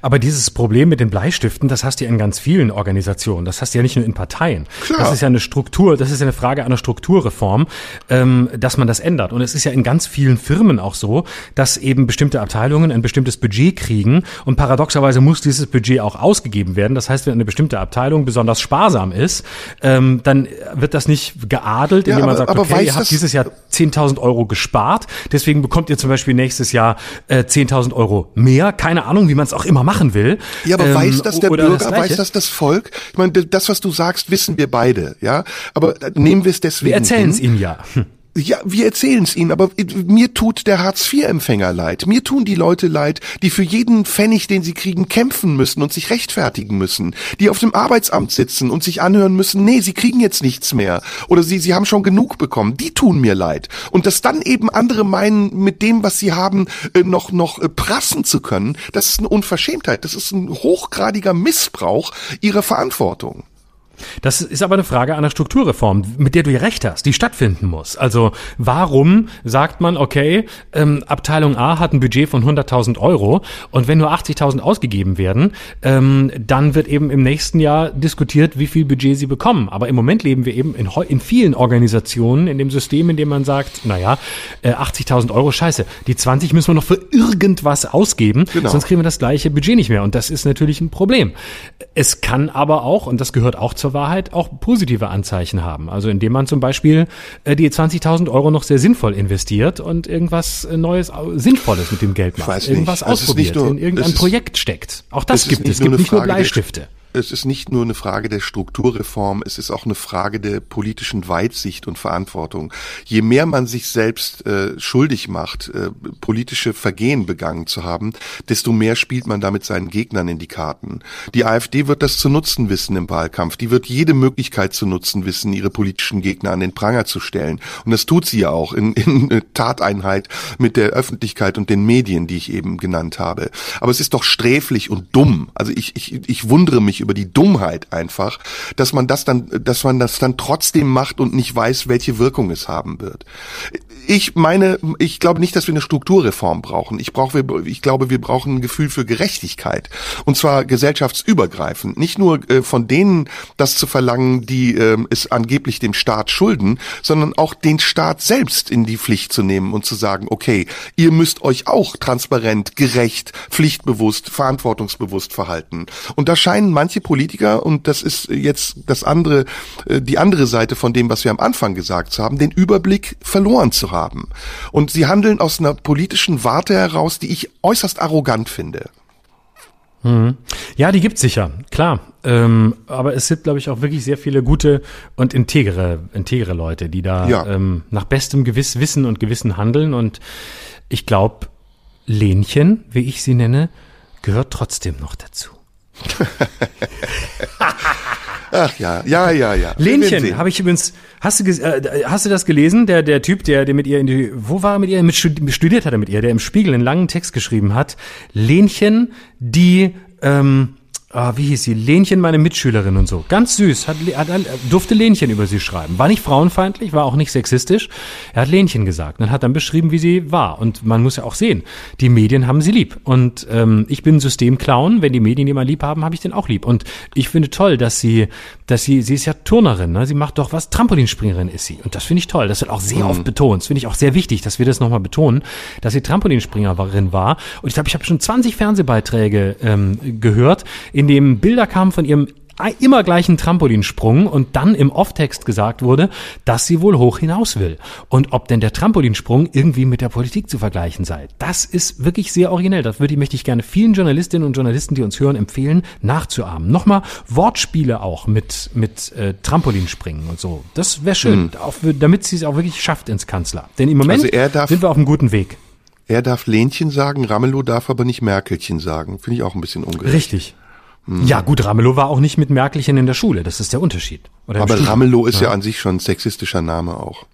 Aber dieses Problem mit den Bleistiften, das hast du ja in ganz vielen Organisationen. Das hast du ja nicht nur in Parteien. Klar. Das ist ja eine Struktur, das ist ja eine Frage einer Strukturreform, dass man das ändert. Und es ist ja in ganz vielen Firmen auch so, dass eben bestimmte Abteilungen ein bestimmtes Budget kriegen. Und paradoxerweise muss dieses Budget auch ausgegeben werden. Das heißt, wenn eine bestimmte Abteilung besonders sparsam ist, dann wird das nicht geadelt, indem man sagt, okay, ihr habt dieses Jahr 10.000 Euro gespart. Deswegen bekommt ihr zum Beispiel nächstes Jahr 10.000 Euro mehr. Keine Ahnung, wie man es auch immer machen will. Ja, aber weiß das der Bürger, weiß das das Volk? Ich meine, das, was du sagst, wissen wir beide, ja. Aber nehmen wir es deswegen. Wir erzählen es ihnen ja. Ja, wir erzählen es ihnen, aber mir tut der Hartz-IV-Empfänger leid. Mir tun die Leute leid, die für jeden Pfennig, den sie kriegen, kämpfen müssen und sich rechtfertigen müssen. Die auf dem Arbeitsamt sitzen und sich anhören müssen, nee, sie kriegen jetzt nichts mehr. Oder sie haben schon genug bekommen. Die tun mir leid. Und dass dann eben andere meinen, mit dem, was sie haben, noch prassen zu können, das ist eine Unverschämtheit. Das ist ein hochgradiger Missbrauch ihrer Verantwortung. Das ist aber eine Frage einer Strukturreform, mit der du ja recht hast, die stattfinden muss. Also warum sagt man, okay, Abteilung A hat ein Budget von 100.000 Euro und wenn nur 80.000 ausgegeben werden, dann wird eben im nächsten Jahr diskutiert, wie viel Budget sie bekommen. Aber im Moment leben wir eben in vielen Organisationen in dem System, in dem man sagt, naja, 80.000 Euro, scheiße, die 20 müssen wir noch für irgendwas ausgeben, genau. Sonst kriegen wir das gleiche Budget nicht mehr. Und das ist natürlich ein Problem. Es kann aber auch, und das gehört auch zur Wahrheit, auch positive Anzeichen haben. Also indem man zum Beispiel die 20.000 Euro noch sehr sinnvoll investiert und irgendwas Neues, Sinnvolles mit dem Geld macht. Irgendwas ausprobiert, in irgendein Projekt steckt. Auch das gibt es. Es gibt nicht nur Bleistifte. Es ist nicht nur eine Frage der Strukturreform, es ist auch eine Frage der politischen Weitsicht und Verantwortung. Je mehr man sich selbst schuldig macht, politische Vergehen begangen zu haben, desto mehr spielt man damit seinen Gegnern in die Karten. Die AfD wird das zu nutzen wissen im Wahlkampf. Die wird jede Möglichkeit zu nutzen wissen, ihre politischen Gegner an den Pranger zu stellen. Und das tut sie ja auch in Tateinheit mit der Öffentlichkeit und den Medien, die ich eben genannt habe. Aber es ist doch sträflich und dumm. Also ich wundere mich über die Dummheit einfach, dass man das dann trotzdem macht und nicht weiß, welche Wirkung es haben wird. Ich glaube nicht, dass wir eine Strukturreform brauchen. Ich glaube, wir brauchen ein Gefühl für Gerechtigkeit. Und zwar gesellschaftsübergreifend. Nicht nur von denen das zu verlangen, die es angeblich dem Staat schulden, sondern auch den Staat selbst in die Pflicht zu nehmen und zu sagen, okay, ihr müsst euch auch transparent, gerecht, pflichtbewusst, verantwortungsbewusst verhalten. Und da scheinen manche Politiker, und das ist jetzt die andere Seite von dem, was wir am Anfang gesagt haben, den Überblick verloren zu haben. Und sie handeln aus einer politischen Warte heraus, die ich äußerst arrogant finde. Mhm. Ja, die gibt's sicher, klar. Aber es gibt, glaube ich, auch wirklich sehr viele gute und integre Leute, die da nach bestem Gewissen und Gewissen handeln. Und ich glaube, Lenchen, wie ich sie nenne, gehört trotzdem noch dazu. Ach ja. Lenchen, habe ich übrigens, hast du das gelesen? Der Typ, der mit ihr studiert hat er mit ihr, der im Spiegel einen langen Text geschrieben hat. Lenchen, die, wie hieß sie? Lenchen, meine Mitschülerin und so. Ganz süß, durfte Lenchen über sie schreiben. War nicht frauenfeindlich, war auch nicht sexistisch. Er hat Lenchen gesagt und hat dann beschrieben, wie sie war. Und man muss ja auch sehen, die Medien haben sie lieb. Und ich bin Systemclown. Wenn die Medien jemanden lieb haben, habe ich den auch lieb. Und ich finde toll, dass sie ist ja Turnerin, ne? Sie macht doch was, Trampolinspringerin ist sie. Und das finde ich toll. Das wird auch sehr oft betont. Das finde ich auch sehr wichtig, dass wir das nochmal betonen, dass sie Trampolinspringerin war. Und ich glaube, ich habe schon 20 Fernsehbeiträge gehört, in dem Bilder kamen von ihrem immer gleichen Trampolinsprung und dann im Off-Text gesagt wurde, dass sie wohl hoch hinaus will. Und ob denn der Trampolinsprung irgendwie mit der Politik zu vergleichen sei. Das ist wirklich sehr originell. Das möchte ich gerne vielen Journalistinnen und Journalisten, die uns hören, empfehlen, nachzuahmen. Nochmal Wortspiele auch mit Trampolinspringen und so. Das wäre schön, damit sie es auch wirklich schafft ins Kanzleramt. Denn im Moment sind wir auf einem guten Weg. Er darf Lenchen sagen, Ramelow darf aber nicht Merkelchen sagen. Finde ich auch ein bisschen ungerecht. Richtig. Ja, gut, Ramelow war auch nicht mit Merkelchen in der Schule. Das ist der Unterschied. Aber Ramelow ist ja an sich schon ein sexistischer Name auch.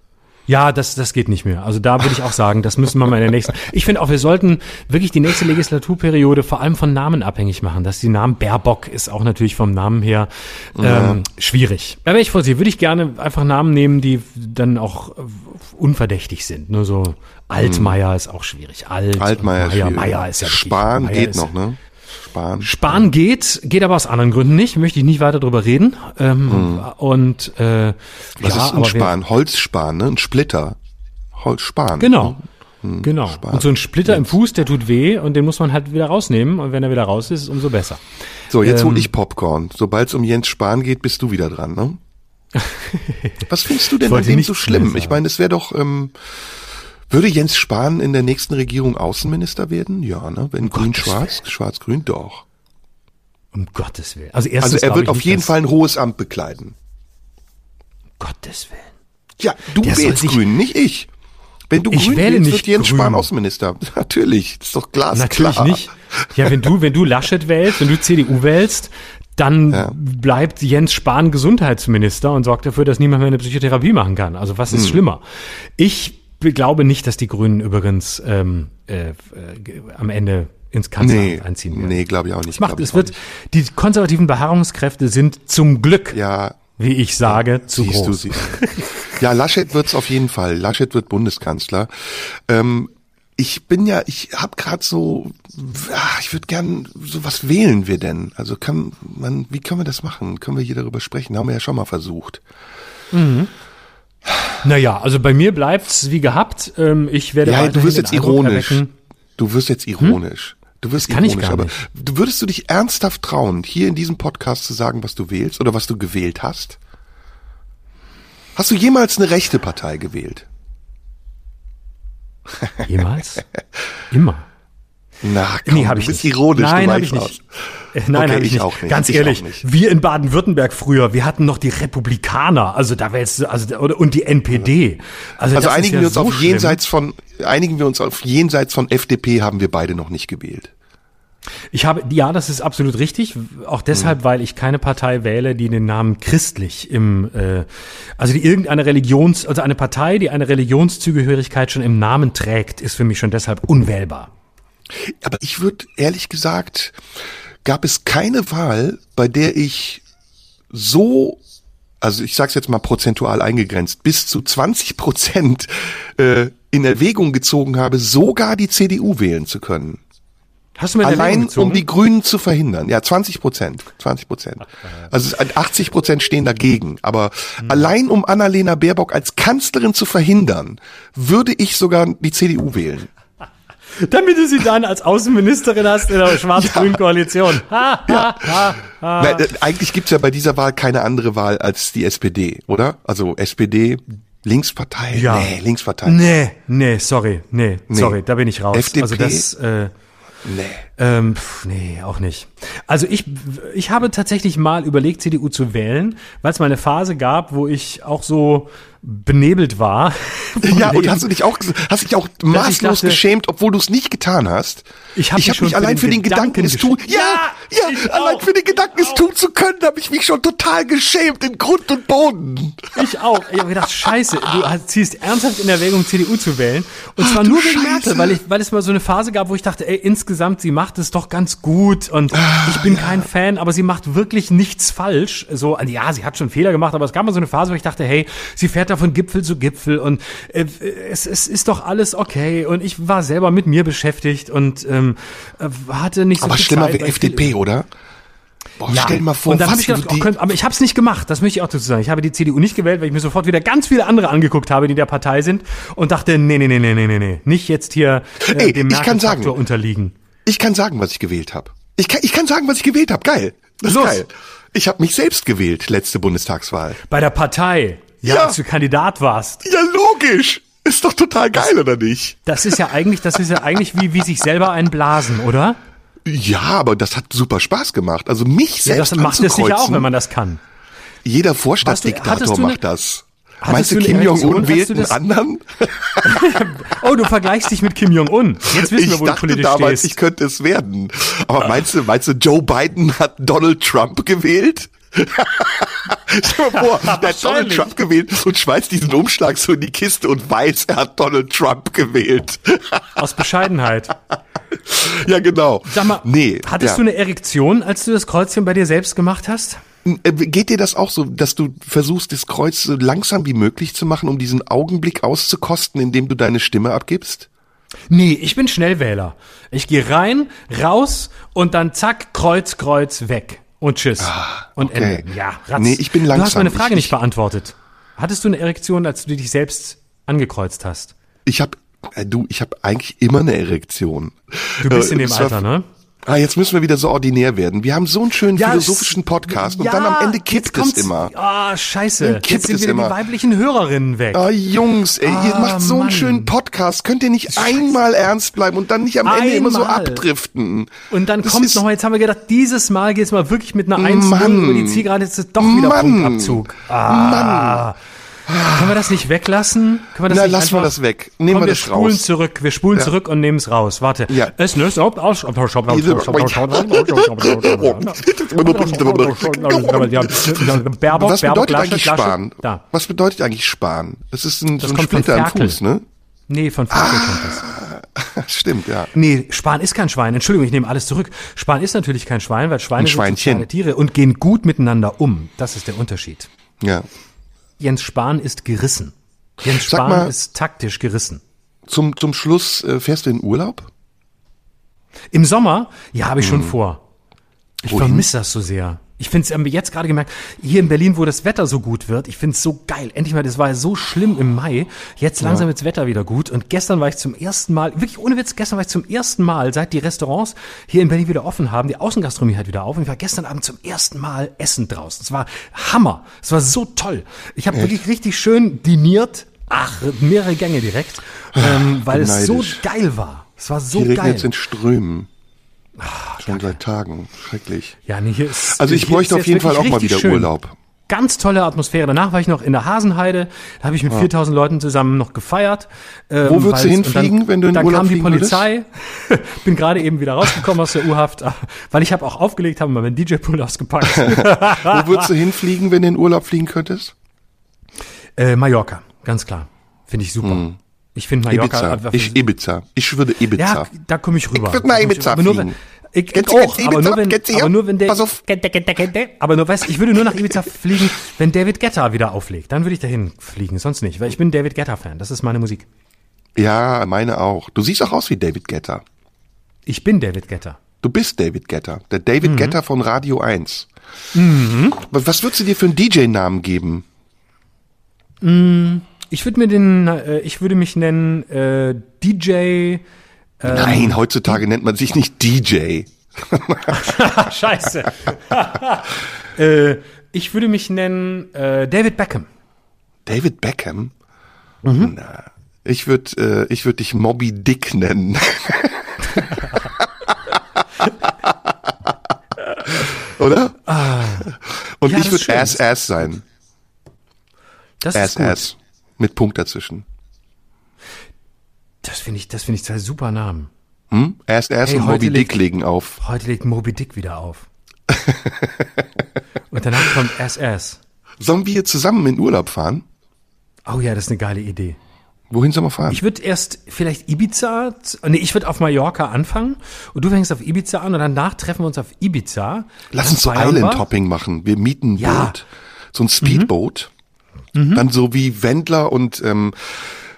Ja, das geht nicht mehr. Also da würde ich auch sagen, das müssen wir mal in der nächsten. Ich finde auch, wir sollten wirklich die nächste Legislaturperiode vor allem von Namen abhängig machen. Dass die Namen Baerbock ist auch natürlich vom Namen her schwierig. Da wäre ich vorsichtig. Würde ich gerne einfach Namen nehmen, die dann auch unverdächtig sind. Nur so Altmaier ist auch schwierig. Altmaier ist schwierig. Meier ist ja Spahn geht noch, ne? Spahn geht aber aus anderen Gründen nicht. Möchte ich nicht weiter drüber reden. Und was ist ein Spahn? Holzspahn, ne? Ein Splitter. Holzspahn. Genau. Genau. Spahn. Und so ein Splitter im Fuß, der tut weh und den muss man halt wieder rausnehmen. Und wenn er wieder raus ist, umso besser. So, jetzt hol ich Popcorn. Sobald es um Jens Spahn geht, bist du wieder dran, ne? Was findest du denn an dem so schlimm? Ich meine, es wäre doch, würde Jens Spahn in der nächsten Regierung Außenminister werden? Ja, ne? Wenn grün-schwarz, schwarz-grün, doch. Um Gottes Willen. Also, erstens, er wird auf jeden Fall ein hohes Amt bekleiden. Um Gottes Willen. Ja, du wählst grün, nicht ich. Wenn du grün wählst, wird Jens Spahn Außenminister. Natürlich, ist doch glasklar. Natürlich nicht. Ja, wenn du Laschet wählst, wenn du CDU wählst, dann bleibt Jens Spahn Gesundheitsminister und sorgt dafür, dass niemand mehr eine Psychotherapie machen kann. Also was ist schlimmer? Ich glaube nicht, dass die Grünen übrigens am Ende ins Kanzleramt einziehen werden. Nee, glaube ich auch nicht. Die konservativen Beharrungskräfte sind zum Glück, wie ich sage, zu groß. Ja, Laschet wird's auf jeden Fall. Laschet wird Bundeskanzler. Ich habe gerade so, ich würde gern, so was wählen wir denn? Also wie können wir das machen? Können wir hier darüber sprechen? Haben wir ja schon mal versucht. Mhm. Naja, also bei mir bleibt's wie gehabt. Ich werde du wirst jetzt ironisch. Du wirst das kann ironisch, ich gar nicht. Aber würdest du dich ernsthaft trauen, hier in diesem Podcast zu sagen, was du wählst oder was du gewählt hast? Hast du jemals eine rechte Partei gewählt? Jemals? Immer. Na, komm, nee, hab ich nicht. Ironisch, nein, habe ich nicht. Nein, okay, ich auch nicht. Ganz ehrlich, wir in Baden-Württemberg früher, wir hatten noch die Republikaner, also da wär's, und die NPD. Also einigen wir uns auf jenseits von FDP haben wir beide noch nicht gewählt. Das ist absolut richtig. Auch deshalb, weil ich keine Partei wähle, die den Namen christlich eine Partei, die eine Religionszugehörigkeit schon im Namen trägt, ist für mich schon deshalb unwählbar. Aber ich würde ehrlich gesagt, gab es keine Wahl, bei der ich so, also ich sag's jetzt mal prozentual eingegrenzt, bis zu 20% in Erwägung gezogen habe, sogar die CDU wählen zu können. Hast du mir allein, um die Grünen zu verhindern. Ja, 20%. Also 80% stehen dagegen. Aber allein um Annalena Baerbock als Kanzlerin zu verhindern, würde ich sogar die CDU wählen. Damit du sie dann als Außenministerin hast in der schwarz-grünen Koalition. Na, eigentlich gibt's ja bei dieser Wahl keine andere Wahl als die SPD, oder? Also SPD, Linkspartei. Ja. Nee, Linkspartei. Sorry, da bin ich raus. FDP? Also das... nee, auch nicht. Also ich habe tatsächlich mal überlegt, CDU zu wählen, weil es mal eine Phase gab, wo ich auch so benebelt war. Ja, und hast du dich auch maßlos geschämt, obwohl du es nicht getan hast? Allein für den Gedanken, es tun zu können, habe ich mich schon total geschämt, in Grund und Boden. Ich auch. Ich habe gedacht, scheiße, du ziehst ernsthaft in Erwägung, CDU zu wählen. Und zwar nur wegen Merkel, weil es mal so eine Phase gab, wo ich dachte, ey, insgesamt, sie macht es doch ganz gut und ich bin kein Fan, aber sie macht wirklich nichts falsch. So, ja, sie hat schon Fehler gemacht, aber es gab mal so eine Phase, wo ich dachte, hey, sie fährt da von Gipfel zu Gipfel und es ist doch alles okay und ich war selber mit mir beschäftigt und hatte nicht so viel Zeit. Aber schlimmer wie FDP, oder? Boah, ja. Stell dir mal vor, und dann hab ich gedacht, aber ich habe es nicht gemacht, das möchte ich auch dazu sagen. Ich habe die CDU nicht gewählt, weil ich mir sofort wieder ganz viele andere angeguckt habe, die in der Partei sind und dachte, nee, nicht jetzt hier dem Merkel-Faktor unterliegen. Ich kann sagen, was ich gewählt habe. Ich kann sagen, was ich gewählt habe. Geil. Das ist geil. Ich habe mich selbst gewählt, letzte Bundestagswahl. Bei der Partei, als du Kandidat warst. Ja, logisch. Ist doch total geil, oder nicht? Das ist ja eigentlich wie sich selber einblasen, oder? Ja, aber das hat super Spaß gemacht. Also mich selbst anzukreuzen. Ja, das macht es sicher auch, wenn man das kann. Jeder Vorstadtdiktator macht das. Meinst du, Kim Jong-un wählt einen anderen? Oh, du vergleichst dich mit Kim Jong-un. Jetzt wissen wir, wo du politisch damals stehst. Ich könnte es werden. Aber meinst du, Joe Biden hat Donald Trump gewählt? Stell mal vor, der hat Donald Trump gewählt und schmeißt diesen Umschlag so in die Kiste und weiß, er hat Donald Trump gewählt. Aus Bescheidenheit. Ja, genau. Sag mal, hattest du eine Erektion, als du das Kreuzchen bei dir selbst gemacht hast? Geht dir das auch so, dass du versuchst, das Kreuz so langsam wie möglich zu machen, um diesen Augenblick auszukosten, indem du deine Stimme abgibst? Nee, ich bin Schnellwähler. Ich gehe rein, raus und dann zack, Kreuz, Kreuz, weg. Und tschüss. Ah, und okay. Ende. Ja, ratz. Nee, ich bin langsam. Du hast meine Frage nicht beantwortet. Hattest du eine Erektion, als du dich selbst angekreuzt hast? Ich habe eigentlich immer eine Erektion. Du bist in dem Alter, ne? Ah, jetzt müssen wir wieder so ordinär werden. Wir haben so einen schönen philosophischen Podcast und dann am Ende kippt es immer. Ah, scheiße. Dann kippt es immer. Die weiblichen Hörerinnen weg. Ah, Jungs, ey, ihr macht so einen schönen Podcast. Könnt ihr nicht einmal ernst bleiben und dann nicht am Ende immer so abdriften? Und dann kommt nochmal, jetzt haben wir gedacht, dieses Mal geht's mal wirklich mit einer 1 über die Zielgerade, jetzt ist doch wieder Punktabzug. Ah, Mann. Können wir das nicht weglassen? Na, lassen wir das weg. Nehmen wir das raus. Wir spulen zurück und nehmen es raus. Warte. Ja. Es nützt aus. Was bedeutet eigentlich Spahn? Was bedeutet eigentlich Spahn? Das ist ein Splitter am Fuß, ne? Nee, von Ferkel kommt das. Stimmt, ja. Nee, Spahn ist kein Schwein. Entschuldigung, ich nehme alles zurück. Spahn ist natürlich kein Schwein, weil Schweine sind soziale Tiere und gehen gut miteinander um. Das ist der Unterschied. Ja. Jens Spahn ist gerissen. Jens Spahn ist taktisch gerissen. Zum Schluss, fährst du in Urlaub? Im Sommer? Ja, habe ich schon vor. Ich vermisse das so sehr. Ich finde es, haben wir jetzt gerade gemerkt, hier in Berlin, wo das Wetter so gut wird, ich finde es so geil. Endlich mal, das war ja so schlimm im Mai. Jetzt langsam wird's Wetter wieder gut. Und gestern war ich zum ersten Mal, wirklich ohne Witz, seit die Restaurants hier in Berlin wieder offen haben, die Außengastronomie hat wieder auf. Und ich war gestern Abend zum ersten Mal essen draußen. Es war Hammer. Es war so toll. Ich habe wirklich richtig schön diniert. Ach, mehrere Gänge direkt. Weil es so geil war. Es war so geil. Hier regnet es in Strömen. Ach, schon seit Tagen. Schrecklich. Ja, nee, hier ist, also ich bräuchte auf jeden Fall auch mal wieder Urlaub. Ganz tolle Atmosphäre. Danach war ich noch in der Hasenheide. Da habe ich mit 4000 Leuten zusammen noch gefeiert. Wo würdest du hinfliegen, wenn du in Urlaub kam fliegen würdest? Dann kam die Polizei. Bin gerade eben wieder rausgekommen aus der U-Haft, weil ich habe auch aufgelegt, habe mal meinen DJ-Pool ausgepackt. Wo würdest du hinfliegen, wenn du in Urlaub fliegen könntest? Mallorca, ganz klar. Finde ich super. Hm. Ich finde Mallorca. Ibiza. Ich würde Ibiza. Ja, da komme ich rüber. Ich würde mal Ibiza fliegen. Ich würde nur nach Ibiza fliegen, wenn David Guetta wieder auflegt. Dann würde ich dahin fliegen, sonst nicht. Weil ich bin David Guetta-Fan. Das ist meine Musik. Ja, meine auch. Du siehst auch aus wie David Guetta. Ich bin David Guetta. Du bist David Guetta. Der David Guetta von Radio 1. Mhm. Was würdest du dir für einen DJ-Namen geben? Ich würde mich nennen DJ. Nein, heutzutage nennt man sich nicht DJ. Scheiße. Ich würde mich nennen David Beckham. David Beckham? Mhm. Na, ich würde dich Moby Dick nennen. Oder? Und ja, ich würde Ass sein. Das ist gut. Ass. Mit Punkt dazwischen. Das finde ich zwei super Namen. Hm? Erst und Moby Dick legen auf. Heute legt Moby Dick wieder auf. Und danach kommt SS. Sollen wir zusammen in Urlaub fahren? Oh ja, das ist eine geile Idee. Wohin sollen wir fahren? Ich würde erst vielleicht Ibiza, ich würde auf Mallorca anfangen und du fängst auf Ibiza an und danach treffen wir uns auf Ibiza. Lass uns so Island-Hopping machen. Wir mieten ein Boot. So ein Speedboat. Mhm. Dann so wie Wendler und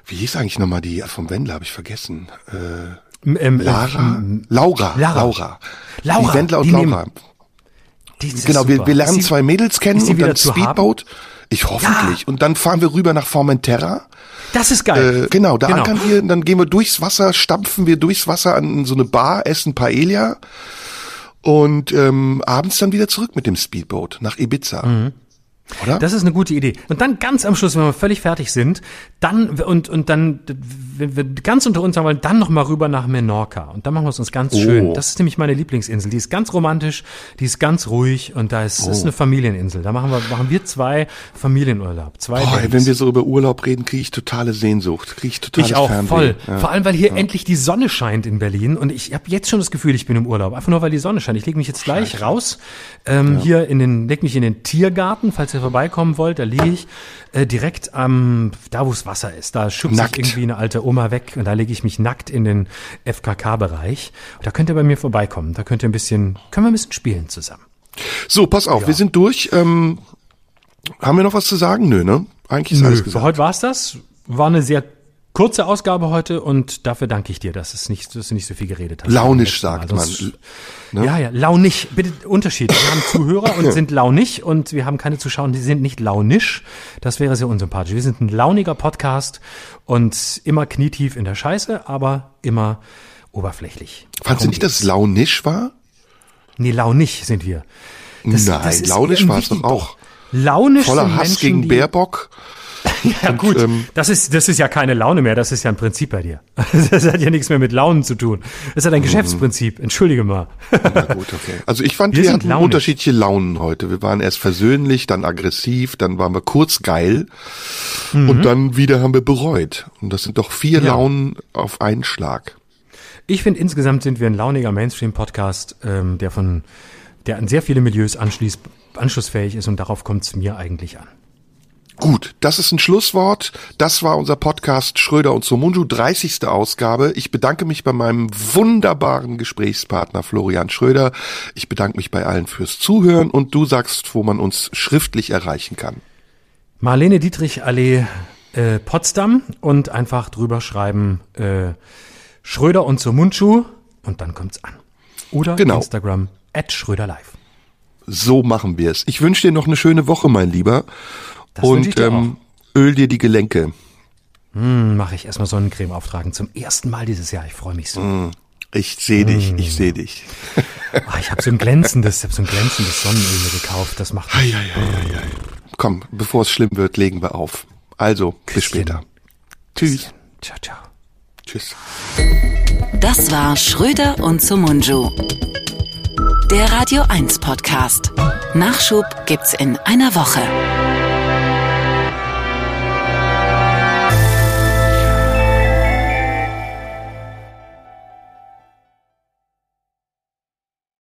wie hieß eigentlich nochmal die vom Wendler, habe ich vergessen. Laura. Die Wendler und die Laura. Genau, wir lernen zwei Mädels kennen und dann Speedboat. Ich hoffentlich. Ja. Und dann fahren wir rüber nach Formentera. Das ist geil. Genau, ankern wir, dann gehen wir durchs Wasser, stampfen wir durchs Wasser an so eine Bar, essen Paella und abends dann wieder zurück mit dem Speedboat nach Ibiza. Mhm. Oder? Das ist eine gute Idee. Und dann ganz am Schluss, wenn wir völlig fertig sind, dann und dann, wenn wir ganz unter uns haben wollen, dann nochmal rüber nach Menorca. Und dann machen wir es uns ganz schön. Das ist nämlich meine Lieblingsinsel. Die ist ganz romantisch, die ist ganz ruhig und da ist eine Familieninsel. Da machen wir zwei Familienurlaub. Wenn wir so über Urlaub reden, kriege ich totale Sehnsucht. Voll. Ja. Vor allem, weil hier endlich die Sonne scheint in Berlin. Und ich habe jetzt schon das Gefühl, ich bin im Urlaub. Einfach nur, weil die Sonne scheint. Ich lege mich jetzt gleich raus. Leg mich in den Tiergarten, falls vorbeikommen wollt, da liege ich direkt da wo es Wasser ist, da schubst ich irgendwie eine alte Oma weg und da lege ich mich nackt in den FKK-Bereich. Da könnt ihr bei mir vorbeikommen, da könnt ihr können wir ein bisschen spielen zusammen. So, pass auf, wir sind durch. Haben wir noch was zu sagen? Nö, ne? Eigentlich ist alles gesagt. Für heute war es das. War eine sehr Kurze Ausgabe heute und dafür danke ich dir, dass du nicht so viel geredet hast. Launisch sagt man. Ne? Ja, launig. Bitte Unterschied. Wir haben Zuhörer und sind launig und wir haben keine Zuschauer, die sind nicht launisch. Das wäre sehr unsympathisch. Wir sind ein launiger Podcast und immer knietief in der Scheiße, aber immer oberflächlich. Fandst du nicht, dass launisch war? Nee, launig sind wir. Nein, launisch war es doch auch. Launisch voller Hass Menschen, gegen Baerbock. Ja, und, gut, das ist ja keine Laune mehr, das ist ja ein Prinzip bei dir. Das hat ja nichts mehr mit Launen zu tun. Das ist ja dein Geschäftsprinzip, entschuldige mal. Na gut, okay. Also ich fand, wir hatten unterschiedliche Launen heute. Wir waren erst versöhnlich, dann aggressiv, dann waren wir kurz geil und dann wieder haben wir bereut. Und das sind doch 4 Launen auf einen Schlag. Ich finde, insgesamt sind wir ein launiger Mainstream-Podcast, der an sehr viele Milieus anschlussfähig ist und darauf kommt es mir eigentlich an. Gut, das ist ein Schlusswort. Das war unser Podcast Schröder und Somuncu, 30. Ausgabe. Ich bedanke mich bei meinem wunderbaren Gesprächspartner Florian Schröder. Ich bedanke mich bei allen fürs Zuhören und du sagst, wo man uns schriftlich erreichen kann. Marlene Dietrich Allee Potsdam und einfach drüber schreiben Schröder und Somuncu und dann kommt's an. Oder Instagram @SchröderLive. So machen wir es. Ich wünsche dir noch eine schöne Woche, mein Lieber. Das und öl dir die Gelenke. Mache ich erstmal Sonnencreme auftragen. Zum ersten Mal dieses Jahr. Ich freue mich so. Ich sehe dich, Ach, ich habe so ein glänzendes Sonnenöl mir gekauft. Das macht mich. Komm, bevor es schlimm wird, legen wir auf. Also, bis später. Tschüss. Ciao, ciao. Tschüss. Das war Schröder und Somuncu. Der Radio 1 Podcast. Nachschub gibt's in einer Woche.